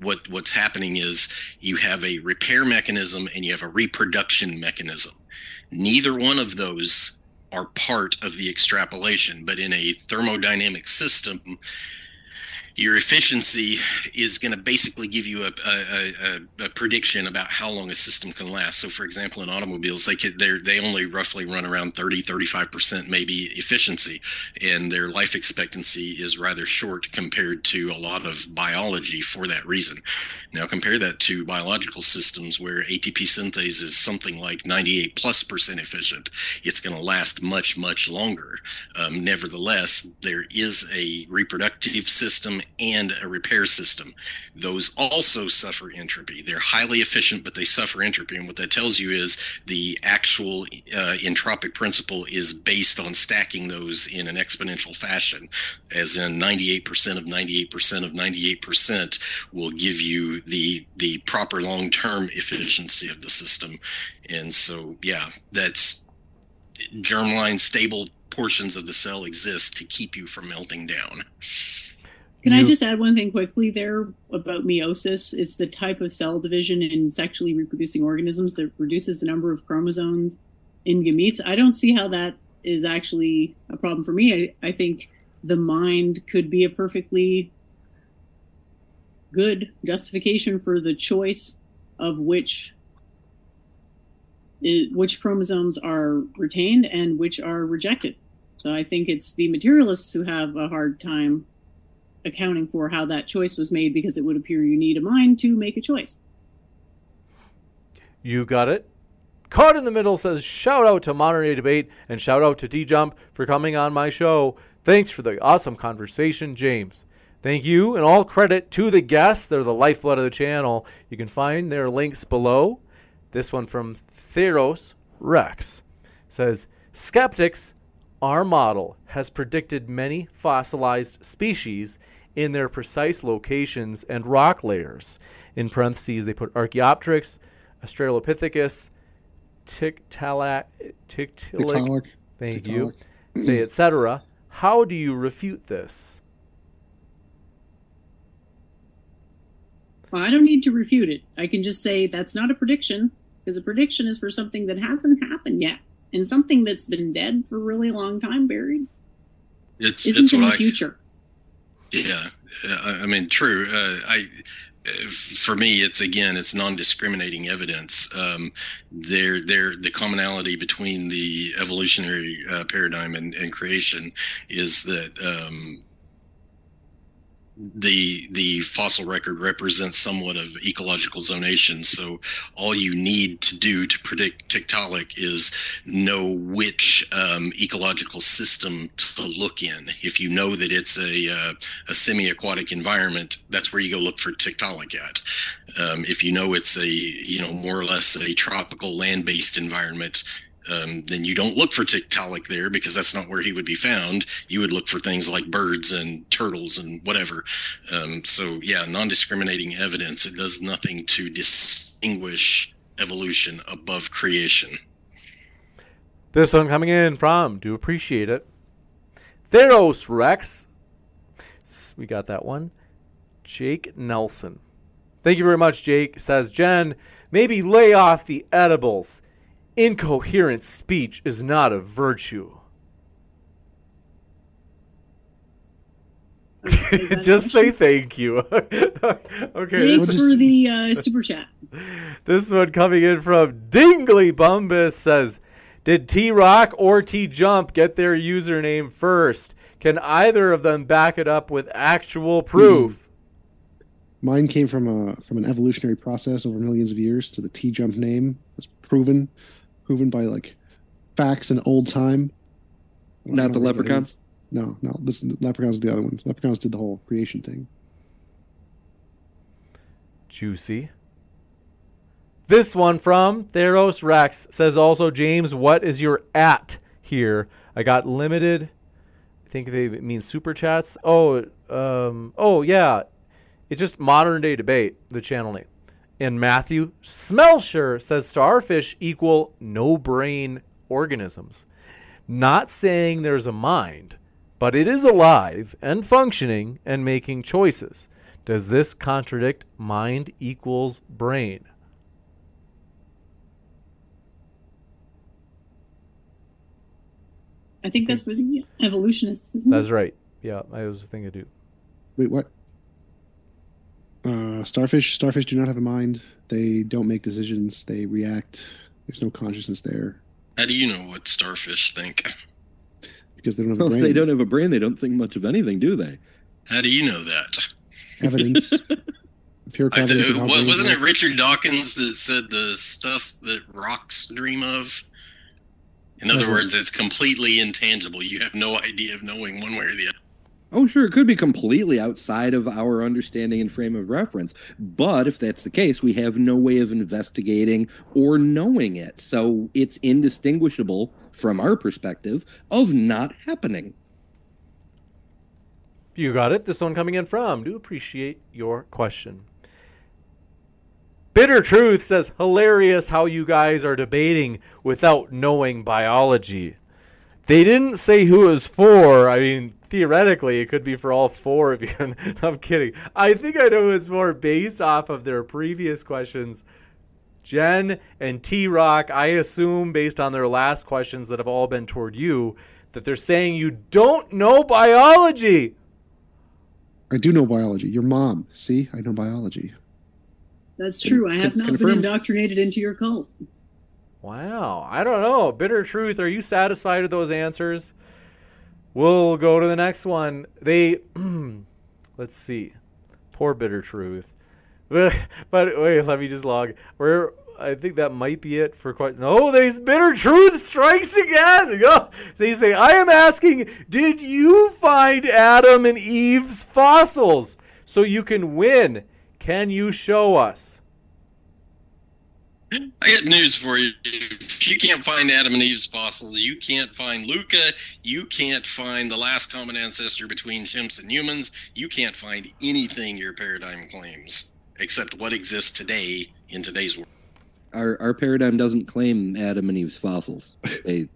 What what's happening is you have a repair mechanism and you have a reproduction mechanism. Neither one of those are part of the extrapolation, but in a thermodynamic system, your efficiency is going to basically give you a, a, a, a prediction about how long a system can last. So, for example, in automobiles, they could, they're, they only roughly run around thirty, thirty-five percent maybe efficiency, and their life expectancy is rather short compared to a lot of biology for that reason. Now, compare that to biological systems where A T P synthase is something like ninety-eight plus percent efficient. It's going to last much, much longer. Um, nevertheless, there is a reproductive system and a repair system. Those also suffer entropy. They're highly efficient, but they suffer entropy. And what that tells you is the actual uh, entropic principle is based on stacking those in an exponential fashion, as in ninety-eight percent of ninety-eight percent of ninety-eight percent will give you the the proper long-term efficiency of the system. And so, yeah, that's germline stable portions of the cell exist to keep you from melting down. Can I just add one thing quickly there about meiosis? It's the type of cell division in sexually reproducing organisms that reduces the number of chromosomes in gametes. I don't see how that is actually a problem for me. I, I think the mind could be a perfectly good justification for the choice of which is, which chromosomes are retained and which are rejected. So I think it's the materialists who have a hard time accounting for how that choice was made, because it would appear you need a mind to make a choice. You got it. Card in the Middle says, shout out to Modern Day Debate and shout out to D-Jump for coming on my show. Thanks for the awesome conversation, James. Thank you, and all credit to the guests. They're the lifeblood of the channel. You can find their links below. This one from Theros Rex says, skeptics, our model has predicted many fossilized species in their precise locations and rock layers. In parentheses, they put Archaeopteryx, Australopithecus, Tiktaalik, Tiktaalik, thank you, say et cetera. How do you refute this? Well, I don't need to refute it. I can just say that's not a prediction, because a prediction is for something that hasn't happened yet and something that's been dead for a really long time, buried. It's, Isn't it's in the I, future. Yeah, I mean, true. Uh, I, for me, it's again, it's non-discriminating evidence. Um, they're, they're, the commonality between the evolutionary uh, paradigm and, and creation is that um, the the fossil record represents somewhat of ecological zonation. So all you need to do to predict Tiktaalik is know which um, ecological system to look in. If you know that it's a uh, a semi-aquatic environment, that's where you go look for Tiktaalik at. Um, if you know it's a you know more or less a tropical land-based environment, Um, then you don't look for Tiktaalik there, because that's not where he would be found. You would look for things like birds and turtles and whatever. Um, so, yeah, non-discriminating evidence. It does nothing to distinguish evolution above creation. This one coming in from, do appreciate it, Theros Rex. We got that one. Jake Nelson. Thank you very much, Jake. Says, Jen, maybe lay off the edibles. Incoherent speech is not a virtue. Just say thank you. Okay. Thanks just... for the uh, super chat. This one coming in from Dingley Bumbus says, did T-Rock or T-Jump get their username first? Can either of them back it up with actual proof? Mm. Mine came from a from an evolutionary process over millions of years to the T-Jump name. It was proven. Proven by like facts and old time. Not the leprechauns? No, no. This leprechauns are the other ones. Leprechauns did the whole creation thing. Juicy. This one from Theros Rex says also, James, what is your at here? I got limited. I think they mean super chats. Oh, um, oh yeah. It's just Modern Day Debate, the channel name. And Matthew Smelsher says starfish equal no-brain organisms. Not saying there's a mind, but it is alive and functioning and making choices. Does this contradict mind equals brain? I think that's for the evolutionists, isn't it? That's right. Yeah, that was the thing I do. Wait, what? Uh, starfish. Starfish do not have a mind. They don't make decisions. They react. There's no consciousness there. How do you know what starfish think? Because they don't have well, a brain. If they don't have a brain, they don't think much of anything, do they? How do you know that? Evidence. Pure I evidence do, what, wasn't it Richard Dawkins that said the stuff that rocks dream of? In other words, it's completely intangible. You have no idea of knowing one way or the other. Oh, sure. It could be completely outside of our understanding and frame of reference. But if that's the case, we have no way of investigating or knowing it. So it's indistinguishable, from our perspective, of not happening. You got it. This one coming in from. Do appreciate your question. Bitter Truth says, hilarious how you guys are debating without knowing biology. They didn't say who it was for. I mean, theoretically, it could be for all four of you. I'm kidding. I think I know it's more based off of their previous questions. Jen and T-Rock, I assume, based on their last questions that have all been toward you, that they're saying you don't know biology. I do know biology. Your mom. See, I know biology. That's true. I have not Confirmed. been indoctrinated into your cult. Wow. I don't know. Bitter Truth, are you satisfied with those answers? We'll go to the next one. They, let's see. Poor Bitter Truth. But wait, let me just log. We're, I think that might be it for quite. No, they, Bitter Truth strikes again. Oh, they say, I am asking, did you find Adam and Eve's fossils? So you can win. Can you show us? I got news for you. If you can't find Adam and Eve's fossils, you can't find Luca, you can't find the last common ancestor between chimps and humans, you can't find anything your paradigm claims, except what exists today in today's world. Our, our paradigm doesn't claim Adam and Eve's fossils. They,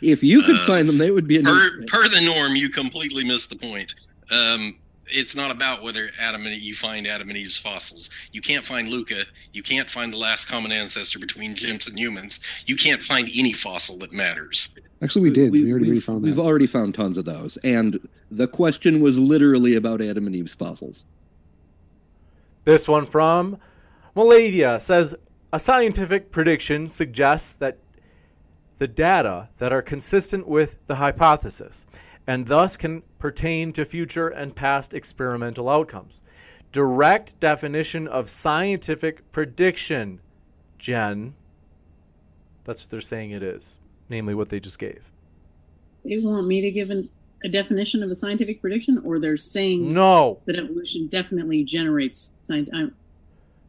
if you could uh, find them, they would be... Per, per the norm, you completely missed the point. Um... It's not about whether Adam and you find Adam and Eve's fossils. You can't find Luca. You can't find the last common ancestor between chimps and humans. You can't find any fossil that matters. Actually, we did. We, we already we've, found that. We've already found tons of those. And the question was literally about Adam and Eve's fossils. This one from Malavia says, a scientific prediction suggests that the data that are consistent with the hypothesis and thus can pertain to future and past experimental outcomes. Direct definition of scientific prediction, Jen. That's what they're saying it is, namely what they just gave. They want me to give an, a definition of a scientific prediction, or they're saying no, that evolution definitely generates science.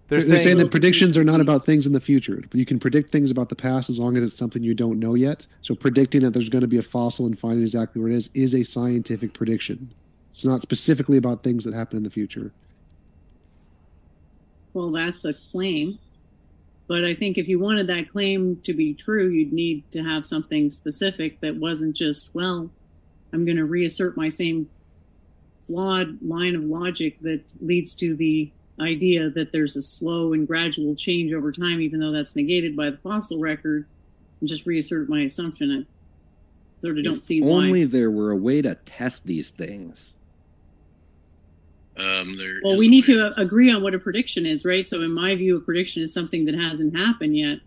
They're, they're saying, saying that predictions are not about things in the future. You can predict things about the past as long as it's something you don't know yet. So predicting that there's going to be a fossil and finding exactly where it is is a scientific prediction. It's not specifically about things that happen in the future. Well, that's a claim. But I think if you wanted that claim to be true, you'd need to have something specific that wasn't just, well, I'm going to reassert my same flawed line of logic that leads to the idea that there's a slow and gradual change over time, even though that's negated by the fossil record, and just reassert my assumption. I sort of don't see why. If only there were a way to test these things. Um, there well, we need to agree on what a prediction is, right? So in my view, a prediction is something that hasn't happened yet.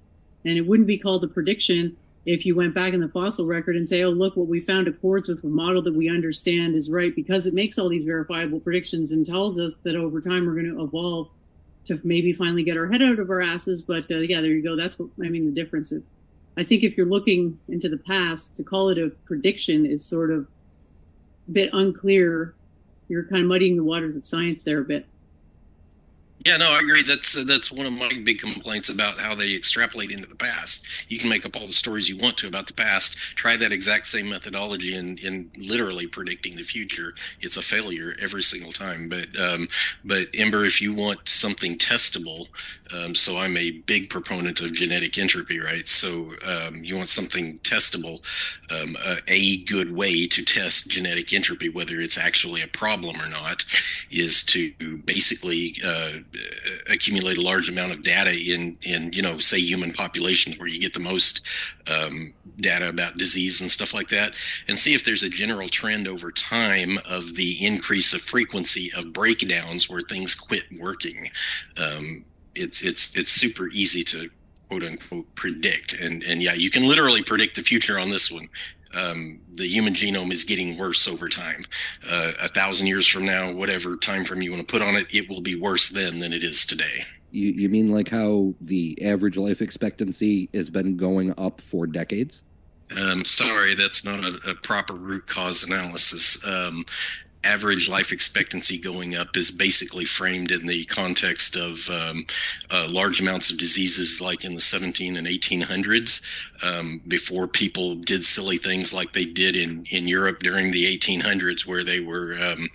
And it wouldn't be called a prediction if you went back in the fossil record and say, oh, look, what we found accords with a model that we understand is right, because it makes all these verifiable predictions and tells us that over time we're going to evolve to maybe finally get our head out of our asses. But uh, yeah, there you go. That's what I mean, the difference. I think if you're looking into the past, to call it a prediction is sort of a bit unclear. You're kind of muddying the waters of science there a bit. Yeah, no, I agree. That's uh, that's one of my big complaints about how they extrapolate into the past. You can make up all the stories you want to about the past. Try that exact same methodology in, in literally predicting the future. It's a failure every single time. But, um, but Ember, if you want something testable, um, so I'm a big proponent of genetic entropy, right? So um, you want something testable, um, a, a good way to test genetic entropy, whether it's actually a problem or not, is to basically... Uh, accumulate a large amount of data in, in, you know, say human populations where you get the most um, data about disease and stuff like that, and see if there's a general trend over time of the increase of frequency of breakdowns where things quit working. Um, it's, it's, it's super easy to quote unquote predict. And, and yeah, you can literally predict the future on this one. Um, the human genome is getting worse over time. Uh, a thousand years from now, whatever time frame you want to put on it, it will be worse then than it is today. You, you mean like how the average life expectancy has been going up for decades? Um, sorry, that's not a, a proper root cause analysis. Um, average life expectancy going up is basically framed in the context of um, uh, large amounts of diseases like in the seventeen and eighteen hundreds, um, before people did silly things like they did in, in Europe during the eighteen hundreds, where they were, um,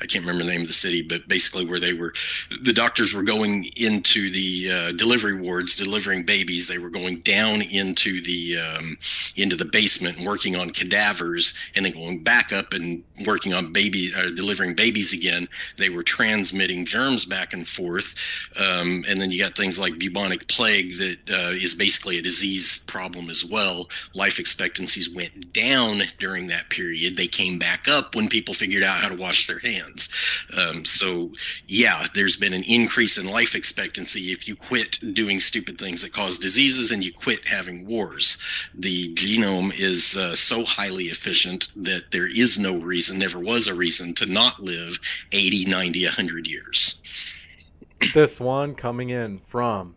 I can't remember the name of the city, but basically where they were, the doctors were going into the uh, delivery wards, delivering babies. They were going down into the, um, into the basement and working on cadavers, and then going back up and working on babies. Uh, delivering babies again. They were transmitting germs back and forth, um, and then you got things like bubonic plague that uh, is basically a disease problem as well. Life expectancies went down during that period. They came back up when people figured out how to wash their hands. Um, so yeah, there's been an increase in life expectancy if you quit doing stupid things that cause diseases and you quit having wars. The genome is uh, so highly efficient that there is no reason, never was a reason Reason to not live eighty, ninety, one hundred years. This one coming in from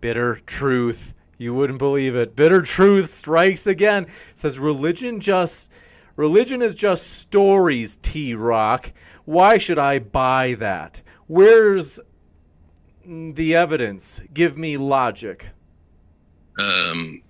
Bitter Truth. You wouldn't believe it. Bitter Truth strikes again. It says, religion just religion is just stories, T-Rock. Why should I buy that? Where's the evidence? Give me logic. Um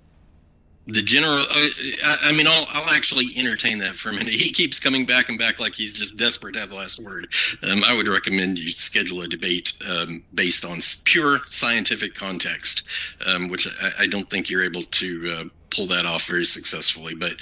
The general, I, I mean, I'll, I'll actually entertain that for a minute. He keeps coming back and back like he's just desperate to have the last word. Um, I would recommend you schedule a debate um, based on pure scientific context, um, which I, I don't think you're able to uh, pull that off very successfully. But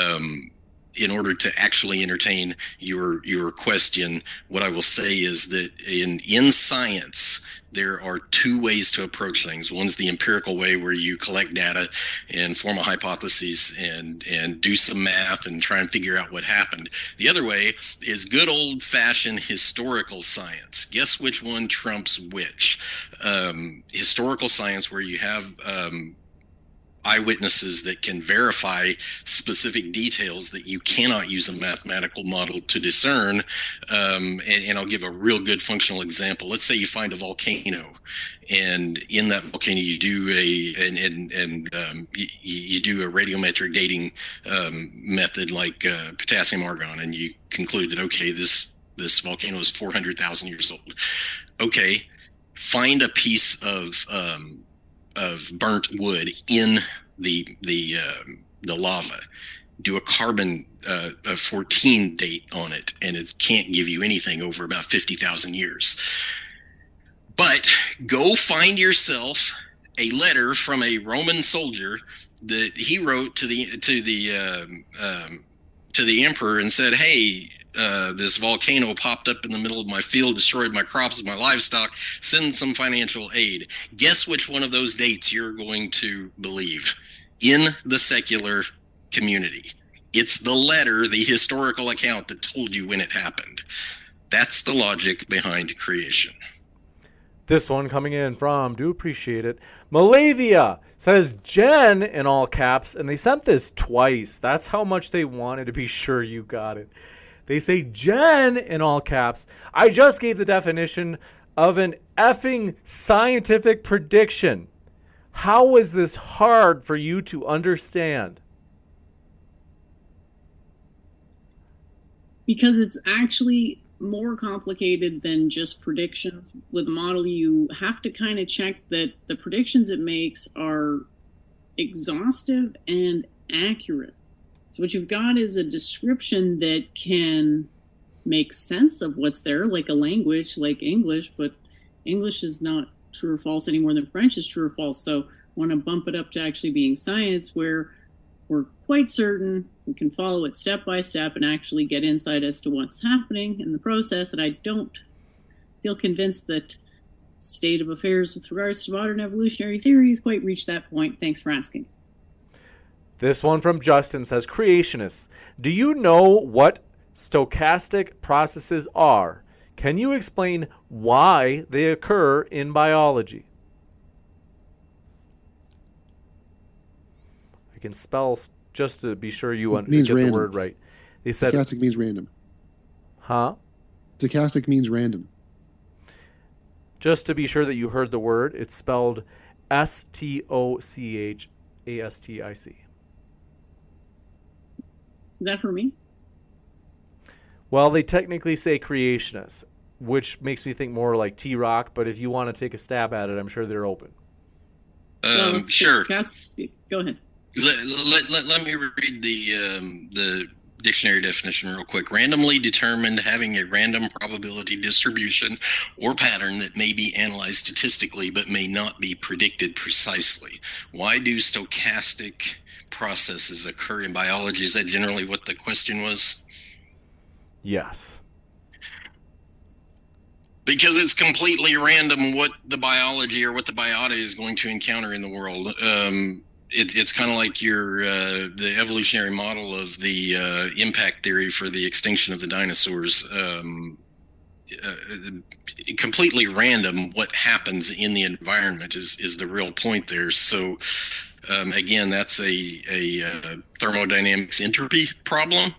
um, in order to actually entertain your your question, what I will say is that in in science, there are two ways to approach things. One's the empirical way, where you collect data and form a hypothesis and, and do some math and try and figure out what happened. The other way is good old-fashioned historical science. Guess which one trumps which? Um, historical science, where you have um, eyewitnesses that can verify specific details that you cannot use a mathematical model to discern. Um, and, and I'll give a real good functional example. Let's say you find a volcano, and in that volcano you do a and and, and um, you, you do a radiometric dating um, method like uh, potassium argon, and you conclude that, okay, this this volcano is four hundred thousand years old. Okay, find a piece of um, of burnt wood in the the uh, the lava, do a carbon uh, a fourteen date on it, and it can't give you anything over about fifty thousand years. But go find yourself a letter from a Roman soldier that he wrote to the to the um, um, to the emperor and said, "Hey, Uh, this volcano popped up in the middle of my field, destroyed my crops, my livestock, send some financial aid." Guess which one of those dates you're going to believe in the secular community? It's the letter, the historical account that told you when it happened. That's the logic behind creation. This one coming in from, do appreciate it, Malavia, says Jen in all caps, and they sent this twice. That's how much they wanted to be sure you got it. They say Jen in all caps. I just gave the definition of an effing scientific prediction. How is this hard for you to understand? Because it's actually more complicated than just predictions. With a model, you have to kind of check that the predictions it makes are exhaustive and accurate. So what you've got is a description that can make sense of what's there, like a language, like English, but English is not true or false any more than French is true or false. So I want to bump it up to actually being science, where we're quite certain, we can follow it step by step and actually get insight as to what's happening in the process. And I don't feel convinced that state of affairs with regards to modern evolutionary theories quite reached that point. Thanks for asking. This one from Justin says, creationists, do you know what stochastic processes are? Can you explain why they occur in biology? I can spell just to be sure you get random. the word right. They said, stochastic means random. Huh? Stochastic means random. Just to be sure that you heard the word, it's spelled S T O C H A S T I C. Is that for me? Well, they technically say creationists, which makes me think more like T-Rock, but if you want to take a stab at it, I'm sure they're open. Um, sure. Go ahead. Let, let, let, let me read the um, the dictionary definition real quick. Randomly determined, having a random probability distribution or pattern that may be analyzed statistically but may not be predicted precisely. Why do stochastic processes occur in biology? Is that generally what the question was? Yes. Because it's completely random what the biology or what the biota is going to encounter in the world. Um, it, it's kind of like your uh, the evolutionary model of the uh, impact theory for the extinction of the dinosaurs. Um, uh, completely random what happens in the environment is, is the real point there. So Um, again, that's a, a uh, thermodynamics entropy problem.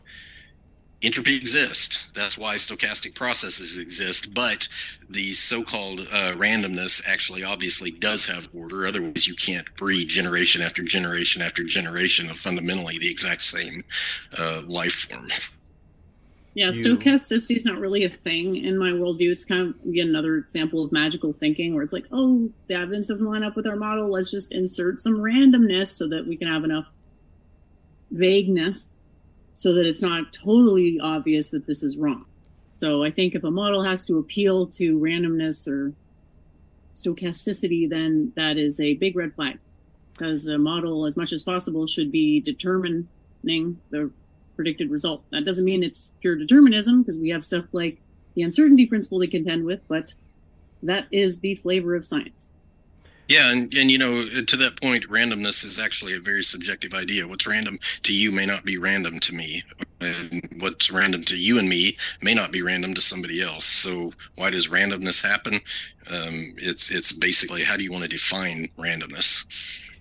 Entropy exists. That's why stochastic processes exist. But the so-called uh, randomness actually obviously does have order. Otherwise, you can't breed generation after generation after generation of fundamentally the exact same uh, life form. Yeah, stochasticity is not really a thing in my worldview. It's kind of again, another example of magical thinking where it's like, oh, the evidence doesn't line up with our model. Let's just insert some randomness so that we can have enough vagueness so that it's not totally obvious that this is wrong. So I think if a model has to appeal to randomness or stochasticity, then that is a big red flag because the model, as much as possible, should be determining the predicted result. That doesn't mean it's pure determinism because we have stuff like the uncertainty principle to contend with, but that is the flavor of science. Yeah, and, and you know, to that point, randomness is actually a very subjective idea. What's random to you may not be random to me, and what's random to you and me may not be random to somebody else. So why does randomness happen? Um, it's, it's basically, how do you want to define randomness?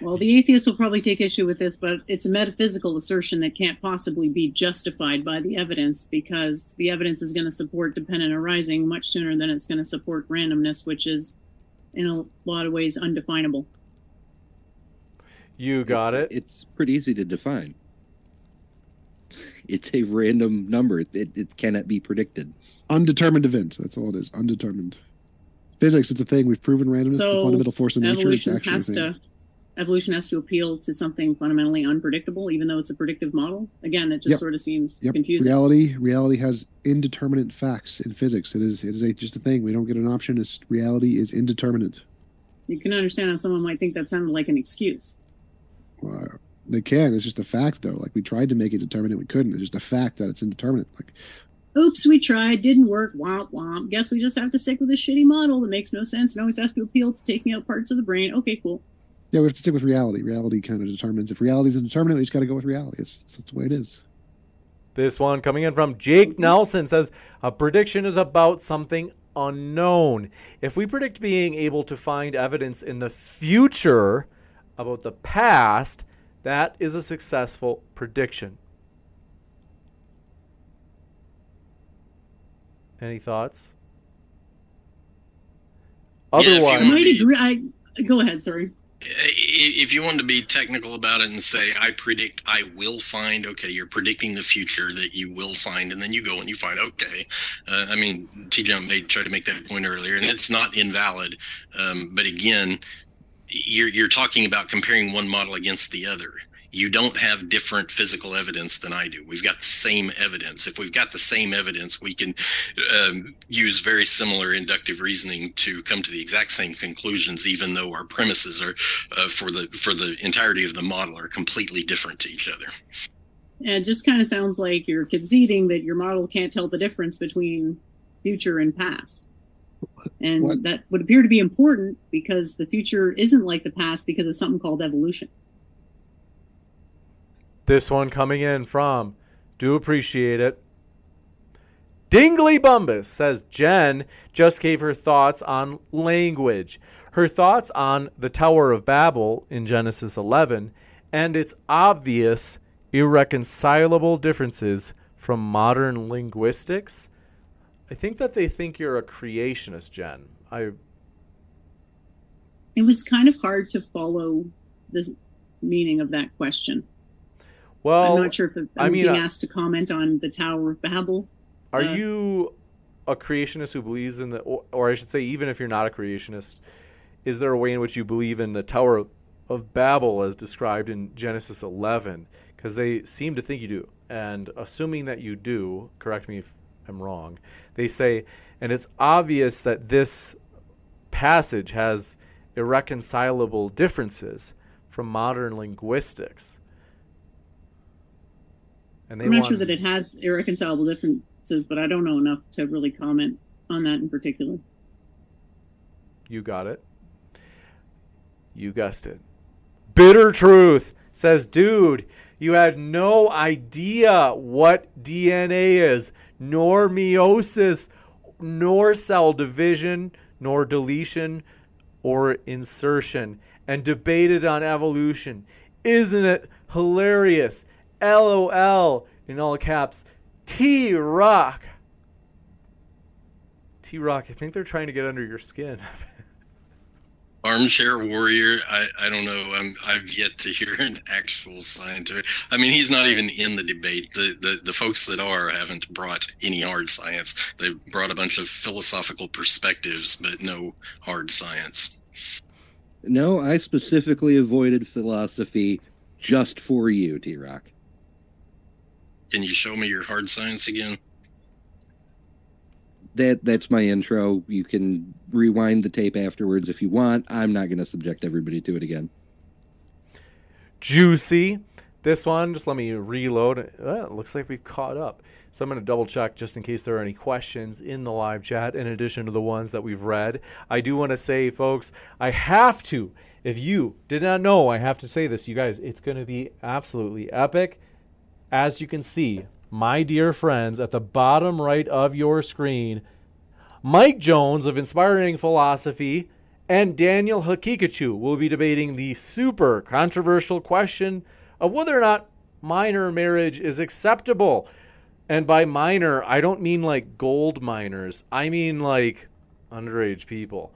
Well, the atheists will probably take issue with this, but it's a metaphysical assertion that can't possibly be justified by the evidence because the evidence is going to support dependent arising much sooner than it's going to support randomness, which is in a lot of ways undefinable. You got it's, it. It's pretty easy to define. It's a random number. It, it cannot be predicted. Undetermined event. That's all it is. Undetermined. Physics, it's a thing. We've proven randomness is so the fundamental force of nature. Evolution it's has to... Evolution has to appeal to something fundamentally unpredictable, even though it's a predictive model. Again, it just yep. sort of seems yep. confusing. Reality, reality has indeterminate facts in physics. It is, it is a, just a thing. We don't get an option. It's, reality is indeterminate. You can understand how someone might think that sounded like an excuse. Well, they can. It's just a fact, though. Like we tried to make it determinate, we couldn't. It's just a fact that it's indeterminate. Like, oops, we tried, didn't work. Womp womp. Guess we just have to stick with this shitty model that makes no sense and always has to appeal to taking out parts of the brain. Okay, cool. Yeah, we have to stick with reality. Reality kind of determines. If reality is indeterminate, we just got to go with reality. It's, it's, it's the way it is. This one coming in from Jake Nelson says, a prediction is about something unknown. If we predict being able to find evidence in the future about the past, that is a successful prediction. Any thoughts? Otherwise... I might agree. I, go ahead, sorry. If you want to be technical about it and say, I predict I will find, okay, you're predicting the future that you will find, and then you go and you find, okay. Uh, I mean, T-Jump may try to make that point earlier, and it's not invalid. Um, but again, you're, you're talking about comparing one model against the other. You don't have different physical evidence than I do. We've got the same evidence. If we've got the same evidence, we can um, use very similar inductive reasoning to come to the exact same conclusions, even though our premises are uh, for the for the entirety of the model are completely different to each other. Yeah, it just kind of sounds like you're conceding that your model can't tell the difference between future and past. And what? That would appear to be important because the future isn't like the past because of something called evolution. This one coming in from, do appreciate it, Dingley Bumbus says, Jen just gave her thoughts on language. Her thoughts on the Tower of Babel in Genesis eleven and its obvious irreconcilable differences from modern linguistics. I think that they think you're a creationist, Jen. I. It was kind of hard to follow the meaning of that question. Well, I'm not sure if I'm I mean, being asked to comment on the Tower of Babel. Are uh, you a creationist who believes in the, or, or I should say, even if you're not a creationist, is there a way in which you believe in the Tower of Babel as described in Genesis eleven? Because they seem to think you do. And assuming that you do, correct me if I'm wrong, they say, and it's obvious that this passage has irreconcilable differences from modern linguistics. And they I'm not want... sure that it has irreconcilable differences, but I don't know enough to really comment on that in particular. You got it. You guessed it. Bitter Truth says, dude, you had no idea what D N A is, nor meiosis, nor cell division, nor deletion, or insertion, and debated on evolution. Isn't it hilarious? L O L, in all caps, T-Rock. T-Rock, I think they're trying to get under your skin. Armchair warrior, I, I don't know. I'm, I've yet to hear an actual scientific. I mean, he's not even in the debate. The, the the folks that are haven't brought any hard science. They've brought a bunch of philosophical perspectives, but no hard science. No, I specifically avoided philosophy just for you, T-Rock. Can you show me your hard science again? That that's my intro. You can rewind the tape afterwards if you want. I'm not going to subject everybody to it again. Juicy. This one, just let me reload. Oh, it looks like we've caught up. So I'm going to double check just in case there are any questions in the live chat in addition to the ones that we've read. I do want to say, folks, I have to. If you did not know, I have to say this. You guys, it's going to be absolutely epic. As you can see, my dear friends, at the bottom right of your screen, Mike Jones of Inspiring Philosophy and Daniel Hakikachu will be debating the super controversial question of whether or not minor marriage is acceptable. And by minor, I don't mean like gold miners. I mean like underage people.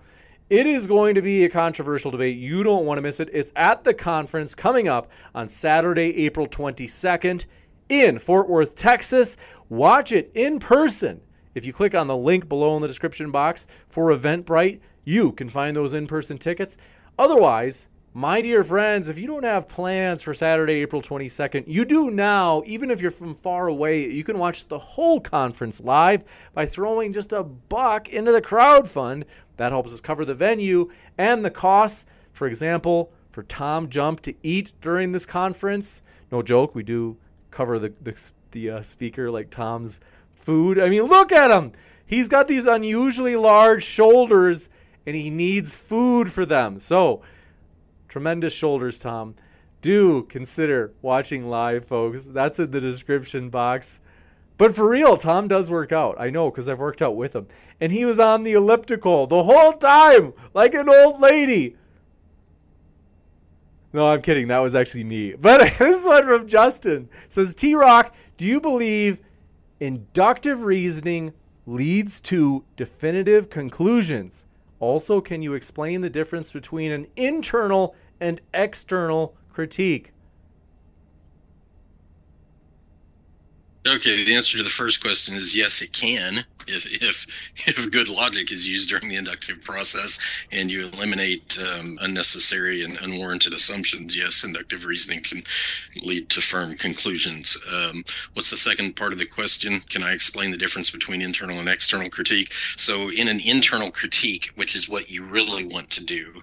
It is going to be a controversial debate. You don't want to miss it. It's at the conference coming up on Saturday, April twenty-second. In Fort Worth, Texas. Watch it in person. If you click on the link below in the description box for Eventbrite, you can find those in-person tickets. Otherwise, my dear friends, if you don't have plans for Saturday, April twenty-second, you do now. Even if you're from far away, you can watch the whole conference live by throwing just a buck into the crowd fund. That helps us cover the venue and the costs. For example, for Tom Jump to eat during this conference. No joke, we do cover the the, the uh, speaker like Tom's food. I mean, look at him. He's got these unusually large shoulders, and he needs food for them. So, tremendous shoulders, Tom. Do consider watching live, folks. That's in the description box. But for real, Tom does work out. I know, because I've worked out with him. And he was on the elliptical the whole time, like an old lady. No, I'm kidding. That was actually me. But this one from Justin says, T-Rock, do you believe inductive reasoning leads to definitive conclusions? Also, can you explain the difference between an internal and external critique? Okay, the answer to the first question is yes, it can. If if if good logic is used during the inductive process and you eliminate um, unnecessary and unwarranted assumptions, yes, inductive reasoning can lead to firm conclusions. Um, what's the second part of the question? Can I explain the difference between internal and external critique? So in an internal critique, which is what you really want to do,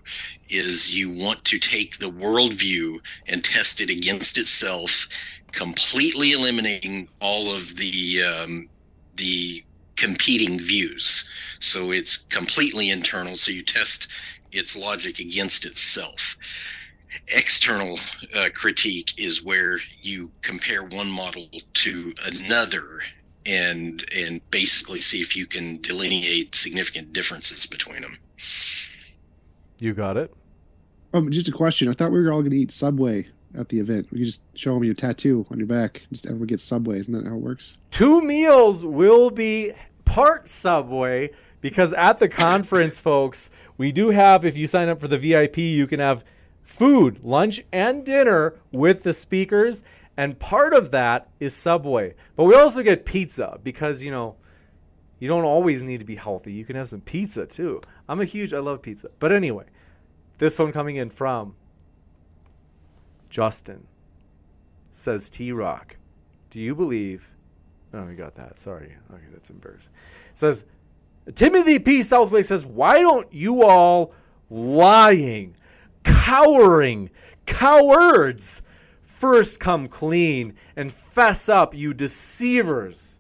is you want to take the worldview and test it against itself, completely eliminating all of the um, the competing views. So it's completely internal, so you test its logic against itself. External uh, critique is where you compare one model to another and and basically see if you can delineate significant differences between them. You got it. Um, just a question. I thought we were all going to eat Subway at the event. We could just show them your tattoo on your back. Just everyone gets Subway. Isn't that how it works? Two meals will be part Subway because at the conference, folks, we do have, if you sign up for the V I P, you can have food, lunch, and dinner with the speakers, and part of that is Subway. But we also get pizza because, you know, you don't always need to be healthy. You can have some pizza too. I'm a huge, I love pizza. But anyway, this one coming in from Justin says, T-Rock, do you believe... Oh, we got that. Sorry. Okay, that's embarrassing. Says, Timothy P. Southwick says, why don't you all lying... cowering cowards first come clean and fess up, you deceivers.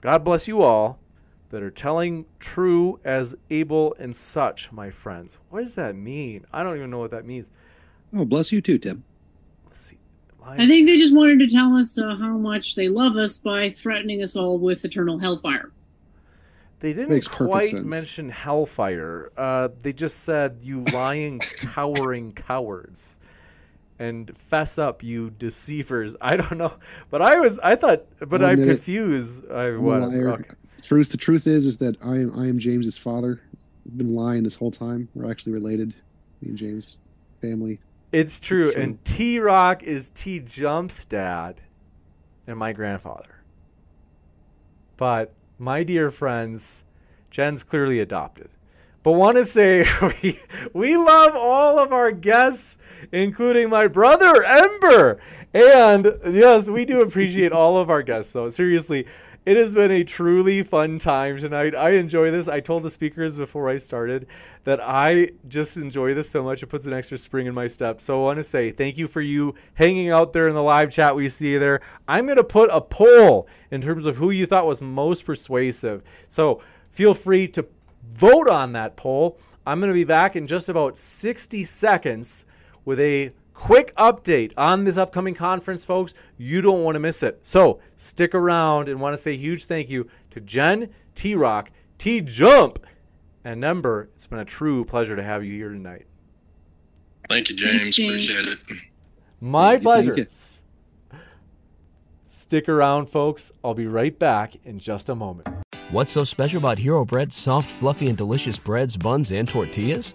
God bless you all that are telling true as Abel and such, my friends. What does that mean? I don't even know what that means. Oh, bless you too, Tim. Let's see. I think they just wanted to tell us uh, how much they love us by threatening us all with eternal hellfire. They didn't quite mention hellfire. Uh, they just said, you lying, cowering cowards. And fess up, you deceivers. I don't know. But I was, I thought, but I'm confused. I, I'm what, okay. Truth, the truth is, is that I am, I am James's father. I've been lying this whole time. We're actually related. Me and James, family. It's true. It's true. And T-Rock is T-Jump's dad and my grandfather. But... my dear friends, Jen's clearly adopted. But want to say we, we love all of our guests, including my brother, Ember. And yes, we do appreciate all of our guests, though. Seriously, it has been a truly fun time tonight. I enjoy this. I told the speakers before I started that I just enjoy this so much. It puts an extra spring in my step. So I want to say thank you for you hanging out there in the live chat. We see you there. I'm going to put a poll in terms of who you thought was most persuasive. So feel free to vote on that poll. I'm going to be back in just about sixty seconds with a quick update on this upcoming conference, folks. You don't want to miss it. So stick around, and want to say a huge thank you to Jen, T-Rock, T-Jump, and Ember. It's been a true pleasure to have you here tonight. Thank you, James. Thanks, James. Appreciate it. My thank pleasure. You, Stick around, folks. I'll be right back in just a moment. What's so special about Hero Bread's soft, fluffy, and delicious breads, buns, and tortillas?